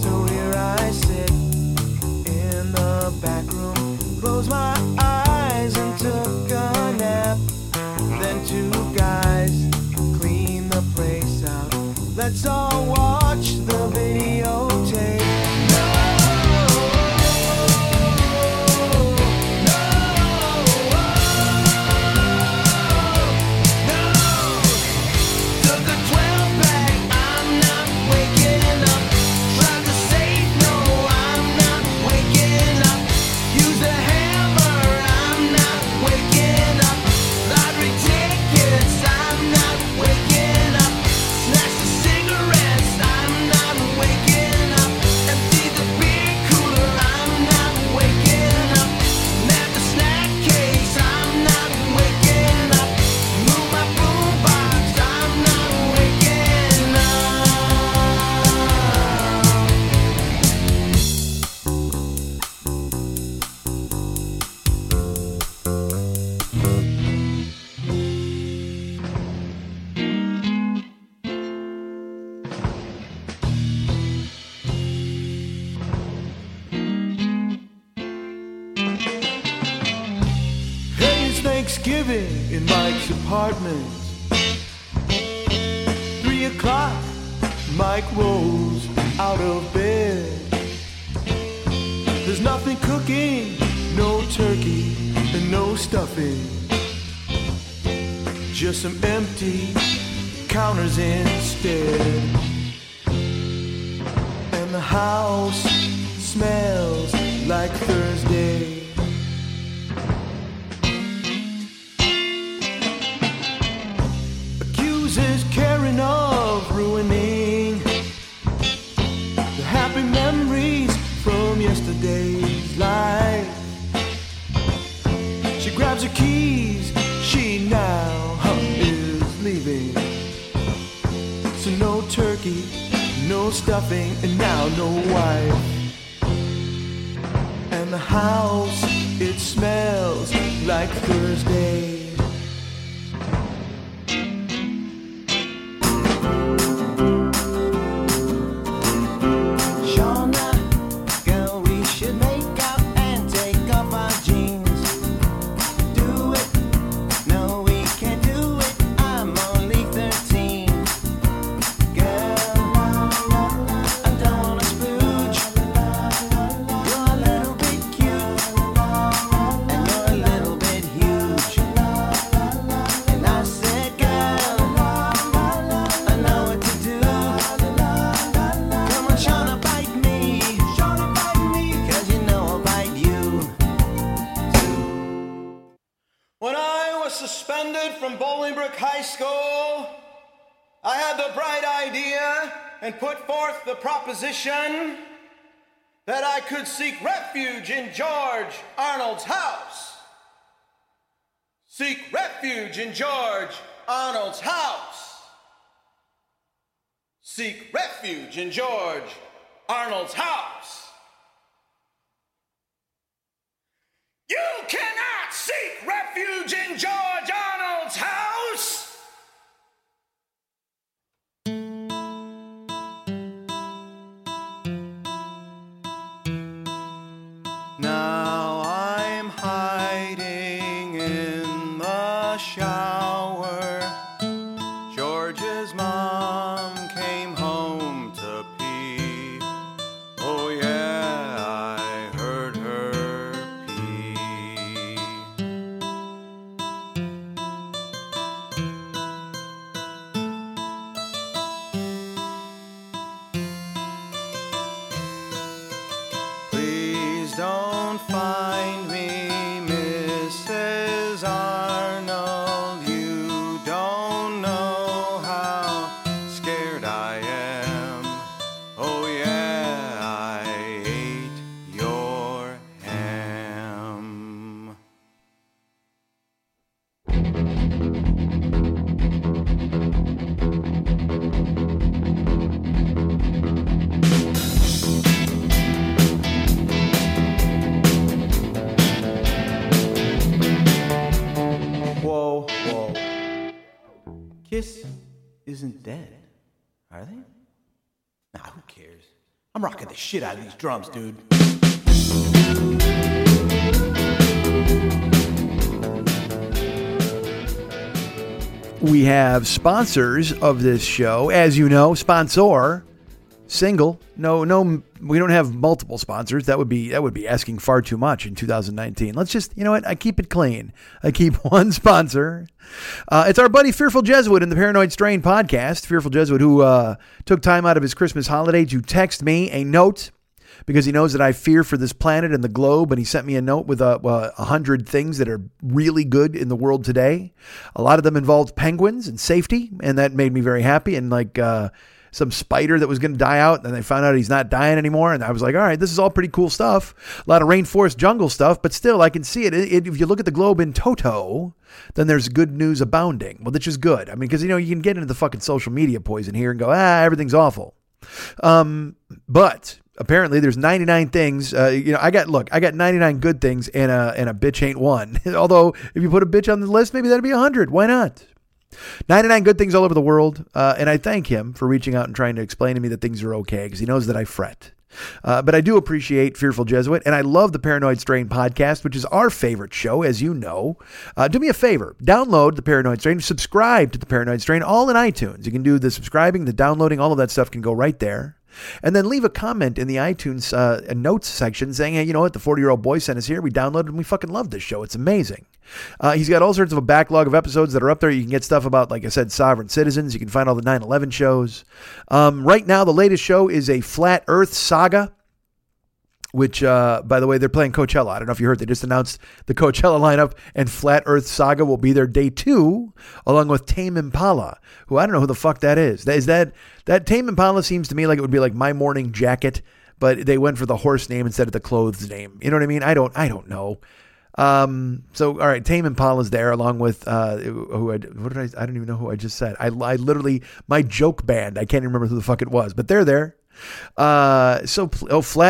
so here I sit in the back room, close my eyes and took a nap. Then 2 guys clean the place out. Let's all watch the videotape. Thanksgiving in Mike's apartment. 3 o'clock, Mike rolls out of bed. There's nothing cooking, no turkey and no stuffing. Just some empty counters instead. And the house smells like Thursday. Is caring of ruining the happy memories from yesterday's life. She grabs her keys, she now is leaving. So no turkey, no stuffing, and now no wife. And the house, it smells like Thursday. Proposition that I could seek refuge in George Arnold's house. Seek refuge in George Arnold's house. Seek refuge in George Arnold's house. You cannot seek refuge in George Arnold's house. Isn't dead, are they? Nah, who cares? I'm rocking the shit out of these drums, dude. We have sponsors of this show, as you know. Sponsor, single. No, we don't have multiple sponsors. That would be asking far too much in 2019. Let's just, you know what? I keep it clean. I keep one sponsor. It's our buddy Fearful Jesuit in the Paranoid Strain podcast. Fearful Jesuit, who took time out of his Christmas holiday to text me a note because he knows that I fear for this planet and the globe. And he sent me a note with 100 things that are really good in the world today. A lot of them involved penguins and safety. And that made me very happy. And like some spider that was going to die out. And they found out he's not dying anymore. And I was like, all right, this is all pretty cool stuff. A lot of rainforest jungle stuff, but still I can see it. If you look at the globe in toto, then there's good news abounding. Well, which is good. I mean, cause you know, you can get into the fucking social media poison here and go, everything's awful. But apparently there's 99 things. I got 99 good things and a bitch ain't one. Although if you put a bitch on the list, maybe that'd be 100. Why not? 99 good things all over the world, and I thank him for reaching out and trying to explain to me that things are okay, because he knows that I fret. But I do appreciate Fearful Jesuit, and I love the Paranoid Strain podcast, which is our favorite show, as you know. Do me a favor. Download the Paranoid Strain. Subscribe to the Paranoid Strain, all in iTunes. You can do the subscribing, the downloading, all of that stuff can go right there. And then leave a comment in the iTunes notes section saying, hey, you know what? The 40-year-old boy sent us here. We downloaded and we fucking love this show. It's amazing. He's got all sorts of a backlog of episodes that are up there. You can get stuff about, like I said, Sovereign Citizens. You can find all the 9/11 shows. Right now, the latest show is a Flat Earth Saga, which, by the way, they're playing Coachella. I don't know if you heard. They just announced the Coachella lineup, and Flat Earth Saga will be their day 2, along with Tame Impala, who I don't know who the fuck that is. That Tame Impala seems to me like it would be like My Morning Jacket, but they went for the horse name instead of the clothes name. You know what I mean? I don't know. So, all right, Tame Impala's there along with, I don't even know who I just said. I literally, my joke band, I can't even remember who the fuck it was, but they're there. Flat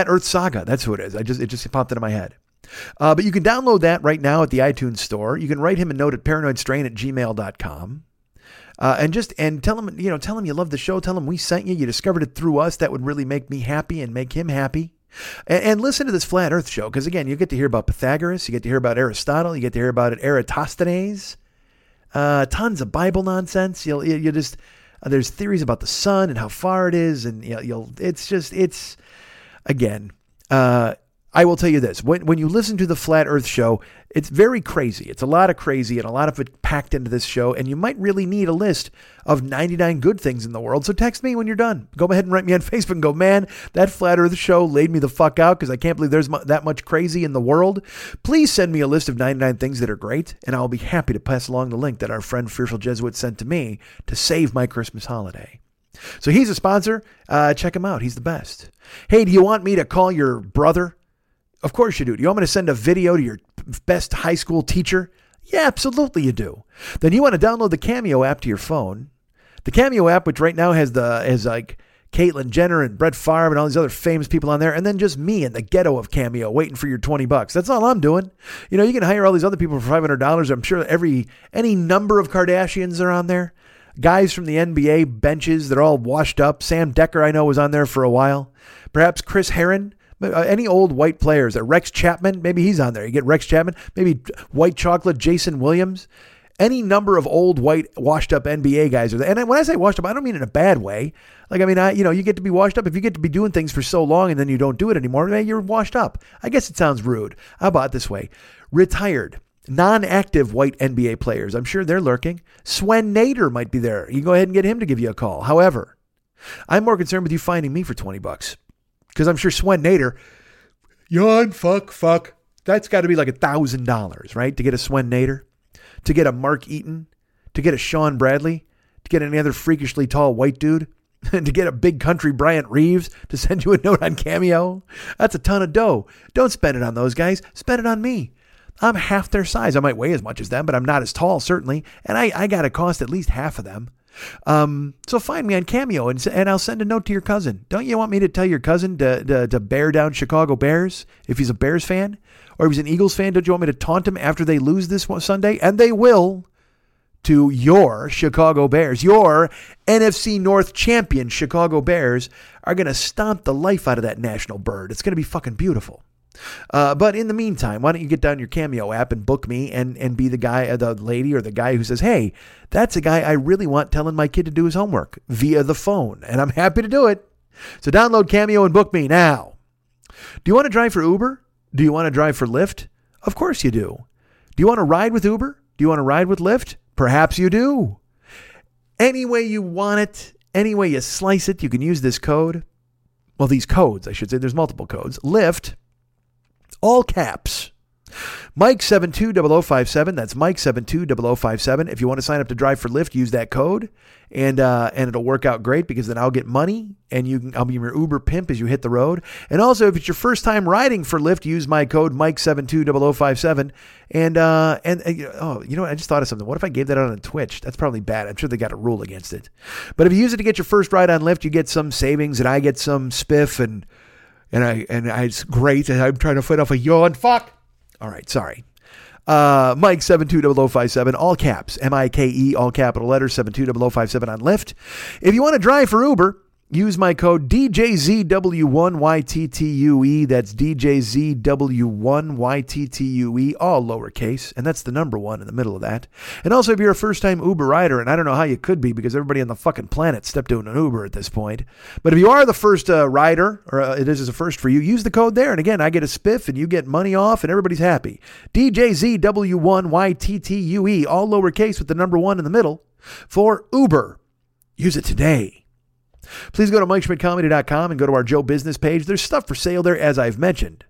Earth Saga, that's who it is. It just popped into my head. But you can download that right now at the iTunes store. You can write him a note at paranoidstrain@gmail.com. And tell him you love the show. Tell him we sent you, you discovered it through us. That would really make me happy and make him happy. And listen to this Flat Earth show. Cause again, you get to hear about Pythagoras. You get to hear about Aristotle. You get to hear about Eratosthenes, tons of Bible nonsense. There's theories about the sun and how far it is. And I will tell you this. When you listen to the Flat Earth show, it's very crazy. It's a lot of crazy and a lot of it packed into this show. And you might really need a list of 99 good things in the world. So text me when you're done. Go ahead and write me on Facebook and go, man, that Flat Earth show laid me the fuck out because I can't believe there's that much crazy in the world. Please send me a list of 99 things that are great. And I'll be happy to pass along the link that our friend Fearful Jesuit sent to me to save my Christmas holiday. So he's a sponsor. Check him out. He's the best. Hey, do you want me to call your brother? Of course you do. Do you want me to send a video to your best high school teacher? Yeah, absolutely you do. Then you want to download the Cameo app to your phone. The Cameo app, which right now has like Caitlyn Jenner and Brett Favre and all these other famous people on there. And then just me in the ghetto of Cameo waiting for your $20. That's all I'm doing. You know, you can hire all these other people for $500. I'm sure any number of Kardashians are on there. Guys from the NBA benches, they're all washed up. Sam Decker, I know, was on there for a while. Perhaps Chris Herron. Any old white players, Rex Chapman, maybe he's on there. You get Rex Chapman, maybe White Chocolate, Jason Williams, any number of old white washed up NBA guys. And when I say washed up, I don't mean in a bad way. Like, I mean, you get to be washed up. If you get to be doing things for so long and then you don't do it anymore, you're washed up. I guess it sounds rude. How about this way? Retired, non-active white NBA players. I'm sure they're lurking. Swen Nader might be there. You can go ahead and get him to give you a call. However, I'm more concerned with you finding me for $20. Because I'm sure Swen Nader, yawn, fuck. That's got to be like $1,000, right? To get a Swen Nader, to get a Mark Eaton, to get a Sean Bradley, to get any other freakishly tall white dude, and to get a big country Bryant Reeves to send you a note on Cameo. That's a ton of dough. Don't spend it on those guys. Spend it on me. I'm half their size. I might weigh as much as them, but I'm not as tall, certainly. And I got to cost at least half of them. So find me on Cameo and I'll send a note to your cousin. Don't you want me to tell your cousin to bear down Chicago Bears if he's a Bears fan? Or if he's an Eagles fan, don't you want me to taunt him after they lose this Sunday? And they will, to your Chicago Bears. Your NFC North champion Chicago Bears are going to stomp the life out of that national bird. It's going to be fucking beautiful. But in the meantime, why don't you get down your Cameo app and book me and be the guy, the lady or the guy who says, hey, that's a guy I really want telling my kid to do his homework via the phone. And I'm happy to do it. So download Cameo and book me now. Do you want to drive for Uber? Do you want to drive for Lyft? Of course you do. Do you want to ride with Uber? Do you want to ride with Lyft? Perhaps you do. Any way you want it, any way you slice it, you can use this code. Well, these codes, I should say. There's multiple codes. Lyft. All caps. Mike 720057. That's Mike 720057. If you want to sign up to drive for Lyft, use that code, and it'll work out great because then I'll get money and I'll be your Uber pimp as you hit the road. And also, if it's your first time riding for Lyft, use my code Mike 720057. You know what? I just thought of something. What if I gave that out on Twitch? That's probably bad. I'm sure they got a rule against it. But if you use it to get your first ride on Lyft, you get some savings, and I get some spiff and it's great. And I'm trying to fight off a yawn. Fuck. All right. Sorry. Mike 720057, all caps, MIKE, all capital letters, 720057 on Lyft. If you want to drive for Uber, Use my code DJZW1YTTUE. That's DJZW1YTTUE, all lowercase. And that's the number one in the middle of that. And also, if you're a first-time Uber rider, and I don't know how you could be because everybody on the fucking planet stepped into an Uber at this point. But if you are the first rider, or this is a first for you, use the code there. And again, I get a spiff and you get money off and everybody's happy. DJZW1YTTUE, all lowercase with the number one in the middle for Uber. Use it today. Please go to MikeSchmidtComedy.com and go to our Joe Business page. There's stuff for sale there, as I've mentioned.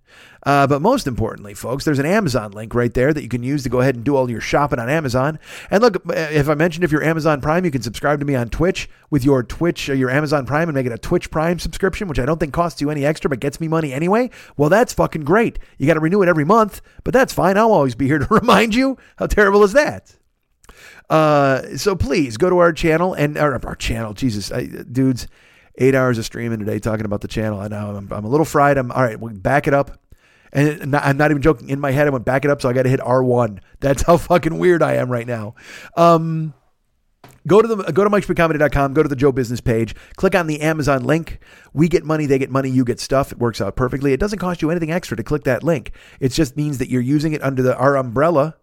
But most importantly, folks, there's an Amazon link right there that you can use to go ahead and do all your shopping on Amazon. And look, if I mentioned, if you're Amazon Prime, you can subscribe to me on Twitch with your Twitch, your Amazon Prime, and make it a Twitch Prime subscription, which I don't think costs you any extra, but gets me money anyway. Well, that's fucking great. You got to renew it every month, but that's fine. I'll always be here to remind you. How terrible is that? So please go to our channel and our channel, Jesus, dudes, 8 hours of streaming today talking about the channel. I know I'm a little fried. All right. We'll back it up. And I'm not even joking. In my head, I went back it up. So I got to hit R1. That's how fucking weird I am right now. Go to MikeSchmidtComedy.com, go to the Joe Business page, click on the Amazon link. We get money, they get money, you get stuff. It works out perfectly. It doesn't cost you anything extra to click that link. It just means that you're using it under our umbrella,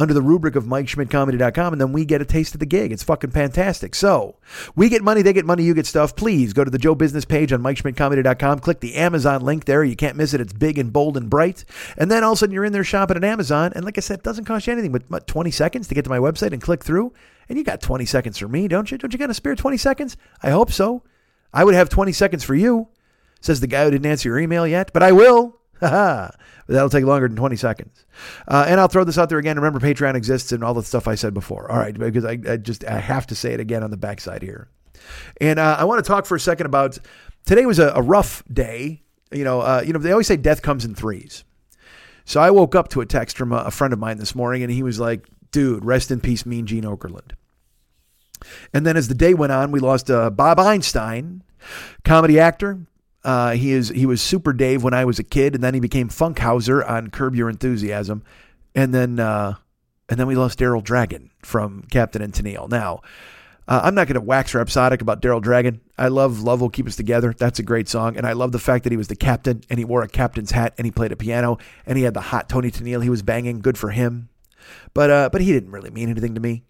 under the rubric of MikeSchmidtComedy.com, and then we get a taste of the gig. It's fucking fantastic. So we get money, they get money, you get stuff. Please go to the Joe Business page on MikeSchmidtComedy.com. Click the Amazon link there. You can't miss it. It's big and bold and bright. And then all of a sudden you're in there shopping at Amazon. And like I said, it doesn't cost you anything but what, 20 seconds to get to my website and click through. And you got 20 seconds for me, don't you? Don't you got a spare 20 seconds? I hope so. I would have 20 seconds for you, says the guy who didn't answer your email yet, but I will. Haha. That'll take longer than 20 seconds. And I'll throw this out there again. Remember, Patreon exists and all the stuff I said before. All right. Because I have to say it again on the backside here. And I want to talk for a second about today was a rough day. You know, they always say death comes in threes. So I woke up to a text from a friend of mine this morning and he was like, dude, rest in peace, Mean Gene Okerlund. And then as the day went on, we lost Bob Einstein, comedy actor. He was Super Dave when I was a kid, and then he became Funkhauser on Curb Your Enthusiasm, and then we lost Daryl Dragon from Captain and Tennille. Now, I'm not going to wax rhapsodic about Daryl Dragon. I love "Love Will Keep Us Together." That's a great song, and I love the fact that he was the captain and he wore a captain's hat and he played a piano and he had the hot Tony Tennille he was banging. Good for him, but he didn't really mean anything to me.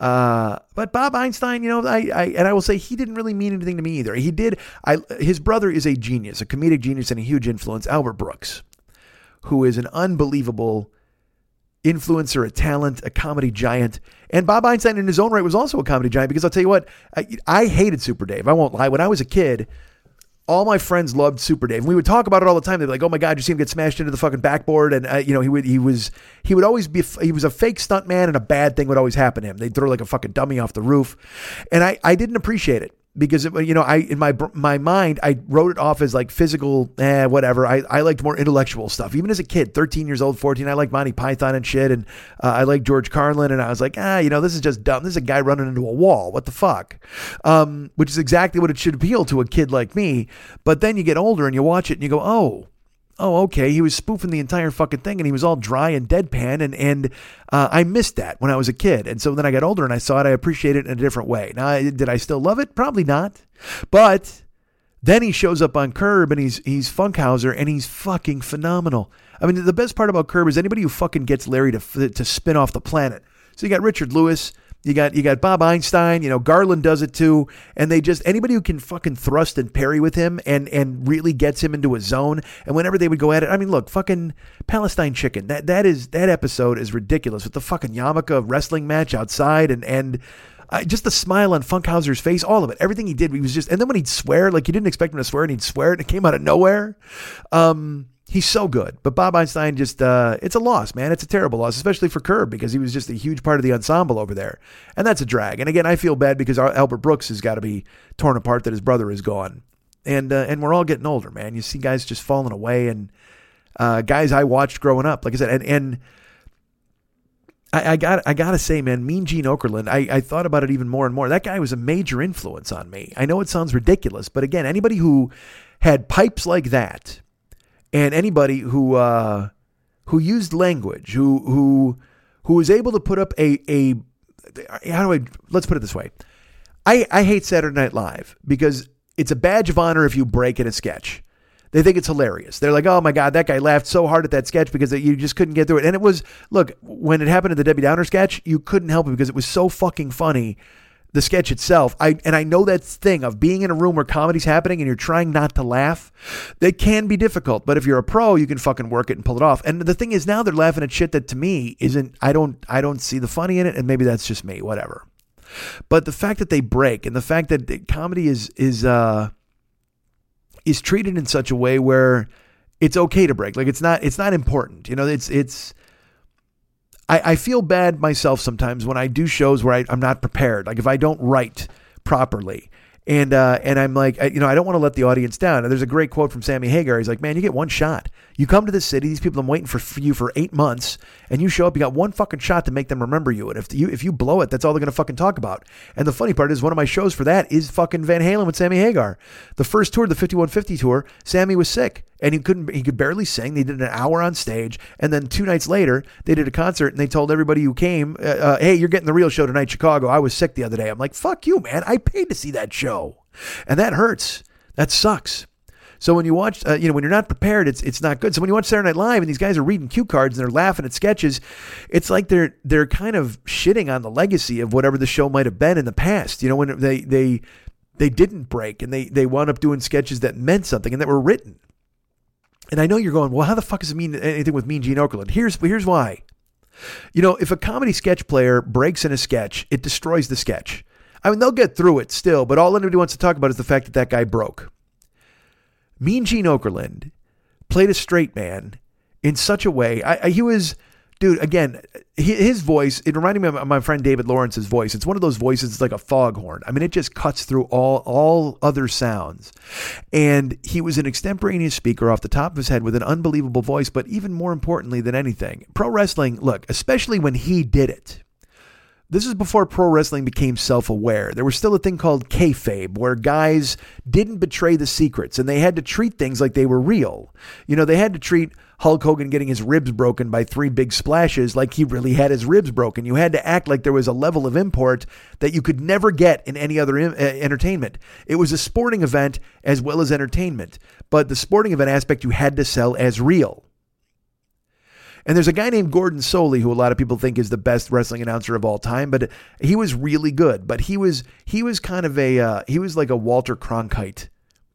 But Bob Einstein, you know, I will say he didn't really mean anything to me either. His brother is a genius, a comedic genius and a huge influence, Albert Brooks, who is an unbelievable influencer, a talent, a comedy giant. And Bob Einstein in his own right was also a comedy giant because I'll tell you what, I hated Super Dave. I won't lie. When I was a kid, all my friends loved Super Dave. And we would talk about it all the time. They'd be like, "Oh my God, you see him get smashed into the fucking backboard." And you know, he would always be, he was a fake stunt man and a bad thing would always happen to him. They'd throw like a fucking dummy off the roof. And I didn't appreciate it because it, you know, in my mind, I wrote it off as like physical, whatever. I liked more intellectual stuff. Even as a kid, 13 years old, 14, I liked Monty Python and shit. And I liked George Carlin. And I was like, you know, this is just dumb. This is a guy running into a wall. What the fuck? Which is exactly what it should appeal to a kid like me. But then you get older and you watch it and you go, oh, okay. He was spoofing the entire fucking thing and he was all dry and deadpan. And I missed that when I was a kid. And so then I got older and I saw it. I appreciated it in a different way. Now, did I still love it? Probably not. But then he shows up on Curb and he's Funkhauser and he's fucking phenomenal. I mean, the best part about Curb is anybody who fucking gets Larry to spin off the planet. So you got Richard Lewis, you got Bob Einstein, you know, Garland does it too. And they just, anybody who can fucking thrust and parry with him and really gets him into a zone. And whenever they would go at it, I mean, look, fucking Palestine Chicken. That episode is ridiculous with the fucking yarmulke wrestling match outside and just the smile on Funkhauser's face, all of it, everything he did, he was just, and then when he'd swear, like you didn't expect him to swear and he'd swear and it came out of nowhere. He's so good, but Bob Einstein just, it's a loss, man. It's a terrible loss, especially for Curb because he was just a huge part of the ensemble over there. And that's a drag. And again, I feel bad because Albert Brooks has got to be torn apart that his brother is gone. And we're all getting older, man. You see guys just falling away and, guys I watched growing up, like I said, and I gotta say, man, Mean Gene Okerlund, I thought about it even more and more. That guy was a major influence on me. I know it sounds ridiculous, but again, anybody who had pipes like that, and anybody who used language, who was able to put up let's put it this way. I hate Saturday Night Live because It's a badge of honor if you break in a sketch. They think it's hilarious. They're like, oh my God, that guy laughed so hard at that sketch because you just couldn't get through it. And it was, look, when it happened to the Debbie Downer sketch, you couldn't help it because it was so fucking funny. The sketch itself, I know that thing of being in a room where comedy's happening and you're trying not to laugh, that can be difficult. But if you're a pro, you can fucking work it and pull it off. And the thing is, now they're laughing at shit that to me isn't. I don't see the funny in it, and maybe that's just me. Whatever. But the fact that they break and the fact that comedy is treated in such a way where it's okay to break, like it's not important. You know, it's. I feel bad myself sometimes when I do shows where I'm not prepared. Like if I don't write properly and I'm like, I don't want to let the audience down. And there's a great quote from Sammy Hagar. He's like, man, you get one shot. You come to this city, these people have been waiting for you for 8 months, and you show up, you got one fucking shot to make them remember you. And if you blow it, that's all they're going to fucking talk about. And the funny part is one of my shows for that is fucking Van Halen with Sammy Hagar. The first tour, the 5150 tour, Sammy was sick. And he could barely sing. They did an hour on stage. And then 2 nights later, they did a concert and they told everybody who came, hey, you're getting the real show tonight, Chicago. I was sick the other day. I'm like, fuck you, man. I paid to see that show. And that hurts. That sucks. So when you watch, when you're not prepared, it's not good. So when you watch Saturday Night Live and these guys are reading cue cards and they're laughing at sketches, it's like they're kind of shitting on the legacy of whatever the show might have been in the past. You know, when they didn't break and they wound up doing sketches that meant something and that were written. And I know you're going, well, how the fuck does it mean anything with Mean Gene Okerlund? Here's why. You know, if a comedy sketch player breaks in a sketch, it destroys the sketch. I mean, they'll get through it still, but all anybody wants to talk about is the fact that that guy broke. Mean Gene Okerlund played a straight man in such a way. He was, dude, again, his voice, it reminded me of my friend David Lawrence's voice. It's one of those voices, it's like a foghorn. I mean, it just cuts through all other sounds. And he was an extemporaneous speaker off the top of his head with an unbelievable voice, but even more importantly than anything, pro wrestling, look, especially when he did it, this is before pro wrestling became self-aware. There was still a thing called kayfabe where guys didn't betray the secrets and they had to treat things like they were real. You know, they had to treat Hulk Hogan getting his ribs broken by 3 big splashes like he really had his ribs broken. You had to act like there was a level of import that you could never get in any other entertainment. It was a sporting event as well as entertainment, but the sporting event aspect you had to sell as real. And there's a guy named Gordon Soley who a lot of people think is the best wrestling announcer of all time, but he was really good. But he was kind of he was like a Walter Cronkite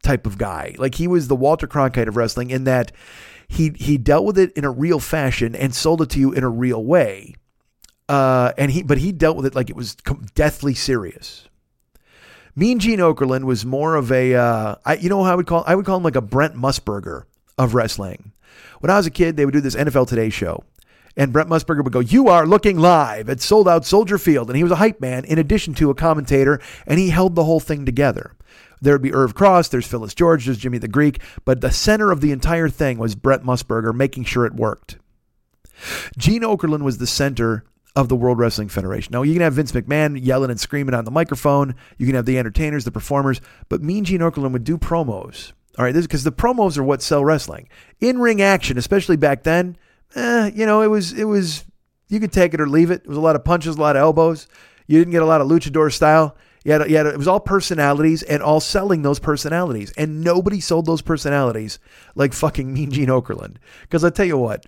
type of guy. Like he was the Walter Cronkite of wrestling in that he dealt with it in a real fashion and sold it to you in a real way. But he dealt with it like it was deathly serious. Mean Gene Okerlund was more of a, I would call him like a Brent Musburger of wrestling. When I was a kid, they would do this NFL Today show and Brent Musburger would go, you are looking live at sold out Soldier Field. And he was a hype man in addition to a commentator, and he held the whole thing together. There would be Irv Cross, there's Phyllis George, there's Jimmy the Greek, but the center of the entire thing was Brent Musburger making sure it worked. Gene Okerlund was the center of the World Wrestling Federation. Now, you can have Vince McMahon yelling and screaming on the microphone. You can have the entertainers, the performers, but Mean Gene Okerlund would do promos. All right, this is because the promos are what sell wrestling. In-ring action, especially back then, it was you could take it or leave it. It was a lot of punches, a lot of elbows. You didn't get a lot of luchador style. You had it was all personalities and all selling those personalities. And nobody sold those personalities like fucking Mean Gene Okerlund. Because I tell you what,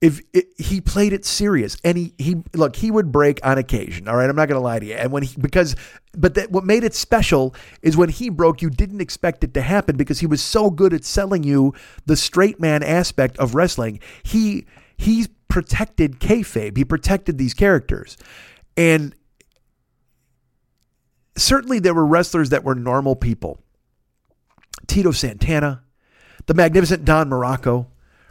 he played it serious, and he would break on occasion. All right. I'm not going to lie to you. And what made it special is when he broke, you didn't expect it to happen because he was so good at selling you the straight man aspect of wrestling. He protected kayfabe. He protected these characters. And certainly there were wrestlers that were normal people. Tito Santana, the magnificent Don Morocco.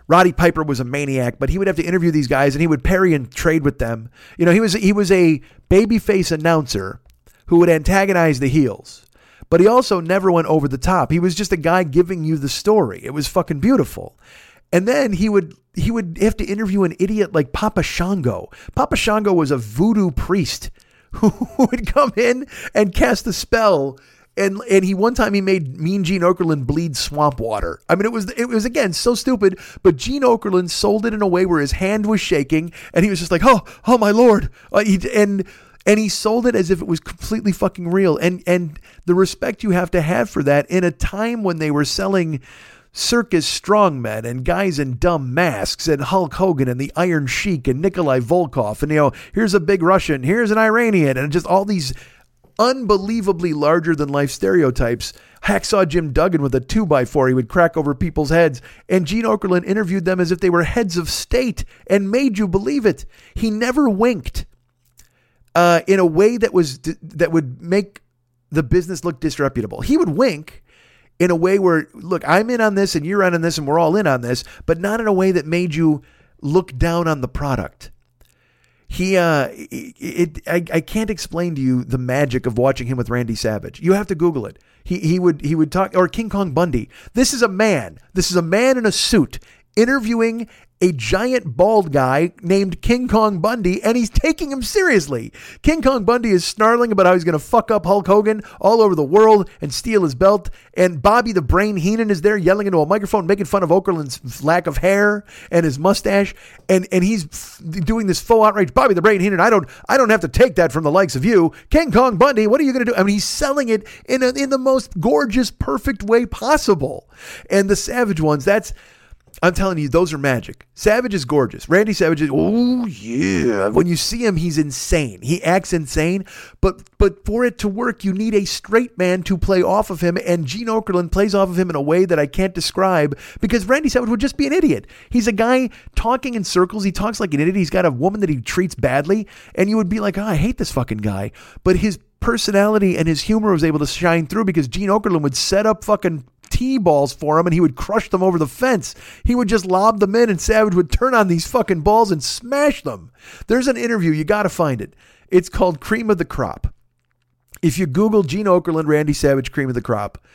Roddy Piper was a maniac, but he would have to interview these guys and he would parry and trade with them. You know, he was a babyface announcer who would antagonize the heels, but he also never went over the top. He was just a guy giving you the story. It was fucking beautiful. And then he would have to interview an idiot like Papa Shango. Papa Shango was a voodoo priest who would come in and cast a spell. And one time he made Mean Gene Okerlund bleed swamp water. I mean, it was again, so stupid, but Gene Okerlund sold it in a way where his hand was shaking and he was just like, oh my Lord. And And he sold it as if it was completely fucking real. And the respect you have to have for that in a time when they were selling circus strongmen and guys in dumb masks and Hulk Hogan and the Iron Sheik and Nikolai Volkoff. And, you know, here's a big Russian, here's an Iranian, and just all these unbelievably larger than life stereotypes. Hacksaw Jim Duggan with a 2x4, he would crack over people's heads, and Gene Okerlund interviewed them as if they were heads of state and made you believe it. He never winked in a way that was that would make the business look disreputable. He would wink in a way where, look, I'm in on this and you're in on this and we're all in on this, but not in a way that made you look down on the product. I can't explain to you the magic of watching him with Randy Savage. You have to Google it. He would talk, or King Kong Bundy. This is a man in a suit interviewing a giant bald guy named King Kong Bundy, and he's taking him seriously. King Kong Bundy is snarling about how he's going to fuck up Hulk Hogan all over the world and steal his belt. And Bobby the Brain Heenan is there yelling into a microphone, making fun of Okerlund's lack of hair and his mustache. And he's doing this full outrage. Bobby the Brain Heenan, I don't have to take that from the likes of you. King Kong Bundy, what are you going to do? I mean, he's selling it in the most gorgeous, perfect way possible. And the Savage ones, I'm telling you, those are magic. Savage is gorgeous. Randy Savage is, oh yeah. When you see him, he's insane. He acts insane, but for it to work, you need a straight man to play off of him, and Gene Okerlund plays off of him in a way that I can't describe, because Randy Savage would just be an idiot. He's a guy talking in circles. He talks like an idiot. He's got a woman that he treats badly, and you would be like, oh, I hate this fucking guy. But his personality and his humor was able to shine through, because Gene Okerlund would set up fucking T-balls for him and he would crush them over the fence. He would just lob them in, and Savage would turn on these fucking balls and smash them. There's an interview, you got to find it. It's called Cream of the Crop. If you Google Gene Okerlund, Randy Savage, Cream of the Crop,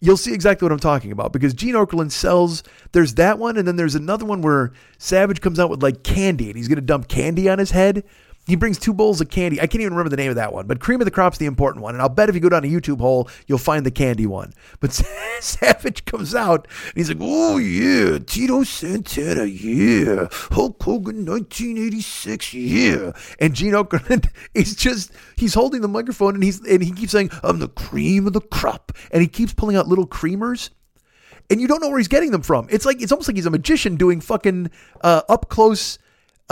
you'll see exactly what I'm talking about, because Gene Okerlund sells, there's that one, and then there's another one where Savage comes out with like candy and he's going to dump candy on his head. He brings 2 bowls of candy. I can't even remember the name of that one, but Cream of the Crop's the important one. And I'll bet if you go down a YouTube hole, you'll find the candy one. But Savage comes out and he's like, oh yeah, Tito Santana, yeah. Hulk Hogan, 1986, yeah. And Gene Okerlund is just, he's holding the microphone and he keeps saying, I'm the cream of the crop. And he keeps pulling out little creamers. And you don't know where he's getting them from. It's almost like he's a magician doing fucking up close,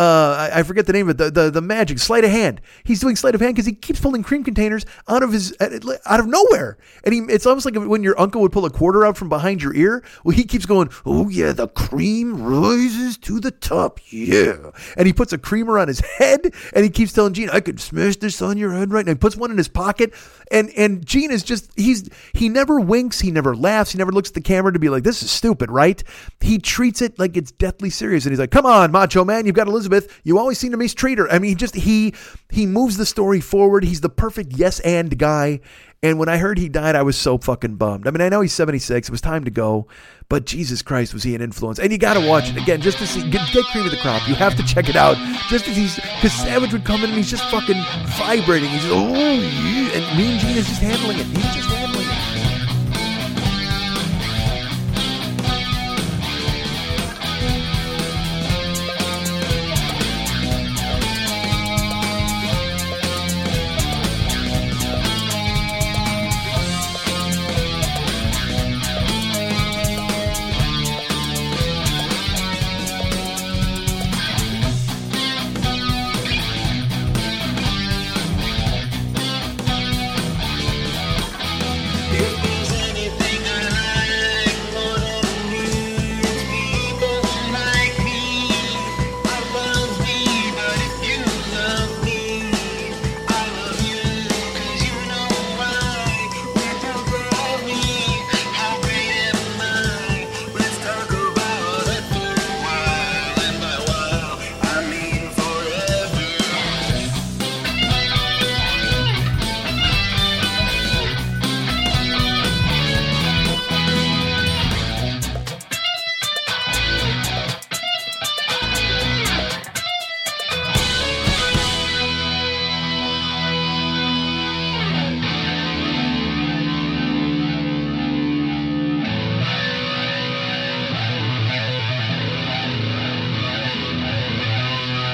I forget the name of it, the magic, sleight of hand. He's doing sleight of hand because he keeps pulling cream containers out of nowhere. And it's almost like when your uncle would pull a quarter out from behind your ear. Well, he keeps going, oh yeah, the cream rises to the top, yeah. And he puts a creamer on his head and he keeps telling Gene, I could smash this on your head right now. He puts one in his pocket and Gene is just, he never winks, he never laughs, he never looks at the camera to be like, this is stupid, right? He treats it like it's deathly serious and he's like, come on, Macho Man, you've got to Elizabeth, you always seem to mistreat her. I mean, he moves the story forward. He's the perfect yes and guy. And when I heard he died, I was so fucking bummed. I mean, I know he's 76. It was time to go. But Jesus Christ, was he an influence? And you got to watch it again just to see. Get Cream of the Crop. You have to check it out. Just as because Savage would come in and he's just fucking vibrating. He's just, oh, yeah. And Mean Gene is just handling it. He's just handling it.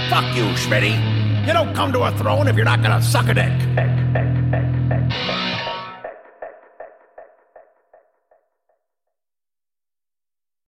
Fuck you, Schmitty. You don't come to a throne if you're not gonna suck a dick.